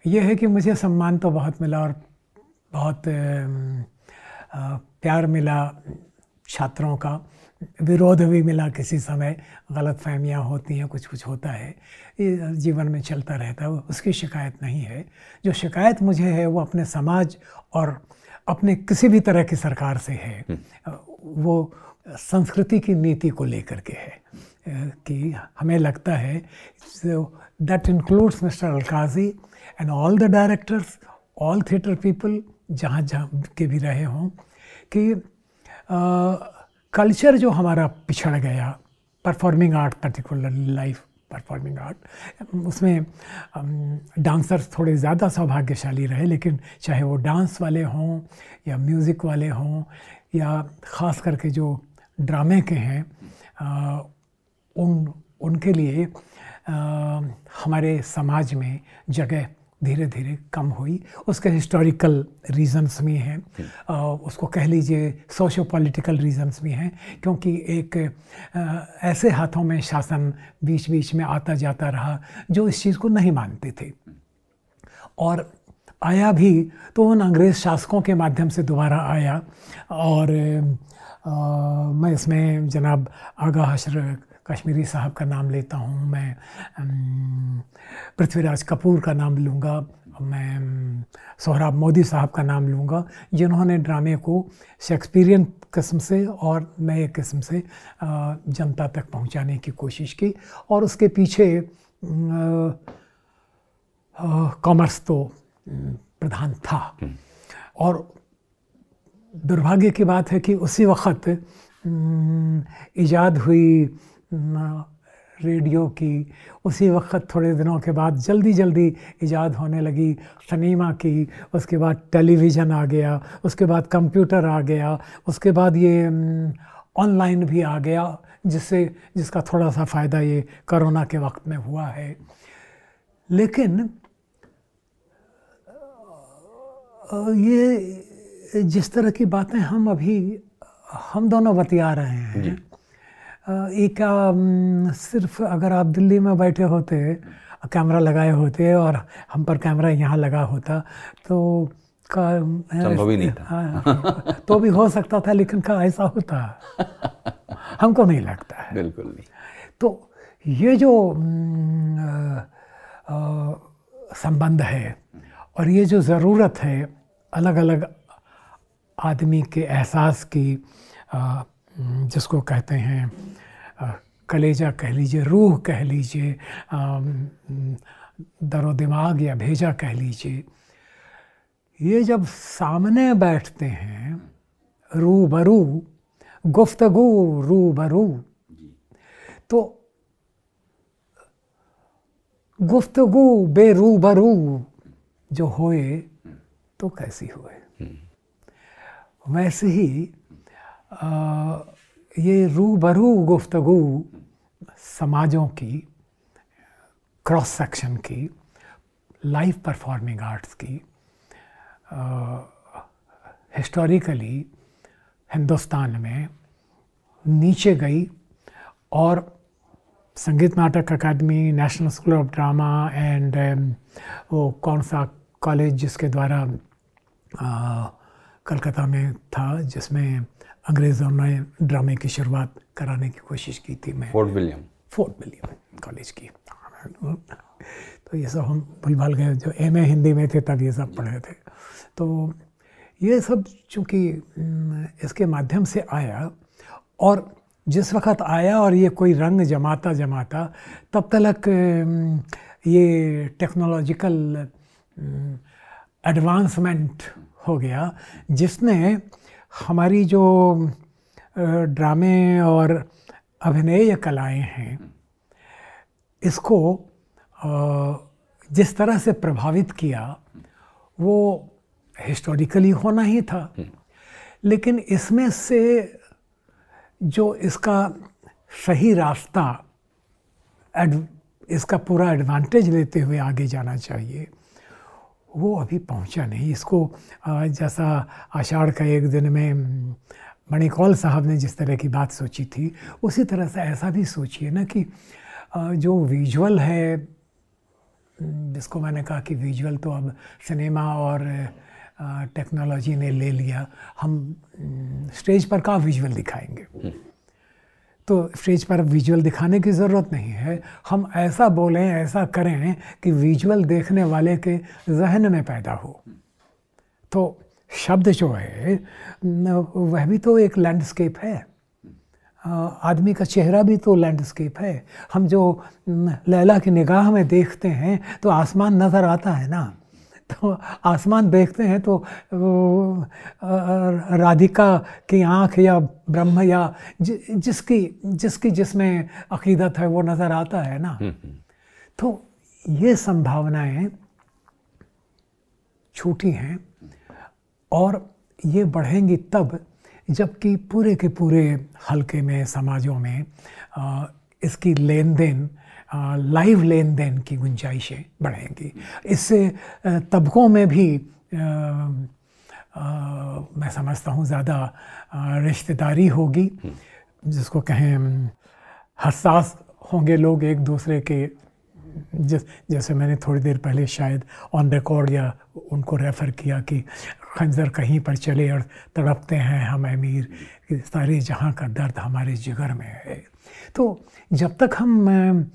ये है कि मुझे सम्मान तो बहुत मिला और बहुत प्यार मिला छात्रों का, विरोध भी मिला, किसी समय गलतफहमियां होती हैं, कुछ कुछ होता है, ये जीवन में चलता रहता है, उसकी शिकायत नहीं है। जो शिकायत मुझे है वो अपने समाज और अपने किसी भी तरह की सरकार से है, वो संस्कृति की नीति को लेकर के है कि हमें लगता है that includes mister Alkazi and all the directors, all theatre people, जहाँ जहाँ के भी रहे हों, कि कल्चर जो हमारा पिछड़ गया, performing art, particularly live performing art, उसमें डांसर्स थोड़े ज़्यादा सौभाग्यशाली रहे, लेकिन चाहे वो डांस वाले हों या म्यूज़िक वाले हों या ख़ास करके जो ड्रामे के हैं, उन उनके लिए हमारे समाज में जगह धीरे धीरे कम हुई। उसके हिस्टोरिकल रीज़न्स भी हैं, उसको कह लीजिए सोशो पॉलिटिकल रीज़न्स भी हैं, क्योंकि एक ऐसे हाथों में शासन बीच बीच में आता जाता रहा जो इस चीज़ को नहीं मानते थे, और आया भी तो उन अंग्रेज़ शासकों के माध्यम से दोबारा आया। और मैं इसमें जनाब आगा हश्र कश्मीरी साहब का नाम लेता हूँ, मैं पृथ्वीराज कपूर का नाम लूँगा, मैं सोहराब मोदी साहब का नाम लूँगा, जिन्होंने ड्रामे को शेक्सपियरियन किस्म से और नए किस्म से जनता तक पहुँचाने की कोशिश की। और उसके पीछे कॉमर्स तो प्रधान था, और दुर्भाग्य की बात है कि उसी वक्त इजाद हुई रेडियो की, उसी वक्त थोड़े दिनों के बाद जल्दी जल्दी इजाद होने लगी सिनेमा की, उसके बाद टेलीविज़न आ गया, उसके बाद कंप्यूटर आ गया, उसके बाद ये ऑनलाइन भी आ गया, जिसका थोड़ा सा फ़ायदा ये कोरोना के वक्त में हुआ है। लेकिन ये जिस तरह की बातें हम दोनों बतिया रहे हैं, एक सिर्फ अगर आप दिल्ली में बैठे होते, कैमरा लगाए होते और हम पर कैमरा यहाँ लगा होता तो का संभव ही नहीं था। तो भी हो सकता था, लेकिन का ऐसा होता हमको नहीं लगता है, बिल्कुल नहीं। तो ये जो संबंध है और ये जो ज़रूरत है अलग अलग आदमी के एहसास की, जिसको कहते हैं कलेजा कह लीजिए, रूह कह लीजिए, दरो दिमाग या भेजा कह लीजिए, ये जब सामने बैठते हैं रूबरू, गुफ्तगू रूबरू, तो गुफ्तगू बेरूबरू जो होए तो कैसी होए, वैसे ही ये रूबरू गुफ्तगू समाजों की, क्रॉस सेक्शन की, लाइव परफॉर्मिंग आर्ट्स की, हिस्टोरिकली हिंदुस्तान में नीचे गई, और Sangeet Natak Akademi, national school of drama and वो कौन सा कॉलेज जिसके द्वारा कलकत्ता में था, जिसमें अंग्रेज़ों ने ड्रामे की शुरुआत कराने की कोशिश की थी, मैं फोर्ट विलियम कॉलेज की। तो ये सब हम भूल भाल गए, जो एमए हिंदी में थे तब ये सब पढ़े थे। तो ये सब चूँकि इसके माध्यम से आया, और जिस वक्त आया और ये कोई रंग जमाता जमाता तब तक ये टेक्नोलॉजिकल एडवांसमेंट हो गया, जिसने हमारी जो ड्रामे और अभिनय कलाएं हैं इसको जिस तरह से प्रभावित किया वो हिस्टोरिकली होना ही था, लेकिन इसमें से जो इसका सही रास्ता, इसका पूरा एडवांटेज लेते हुए आगे जाना चाहिए, वो अभी पहुंचा नहीं। इसको जैसा आषाढ़ का एक दिन में मणिकौल साहब ने जिस तरह की बात सोची थी, उसी तरह से ऐसा भी सोचिए ना कि जो विजुअल है, जिसको मैंने कहा कि विजुअल तो अब सिनेमा और टेक्नोलॉजी ने ले लिया, हम स्टेज पर का विजुअल दिखाएंगे, तो स्टेज पर विजुअल दिखाने की ज़रूरत नहीं है, हम ऐसा बोलें, ऐसा करें कि विजुअल देखने वाले के जहन में पैदा हो। तो शब्द जो है वह भी तो एक लैंडस्केप है, आदमी का चेहरा भी तो लैंडस्केप है, हम जो लैला की निगाह में देखते हैं तो आसमान नज़र आता है ना, तो आसमान देखते हैं तो राधिका की आँख या ब्रह्म या जिसकी जिसमें अकीदत है वो नज़र आता है ना। तो ये संभावनाएं छूटी हैं, और ये बढ़ेंगी तब जबकि पूरे के पूरे हलके में, समाजों में इसकी लेन देन, लाइव लेन देन की गुंजाइशें बढ़ेंगी। इससे तबकों में भी मैं समझता हूँ ज़्यादा रिश्तेदारी होगी, जिसको कहें हसास होंगे लोग एक दूसरे के, जैसे मैंने थोड़ी देर पहले शायद ऑन रिकॉर्ड या उनको रेफ़र किया कि खंजर कहीं पर चले और तड़पते हैं हम अमीर, सारे जहां का दर्द हमारे जिगर में है। तो जब तक हम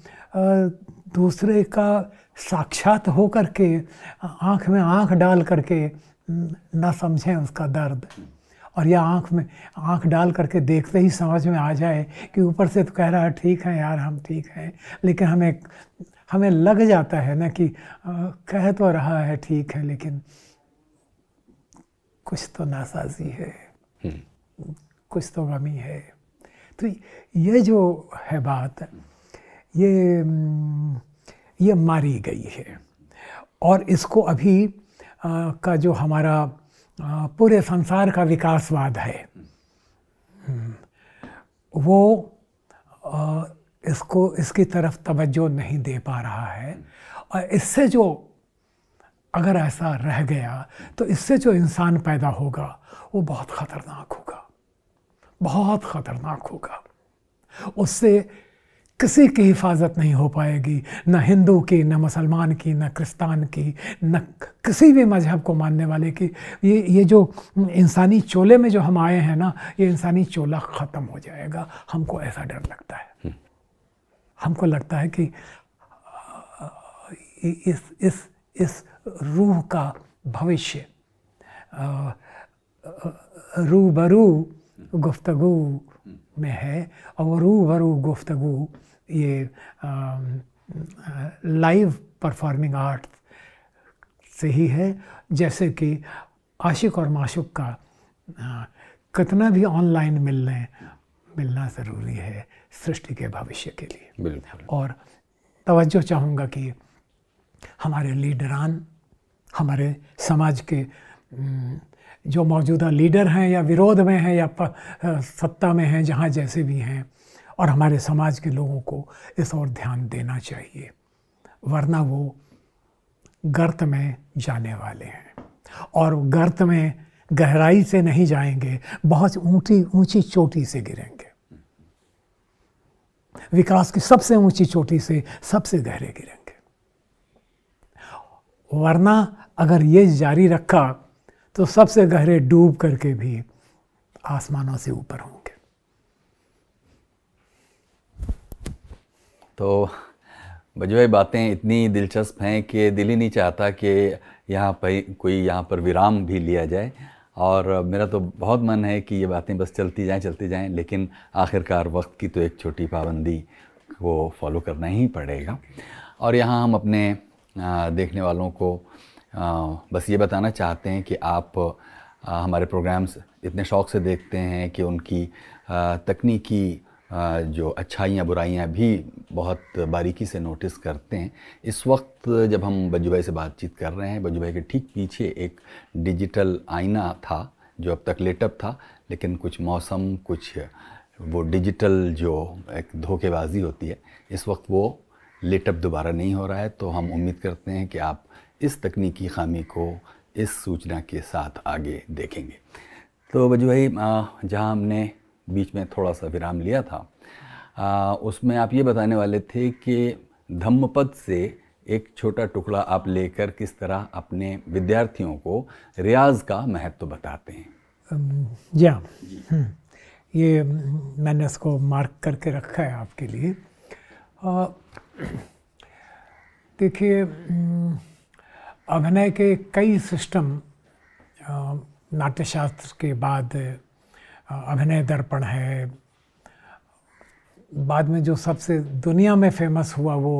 दूसरे का साक्षात होकर के आँख में आँख डाल करके ना समझें उसका दर्द, और या आँख में आँख डाल करके देखते ही समझ में आ जाए कि ऊपर से तो कह रहा है ठीक है यार हम ठीक हैं, लेकिन हमें लग जाता है ना कि कह तो रहा है ठीक है लेकिन कुछ तो नासाजी है, कुछ तो गमी है। तो ये जो है बात, ये मारी गई है, और इसको अभी का जो हमारा पूरे संसार का विकासवाद है वो इसको इसकी तरफ तवज्जो नहीं दे पा रहा है, और इससे जो अगर ऐसा रह गया तो इससे जो इंसान पैदा होगा वो बहुत ख़तरनाक होगा, बहुत ख़तरनाक होगा। उससे किसी की हिफाजत नहीं हो पाएगी, न हिंदू की, न मुसलमान की, न क्रिस्तान की, न किसी भी मजहब को मानने वाले की। ये जो इंसानी चोले में जो हम आए हैं ना, ये इंसानी चोला ख़त्म हो जाएगा। हमको ऐसा डर लगता है, हमको लगता है कि इस रूह का भविष्य रूबरू गुफ्तगू में है, और वो रूबरू गुफ्तगू ये लाइव परफॉर्मिंग आर्ट से ही है। जैसे कि आशिक और माशूक का कितना भी ऑनलाइन मिलना ज़रूरी है सृष्टि के भविष्य के लिए। और तवज्जो चाहूँगा कि हमारे लीडरान, हमारे समाज के जो मौजूदा लीडर हैं या विरोध में हैं या सत्ता में हैं, जहाँ जैसे भी हैं, और हमारे समाज के लोगों को इस ओर ध्यान देना चाहिए, वरना वो गर्त में जाने वाले हैं। और गर्त में गहराई से नहीं जाएंगे, बहुत ऊंची चोटी से गिरेंगे, विकास की सबसे ऊंची चोटी से सबसे गहरे गिरेंगे। वरना अगर ये जारी रखा तो सबसे गहरे डूब करके भी आसमानों से ऊपर होंगे। तो बजवाई बातें इतनी दिलचस्प हैं कि दिल ही नहीं चाहता कि यहाँ पर विराम भी लिया जाए, और मेरा तो बहुत मन है कि ये बातें बस चलती जाएं, लेकिन आखिरकार वक्त की तो एक छोटी पाबंदी को फॉलो करना ही पड़ेगा। और यहाँ हम अपने देखने वालों को बस ये बताना चाहते हैं कि आप हमारे प्रोग्राम्स इतने शौक़ से देखते हैं कि उनकी तकनीकी जो अच्छाइयाँ बुराइयाँ भी बहुत बारीकी से नोटिस करते हैं। इस वक्त जब हम बज्जू भाई से बातचीत कर रहे हैं, बज्जू भाई के ठीक पीछे एक डिजिटल आईना था जो अब तक लेटअप था, लेकिन कुछ मौसम, कुछ वो डिजिटल जो एक धोखेबाजी होती है, इस वक्त वो लेटअप दोबारा नहीं हो रहा है। तो हम उम्मीद करते हैं कि आप इस तकनीकी खामी को इस सूचना के साथ आगे देखेंगे। तो बज्जू भाई, जहाँ हमने बीच में थोड़ा सा विराम लिया था, उसमें आप ये बताने वाले थे कि धम्मपद से एक छोटा टुकड़ा आप लेकर किस तरह अपने विद्यार्थियों को रियाज का महत्व बताते हैं। जी, ये मैंने इसको मार्क करके रखा है आपके लिए। देखिए, अभिनय के कई सिस्टम, नाट्यशास्त्र के बाद अभिनय दर्पण है, बाद में जो सबसे दुनिया में फेमस हुआ वो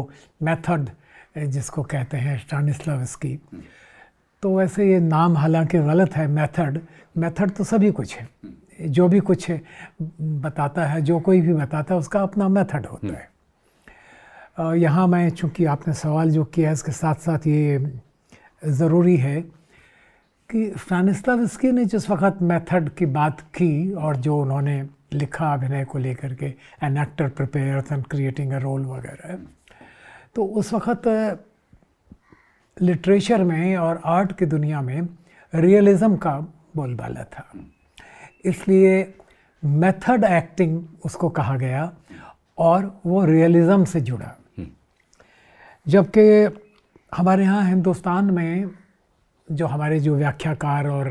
मेथड जिसको कहते हैं स्टानिस्लावस्की। तो वैसे ये नाम हालांकि गलत है, मेथड तो सभी कुछ है, जो भी कुछ है, बताता है, जो कोई भी बताता है उसका अपना मेथड होता है। यहाँ मैं, चूँकि आपने सवाल जो किया इसके साथ साथ ये ज़रूरी है कि स्टानिस्लावस्की ने जिस वक्त मेथड की बात की और जो उन्होंने लिखा अभिनय को लेकर के, an actor prepares and creating a role वगैरह, तो उस वक्त लिटरेचर में और आर्ट की दुनिया में रियलिज़म का बोलबाला था, इसलिए मेथड एक्टिंग उसको कहा गया और वो रियलिज़म से जुड़ा। जबकि हमारे यहाँ हिंदुस्तान में जो हमारे जो व्याख्याकार और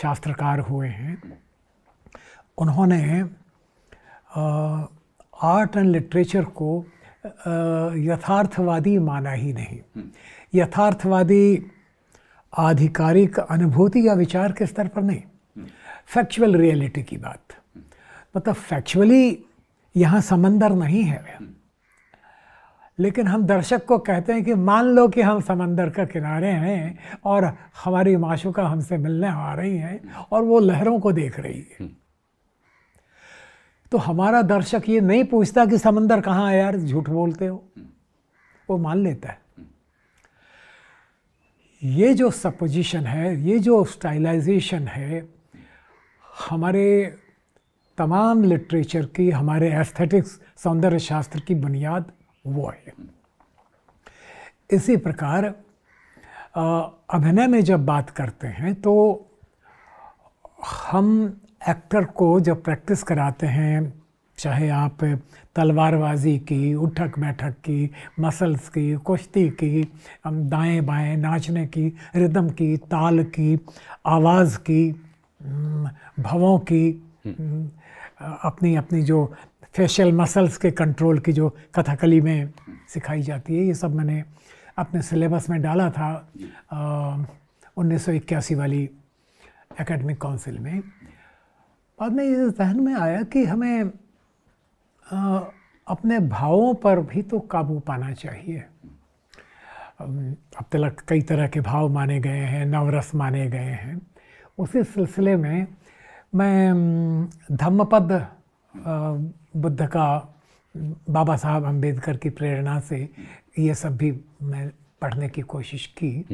शास्त्रकार हुए हैं, उन्होंने आर्ट एंड लिटरेचर को यथार्थवादी माना ही नहीं। यथार्थवादी आधिकारिक अनुभूति या विचार के स्तर पर नहीं, फैक्चुअल रियलिटी की बात, मतलब फैक्चुअली यहाँ समंदर नहीं है, लेकिन हम दर्शक को कहते हैं कि मान लो कि हम समंदर के किनारे हैं और हमारी माशूका हमसे मिलने आ रही हैं और वो लहरों को देख रही है। तो हमारा दर्शक ये नहीं पूछता कि समंदर कहाँ है यार, झूठ बोलते हो, वो मान लेता है। ये जो सपोजिशन है, ये जो स्टाइलाइजेशन है, हमारे तमाम लिटरेचर की, हमारे एस्थेटिक्स सौंदर्य शास्त्र की बुनियाद वो है। इसी प्रकार अभिनय में जब बात करते हैं तो हम एक्टर को जब प्रैक्टिस कराते हैं, चाहे आप तलवारबाजी की, उठक बैठक की, मसल्स की, कुश्ती की, दाएं बाएं नाचने की, रिदम की, ताल की, आवाज़ की, भवों की, अपनी अपनी जो फेशियल मसल्स के कंट्रोल की जो कथकली में सिखाई जाती है, ये सब मैंने अपने सिलेबस में डाला था 1981 वाली एकेडमिक काउंसिल में। बाद में ये जहन में आया कि हमें अपने भावों पर भी तो काबू पाना चाहिए। अब तक कई तरह के भाव माने गए हैं, नवरस माने गए हैं। उसी सिलसिले में मैं धम्मपद, बुद्ध का, बाबा साहब अम्बेडकर की प्रेरणा से ये सब भी मैं पढ़ने की कोशिश की,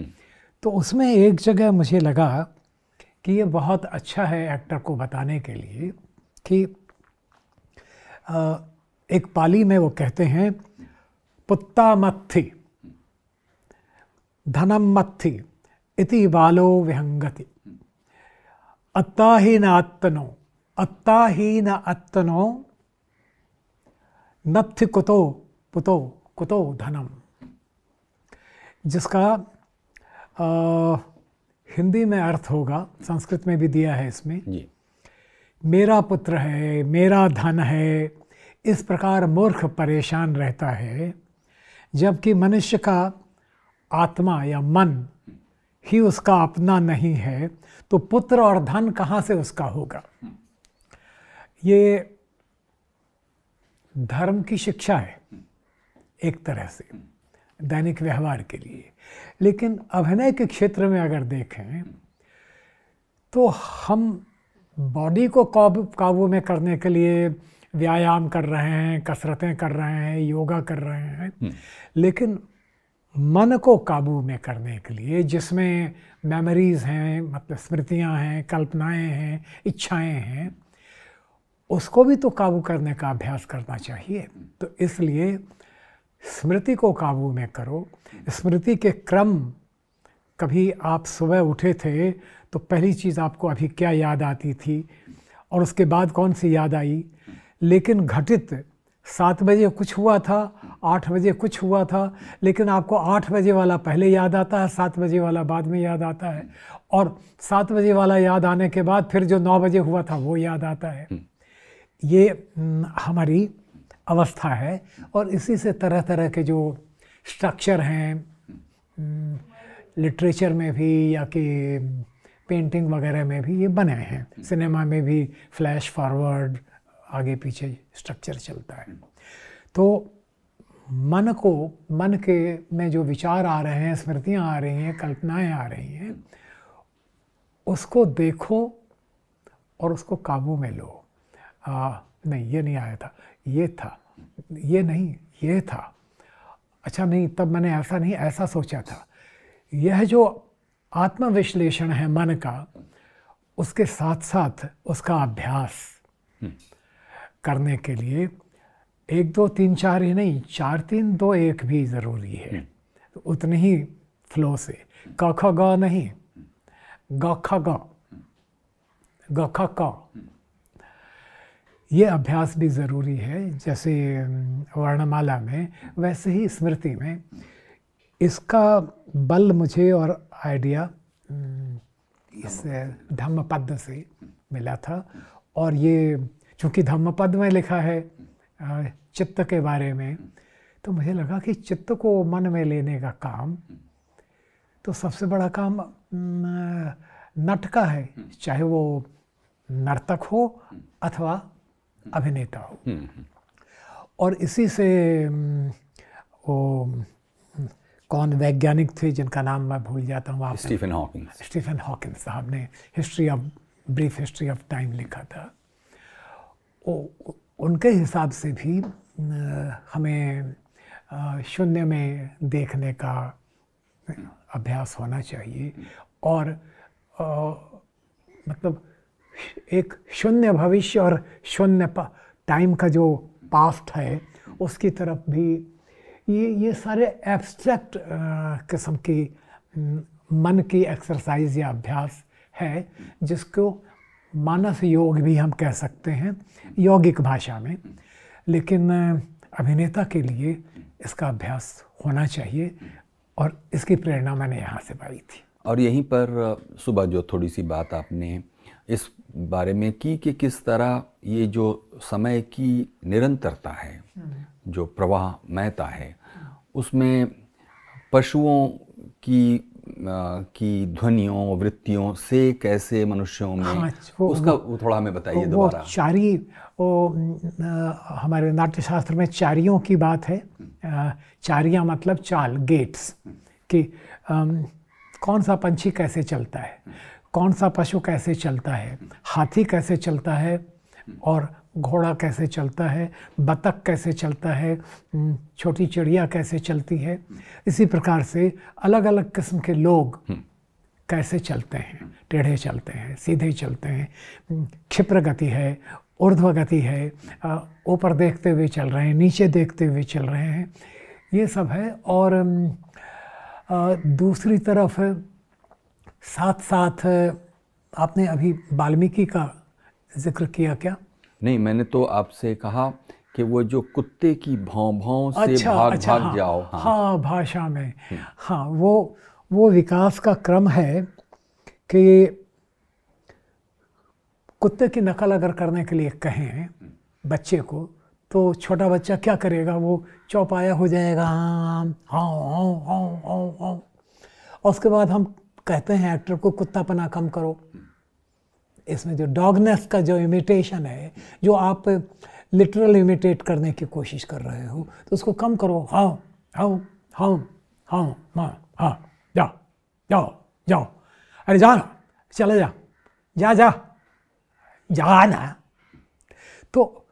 तो उसमें एक जगह मुझे लगा कि ये बहुत अच्छा है एक्टर को बताने के लिए कि एक पाली में वो कहते हैं पुत्ता मत्थि धनम मत्थि इति बालो विहंगति अत्ता ही न अत्तनो नत्थि कुतो पुतो कुतो धनम, जिसका हिंदी में अर्थ होगा, संस्कृत में भी दिया है इसमें जी। मेरा पुत्र है, मेरा धन है, इस प्रकार मूर्ख परेशान रहता है, जबकि मनुष्य का आत्मा या मन ही उसका अपना नहीं है, तो पुत्र और धन कहाँ से उसका होगा। ये धर्म की शिक्षा है एक तरह से दैनिक व्यवहार के लिए। लेकिन अभिनय के क्षेत्र में अगर देखें तो हम बॉडी को काबू में करने के लिए व्यायाम कर रहे हैं, कसरतें कर रहे हैं, योगा कर रहे हैं, लेकिन मन को काबू में करने के लिए, जिसमें मेमोरीज़ हैं, मतलब स्मृतियां हैं, कल्पनाएं हैं, इच्छाएं हैं, उसको भी तो काबू करने का अभ्यास करना चाहिए। तो इसलिए स्मृति को काबू में करो। स्मृति के क्रम, कभी आप सुबह उठे थे तो पहली चीज़ आपको अभी क्या याद आती थी और उसके बाद कौन सी याद आई, लेकिन घटित 7 बजे कुछ हुआ था, 8 बजे कुछ हुआ था, लेकिन आपको 8 बजे वाला पहले याद आता है, 7 बजे वाला बाद में याद आता है, और 7 बजे वाला याद आने के बाद फिर जो 9 बजे हुआ था वो याद आता है। ये हमारी अवस्था है और इसी से तरह तरह के जो स्ट्रक्चर हैं लिटरेचर में भी या कि पेंटिंग वगैरह में भी ये बने हैं। सिनेमा में भी फ्लैश फॉरवर्ड, आगे पीछे स्ट्रक्चर चलता है। तो मन को, मन के में जो विचार आ रहे हैं, स्मृतियाँ आ रही हैं, कल्पनाएं आ रही हैं, उसको देखो और उसको काबू में लो। नहीं ये नहीं आया था, ये था, ये नहीं, ये था, अच्छा नहीं तब मैंने ऐसा नहीं, ऐसा सोचा था। यह जो आत्मविश्लेषण है मन का, उसके साथ साथ उसका अभ्यास करने के लिए 1 2 3 4 ही नहीं, 4 3 2 1 भी ज़रूरी है, उतनी ही फ्लो से। क ख ग नहीं, ग ख ग, ग ख क, ये अभ्यास भी ज़रूरी है। जैसे वर्णमाला में वैसे ही स्मृति में इसका बल मुझे और आइडिया इस धम्मपद से मिला था। और ये चूँकि धम्मपद में लिखा है चित्त के बारे में, तो मुझे लगा कि चित्त को मन में लेने का काम तो सबसे बड़ा काम नट का है, चाहे वो नर्तक हो अथवा अभिनेता हो। और इसी से वो कौन वैज्ञानिक थे जिनका नाम मैं भूल जाता हूँ, आप स्टीफन हॉकिंस साहब ने ब्रीफ हिस्ट्री ऑफ टाइम लिखा था। उनके हिसाब से भी हमें शून्य में देखने का अभ्यास होना चाहिए। और मतलब एक शून्य भविष्य और शून्य टाइम का जो पास्ट है उसकी तरफ भी ये सारे एब्स्ट्रैक्ट किस्म की मन की एक्सरसाइज या अभ्यास है, जिसको मानस योग भी हम कह सकते हैं यौगिक भाषा में। लेकिन अभिनेता के लिए इसका अभ्यास होना चाहिए और इसकी प्रेरणा मैंने यहाँ से पाई थी। और यहीं पर सुबह जो थोड़ी सी बात आपने इस बारे में की कि किस तरह ये जो समय की निरंतरता है, जो प्रवाहमयता है, उसमें पशुओं की ध्वनियों वृत्तियों से कैसे मनुष्यों में, हाँ, उसका थोड़ा हमें बताइए दोबारा। हमारे नाट्यशास्त्र में चारियों की बात है। चारियाँ मतलब चाल, गेट्स, कि कौन सा पंछी कैसे चलता है, कौन सा पशु कैसे चलता है, हाथी कैसे चलता है और घोड़ा कैसे चलता है, बतख कैसे चलता है, छोटी चिड़िया कैसे चलती है। इसी प्रकार से अलग अलग किस्म के लोग कैसे चलते हैं, टेढ़े चलते हैं, सीधे चलते हैं, क्षिप्र गति है, ऊर्ध्व गति है, ऊपर देखते हुए चल रहे हैं, नीचे देखते हुए चल रहे हैं, ये सब है। और दूसरी तरफ साथ साथ आपने अभी वाल्मीकि का जिक्र किया क्या? नहीं, मैंने तो आपसे कहा कि वो जो कुत्ते की भौं-भौं से भाग जाओ। हाँ, भाषा में, हाँ, वो विकास का क्रम है कि कुत्ते की नकल अगर करने के लिए कहें बच्चे को, तो छोटा बच्चा क्या करेगा, वो चौपाया हो जाएगा, हाँ। और उसके बाद हम कहते हैं एक्टर को कुत्तापना कम करो। इसमें जो डॉगनेस का जो इमिटेशन है, जो आप लिटरल इमिटेट करने की कोशिश कर रहे हो, तो उसको कम करो। हाँ हाँ हाँ हाँ माँ हाँ जाओ जाओ जाओ, अरे जा ना, चले जा, जा जा जा ना। तो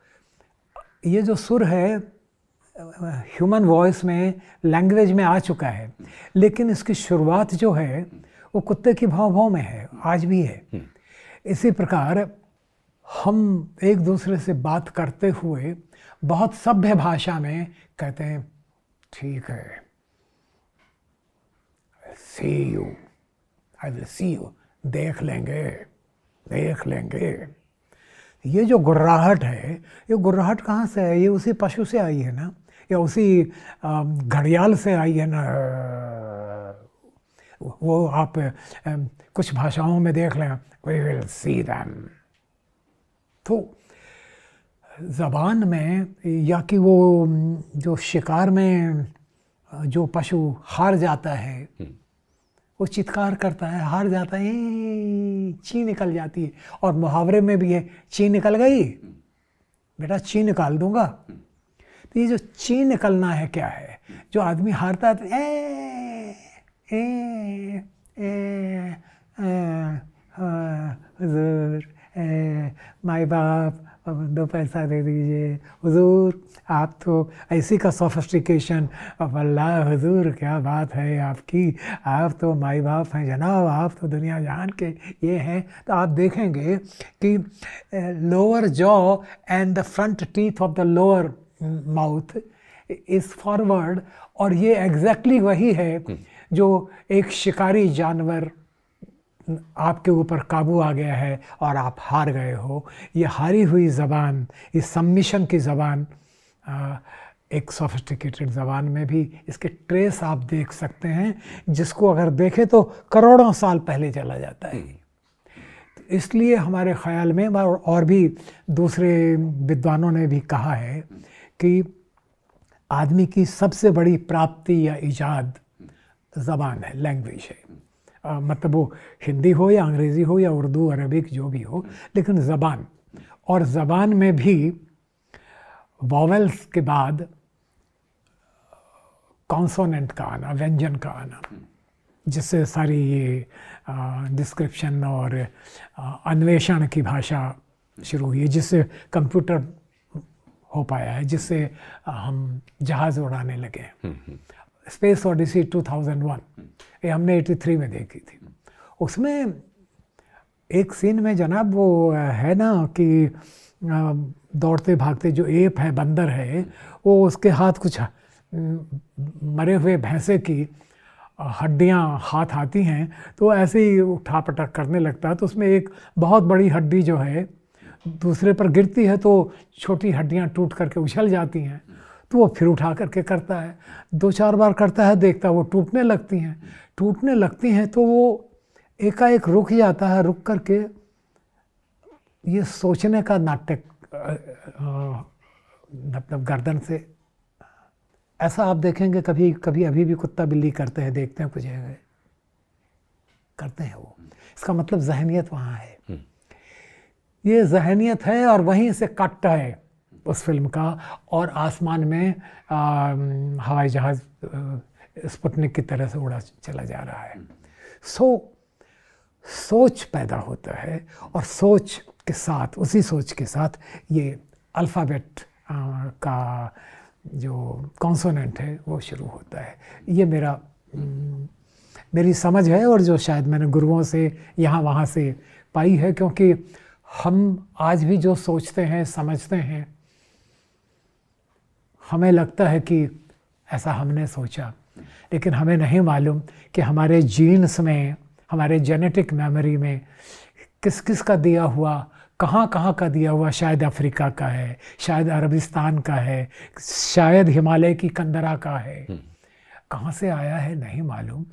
ये जो सुर है ह्यूमन वॉइस में, लैंग्वेज में आ चुका है, लेकिन इसकी शुरुआत जो है वो कुत्ते की भाव भाव में है, आज भी है। इसी प्रकार हम एक दूसरे से बात करते हुए बहुत सभ्य भाषा में कहते हैं, ठीक है, see you, I will see you, देख लेंगे, देख लेंगे। ये जो गुर्राहट है, ये गुर्राहट कहाँ से है? ये उसी पशु से आई है ना, या उसी घड़ियाल से आई है ना। वो आप कुछ भाषाओं में देख लें, वी विल सी दैम। तो ज़बान में, या कि वो जो शिकार में जो पशु हार जाता है वो चित्कार करता है, हार जाता है, ची निकल जाती है। और मुहावरे में भी है, ची निकल गई बेटा, ची निकाल दूंगा। तो ये जो ची निकलना है क्या है, जो आदमी हारता है तो ए, ए, ए, ए, माए बाप दो पैसा दे दीजिए हुजूर, आप तो ऐसी का सोफिस्टिकेशन। अब अल्लाह हुजूर क्या बात है आपकी, आप तो माई बाप हैं जनाब, आप तो दुनिया जहान के ये हैं। तो आप देखेंगे कि lower jaw and the front teeth of the lower mouth is forward, और ये एग्जैक्टली वही है जो एक शिकारी जानवर आपके ऊपर काबू आ गया है और आप हार गए हो। ये हारी हुई ज़बान, इस सबमिशन की ज़बान, एक सोफिस्टिकेटेड ज़बान में भी इसके ट्रेस आप देख सकते हैं, जिसको अगर देखें तो करोड़ों साल पहले चला जाता है। तो इसलिए हमारे ख़्याल में, और भी दूसरे विद्वानों ने भी कहा है कि आदमी की सबसे बड़ी प्राप्ति या ईजाद ज़बान है, लैंग्वेज है। मतलब वो हिंदी हो या अंग्रेज़ी हो या उर्दू अरबिक जो भी हो, लेकिन ज़बान। और ज़बान में भी वॉवेल्स के बाद कॉन्सोनेंट का आना, व्यंजन का आना, जिससे सारी ये डिस्क्रिप्शन और अन्वेषण की भाषा शुरू हुई है, जिससे कंप्यूटर हो पाया है, जिससे हम जहाज़ उड़ाने लगे। स्पेस ओडिसी 2001 ये हमने 83 में देखी थी। उसमें एक सीन में जनाब वो है ना कि दौड़ते भागते जो एप है, बंदर है, वो उसके हाथ कुछ मरे हुए भैंसे की हड्डियाँ हाथ आती हैं तो ऐसे ही उठा पटक करने लगता है। तो उसमें एक बहुत बड़ी हड्डी जो है दूसरे पर गिरती है तो छोटी हड्डियाँ टूट करके उछल जाती हैं, तो वो फिर उठा करके करता है, दो चार बार करता है, देखता है वो टूटने लगती हैं, टूटने लगती हैं तो वो एकाएक रुक जाता है। रुक करके ये सोचने का नाटक, मतलब गर्दन से ऐसा आप देखेंगे कभी कभी, अभी भी कुत्ता बिल्ली करते हैं, देखते हैं कुछ है करते हैं वो, इसका मतलब जहनियत वहाँ है, ये जहनियत है। और वहीं से काटता है उस फिल्म का, और आसमान में हवाई जहाज़ स्पुतनिक की तरह से उड़ा चला जा रहा है। सोच पैदा होता है, और सोच के साथ, उसी सोच के साथ ये अल्फ़ाबेट का जो कॉन्सोनेंट है वो शुरू होता है। ये मेरी समझ है, और जो शायद मैंने गुरुओं से यहाँ वहाँ से पाई है, क्योंकि हम आज भी जो सोचते हैं समझते हैं, हमें लगता है कि ऐसा हमने सोचा, लेकिन हमें नहीं मालूम कि हमारे जीन्स में, हमारे जेनेटिक मेमोरी में किस किस का दिया हुआ, कहाँ कहाँ का दिया हुआ, शायद अफ्रीका का है, शायद अरबिस्तान का है, शायद हिमालय की कंदरा का है, कहाँ से आया है नहीं मालूम।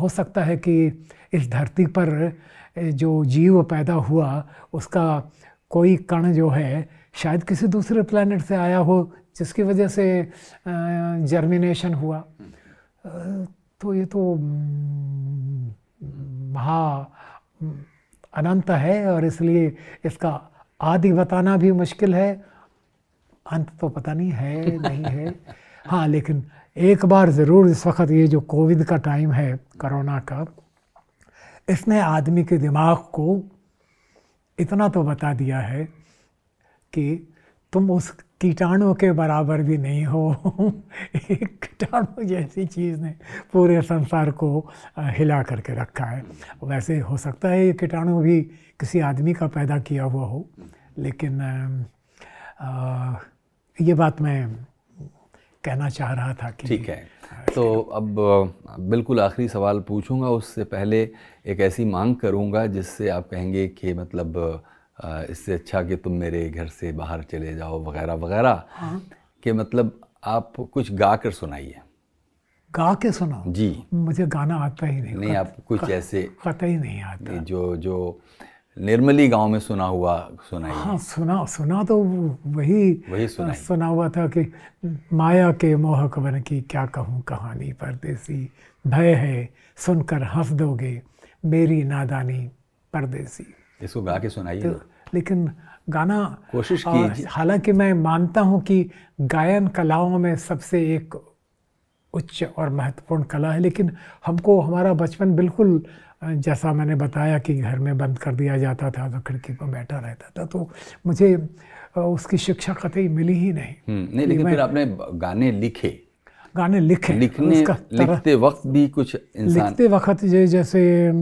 हो सकता है कि इस धरती पर जो जीव पैदा हुआ उसका कोई कण जो है शायद किसी दूसरे प्लैनेट से आया हो, जिसकी वजह से जर्मिनेशन हुआ। तो ये तो महा अनंत है, और इसलिए इसका आदि बताना भी मुश्किल है, अंत तो पता नहीं है नहीं है। हाँ, लेकिन एक बार ज़रूर, इस वक्त ये जो कोविड का टाइम है, कोरोना का, इसने आदमी के दिमाग को इतना तो बता दिया है कि तुम उस कीटाणु के बराबर भी नहीं हो। एक कीटाणु जैसी चीज़ ने पूरे संसार को हिला करके रखा है। वैसे हो सकता है ये कीटाणु भी किसी आदमी का पैदा किया हुआ हो, लेकिन ये बात मैं कहना चाह रहा था कि ठीक है। तो अब बिल्कुल आखिरी सवाल पूछूंगा, उससे पहले एक ऐसी मांग करूंगा जिससे आप कहेंगे कि मतलब इससे अच्छा कि तुम मेरे घर से बाहर चले जाओ वगैरह वगैरह। हाँ? कि मतलब आप कुछ गा कर सुनाइए। गा के सुनाओ? जी, मुझे गाना आता ही नहीं। नहीं, आप कुछ ऐसे पता ही नहीं आता जो नॉर्मली गांव में सुना हुआ सुनाई। हाँ, सुना तो वही सुना हुआ था कि माया के मोह कवन की क्या कहूँ कहानी, परदेसी भय है सुनकर हंस दोगे मेरी नादानी परदेसी। इसको गा के सुनाइए। तो, लेकिन गाना कोशिश की, हालांकि मैं मानता हूँ कि गायन कलाओं में सबसे एक उच्च और महत्वपूर्ण कला है, लेकिन हमको हमारा बचपन बिल्कुल जैसा मैंने बताया कि घर में बंद कर दिया जाता था तो खिड़की पर बैठा रहता था, तो मुझे उसकी शिक्षा कतई मिली ही नहीं। लेकिन फिर आपने गाने लिखे लिखते वक्त भी कुछ इंसान लिखते वक्त जैसे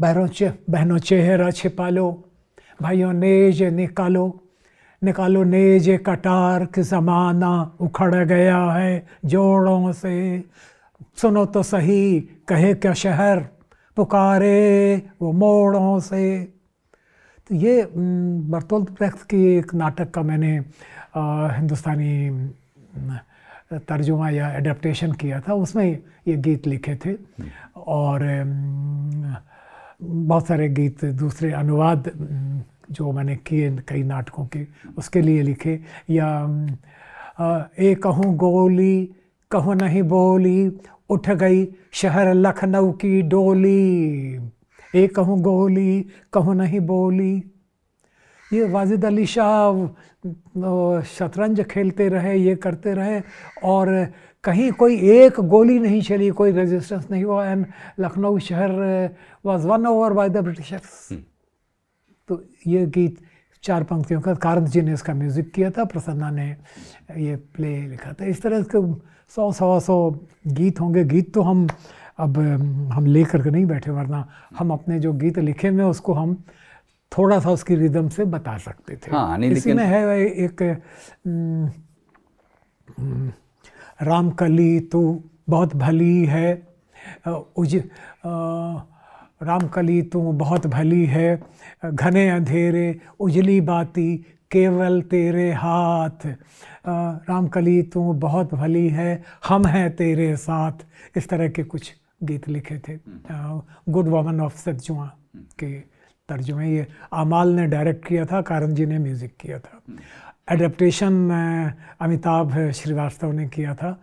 बहनों चेहरा छिपा लो, भाइयों नेज निकालो, निकालो नेज कटार के ज़माना उखड़ गया है जोड़ों से, सुनो तो सही कहे क्या शहर पुकारे वो मोड़ों से। तो ये बर्तोल्ट ब्रेख्त की एक नाटक का मैंने हिंदुस्तानी तर्जुमा या एडेप्टेशन किया था, उसमें ये गीत लिखे थे और बहुत सारे गीत दूसरे अनुवाद जो मैंने किए कई नाटकों के उसके लिए लिखे, या ए कहूँ गोली कहूँ नहीं बोली उठ गई शहर लखनऊ की डोली, ए कहूँ गोली कहूँ नहीं बोली। ये वाजिद अली शाह शतरंज खेलते रहे, ये करते रहे और कहीं कोई एक गोली नहीं चली, कोई रेजिस्टेंस नहीं हुआ, एंड लखनऊ शहर was won over by the Britishers. तो ये गीत 4 पंक्तियों का, कारंत जी ने इसका म्यूज़िक किया था, प्रसन्ना ने ये प्ले लिखा था। इस तरह के 100-125 गीत होंगे। गीत तो हम ले करके नहीं बैठे, वरना हम अपने जो गीत लिखे में उसको हम थोड़ा सा उसकी रिदम से बता सकते थे। हाँ, इसमें है एक राम कली तू बहुत भली है, राम कली तू बहुत भली है, घने अंधेरे उजली बाती केवल तेरे हाथ, राम कली तू बहुत भली है हम हैं तेरे साथ। इस तरह के कुछ गीत लिखे थे। गुड वॉमन ऑफ सतजुआ के तर्जुमे ये अमाल ने डायरेक्ट किया था, कारंत जी ने म्यूज़िक किया था, एडेप्टेशन अमिताभ श्रीवास्तव ने किया था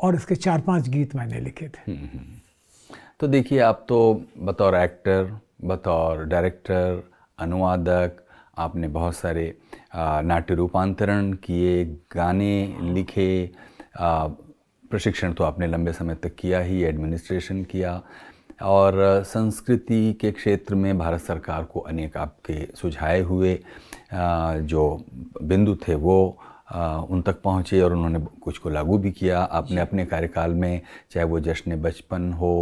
और इसके 4-5 गीत मैंने लिखे थे। तो देखिए, आप तो बतौर एक्टर, बतौर डायरेक्टर, अनुवादक आपने बहुत सारे नाट्य रूपांतरण किए, गाने लिखे, प्रशिक्षण तो आपने लंबे समय तक किया ही, एडमिनिस्ट्रेशन किया और संस्कृति के क्षेत्र में भारत सरकार को अनेक आपके सुझाए हुए जो बिंदु थे वो उन तक पहुँचे और उन्होंने कुछ को लागू भी किया। आपने अपने कार्यकाल में, चाहे वो जश्न बचपन हो,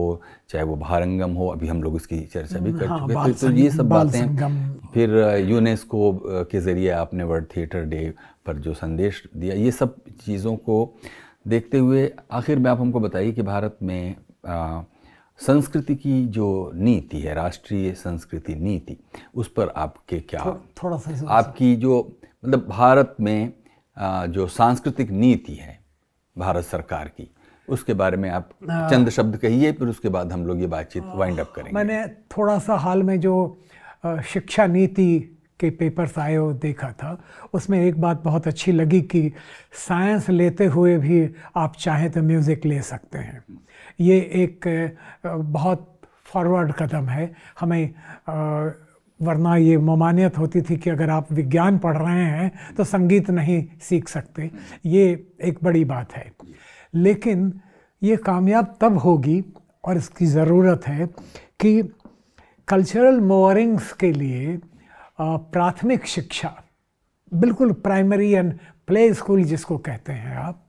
चाहे वो भारंगम हो, अभी हम लोग इसकी चर्चा भी कर चुके हैं, तो ये सब बातें, फिर यूनेस्को के ज़रिए आपने वर्ल्ड थिएटर डे पर जो संदेश दिया, ये सब चीज़ों को देखते हुए आखिर में आप हमको बताइए कि भारत में संस्कृति की जो नीति है, राष्ट्रीय संस्कृति नीति, उस पर आपके क्या थोड़ा सा आपकी जो मतलब भारत में जो सांस्कृतिक नीति है भारत सरकार की, उसके बारे में आप चंद शब्द कहिए, फिर उसके बाद हम लोग ये बातचीत वाइंड अप करेंगे। मैंने थोड़ा सा हाल में जो शिक्षा नीति के पेपर्स आए और देखा था, उसमें एक बात बहुत अच्छी लगी कि साइंस लेते हुए भी आप चाहें तो म्यूज़िक ले सकते हैं। ये एक बहुत फॉरवर्ड कदम है हमें, वरना ये ममानियत होती थी कि अगर आप विज्ञान पढ़ रहे हैं तो संगीत नहीं सीख सकते। ये एक बड़ी बात है, लेकिन ये कामयाब तब होगी और इसकी ज़रूरत है कि कल्चरल मोअरिंग्स के लिए प्राथमिक शिक्षा, बिल्कुल प्राइमरी एंड प्ले स्कूल जिसको कहते हैं आप,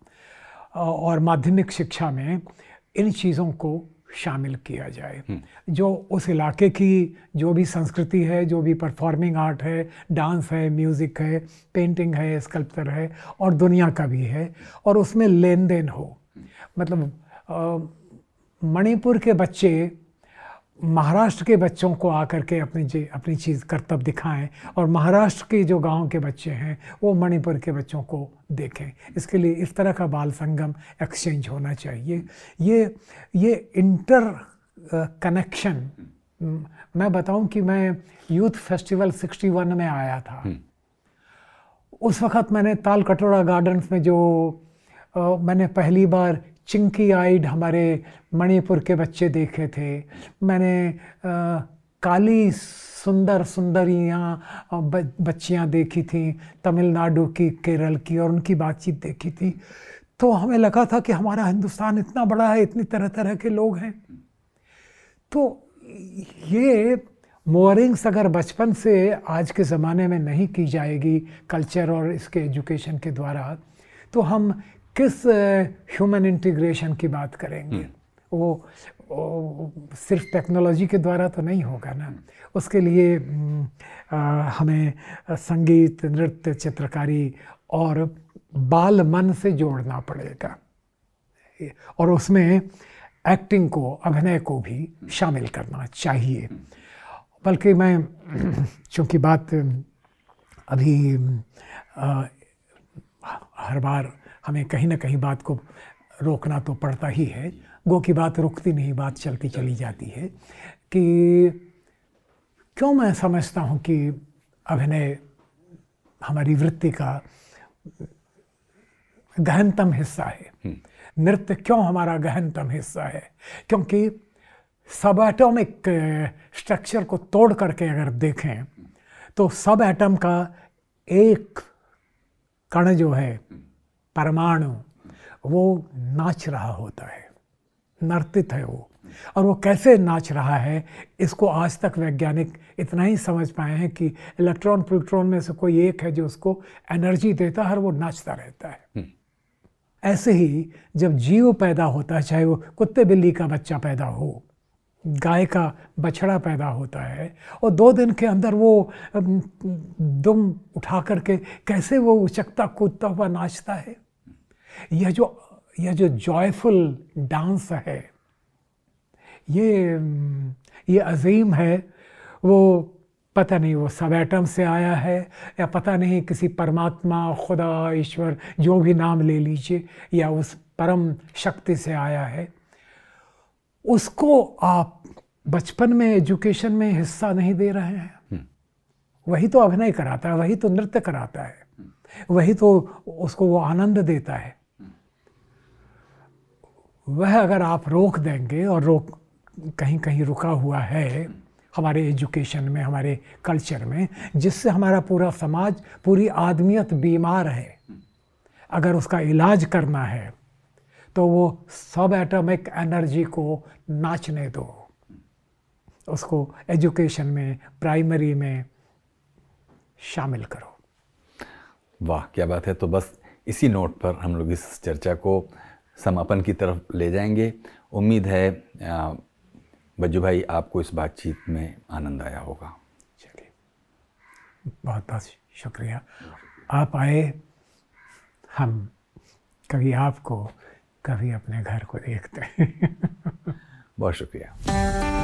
और माध्यमिक शिक्षा में इन चीज़ों को शामिल किया जाए जो उस इलाके की जो भी संस्कृति है, जो भी परफॉर्मिंग आर्ट है, डांस है, म्यूज़िक है, पेंटिंग है, स्कल्पचर है और दुनिया का भी है, और उसमें लेन देन हो। मतलब मणिपुर के बच्चे महाराष्ट्र के बच्चों को आकर के अपनी चीज़ करतब दिखाएं और महाराष्ट्र के जो गांव के बच्चे हैं वो मणिपुर के बच्चों को देखें। इसके लिए इस तरह का बाल संगम एक्सचेंज होना चाहिए। ये इंटर कनेक्शन, मैं बताऊं कि मैं यूथ फेस्टिवल 61 में आया था, उस वक़्त मैंने ताल कटोरा गार्डन्स में जो मैंने पहली बार चिंकी आइड हमारे मणिपुर के बच्चे देखे थे, मैंने काली सुंदर सुंदरियाँ बच्चियाँ देखी थी तमिलनाडु की, केरल की, और उनकी बातचीत देखी थी। तो हमें लगा था कि हमारा हिंदुस्तान इतना बड़ा है, इतनी तरह तरह के लोग हैं। तो ये मोरिंग्स अगर बचपन से आज के ज़माने में नहीं की जाएगी कल्चर और इसके एजुकेशन के द्वारा, तो हम किस ह्यूमन इंटीग्रेशन की बात करेंगे? वो सिर्फ टेक्नोलॉजी के द्वारा तो नहीं होगा ना। उसके लिए हमें संगीत, नृत्य, चित्रकारी और बाल मन से जोड़ना पड़ेगा, और उसमें एक्टिंग को, अभिनय को भी शामिल करना चाहिए। बल्कि मैं, चूँकि बात अभी हर बार हमें कहीं ना कहीं बात को रोकना तो पड़ता ही है, गो की बात रुकती नहीं, बात चलती चली जाती है, कि क्यों मैं समझता हूँ कि अभिनय हमारी वृत्ति का गहनतम हिस्सा है। नृत्य क्यों हमारा गहनतम हिस्सा है? क्योंकि सब एटॉमिक स्ट्रक्चर को तोड़ करके अगर देखें तो सब एटम का एक कण जो है, परमाणु, वो नाच रहा होता है, नर्तित है वो। और वो कैसे नाच रहा है इसको आज तक वैज्ञानिक इतना ही समझ पाए हैं कि इलेक्ट्रॉन प्रोटॉन में से कोई एक है जो उसको एनर्जी देता है और वो नाचता रहता है। ऐसे ही जब जीव पैदा होता है, चाहे वो कुत्ते बिल्ली का बच्चा पैदा हो, गाय का बछड़ा पैदा होता है, और 2 दिन के अंदर वो दुम उठा करके कैसे वो उचकता कूदता हुआ नाचता है। यह जो जॉयफुल डांस है, ये अजीम है। वो पता नहीं वो सब एटम से आया है या पता नहीं किसी परमात्मा, खुदा, ईश्वर, जो भी नाम ले लीजिए, या उस परम शक्ति से आया है। उसको आप बचपन में एजुकेशन में हिस्सा नहीं दे रहे हैं। वही तो अभिनय कराता है, वही तो नृत्य कराता है, वही तो उसको वो आनंद देता है। वह अगर आप रोक देंगे, और रोक कहीं कहीं रुका हुआ है हमारे एजुकेशन में, हमारे कल्चर में, जिससे हमारा पूरा समाज, पूरी आदमियत बीमार है। अगर उसका इलाज करना है तो वो सब एटॉमिक एनर्जी को नाचने दो, उसको एजुकेशन में, प्राइमरी में शामिल करो। वाह, क्या बात है। तो बस इसी नोट पर हम लोग इस चर्चा को समापन की तरफ ले जाएंगे। उम्मीद है बज्जू भाई आपको इस बातचीत में आनंद आया होगा। चलिए, बहुत बहुत शुक्रिया आप आए। हम कभी आपको, कभी अपने घर को देखते हैं। बहुत शुक्रिया।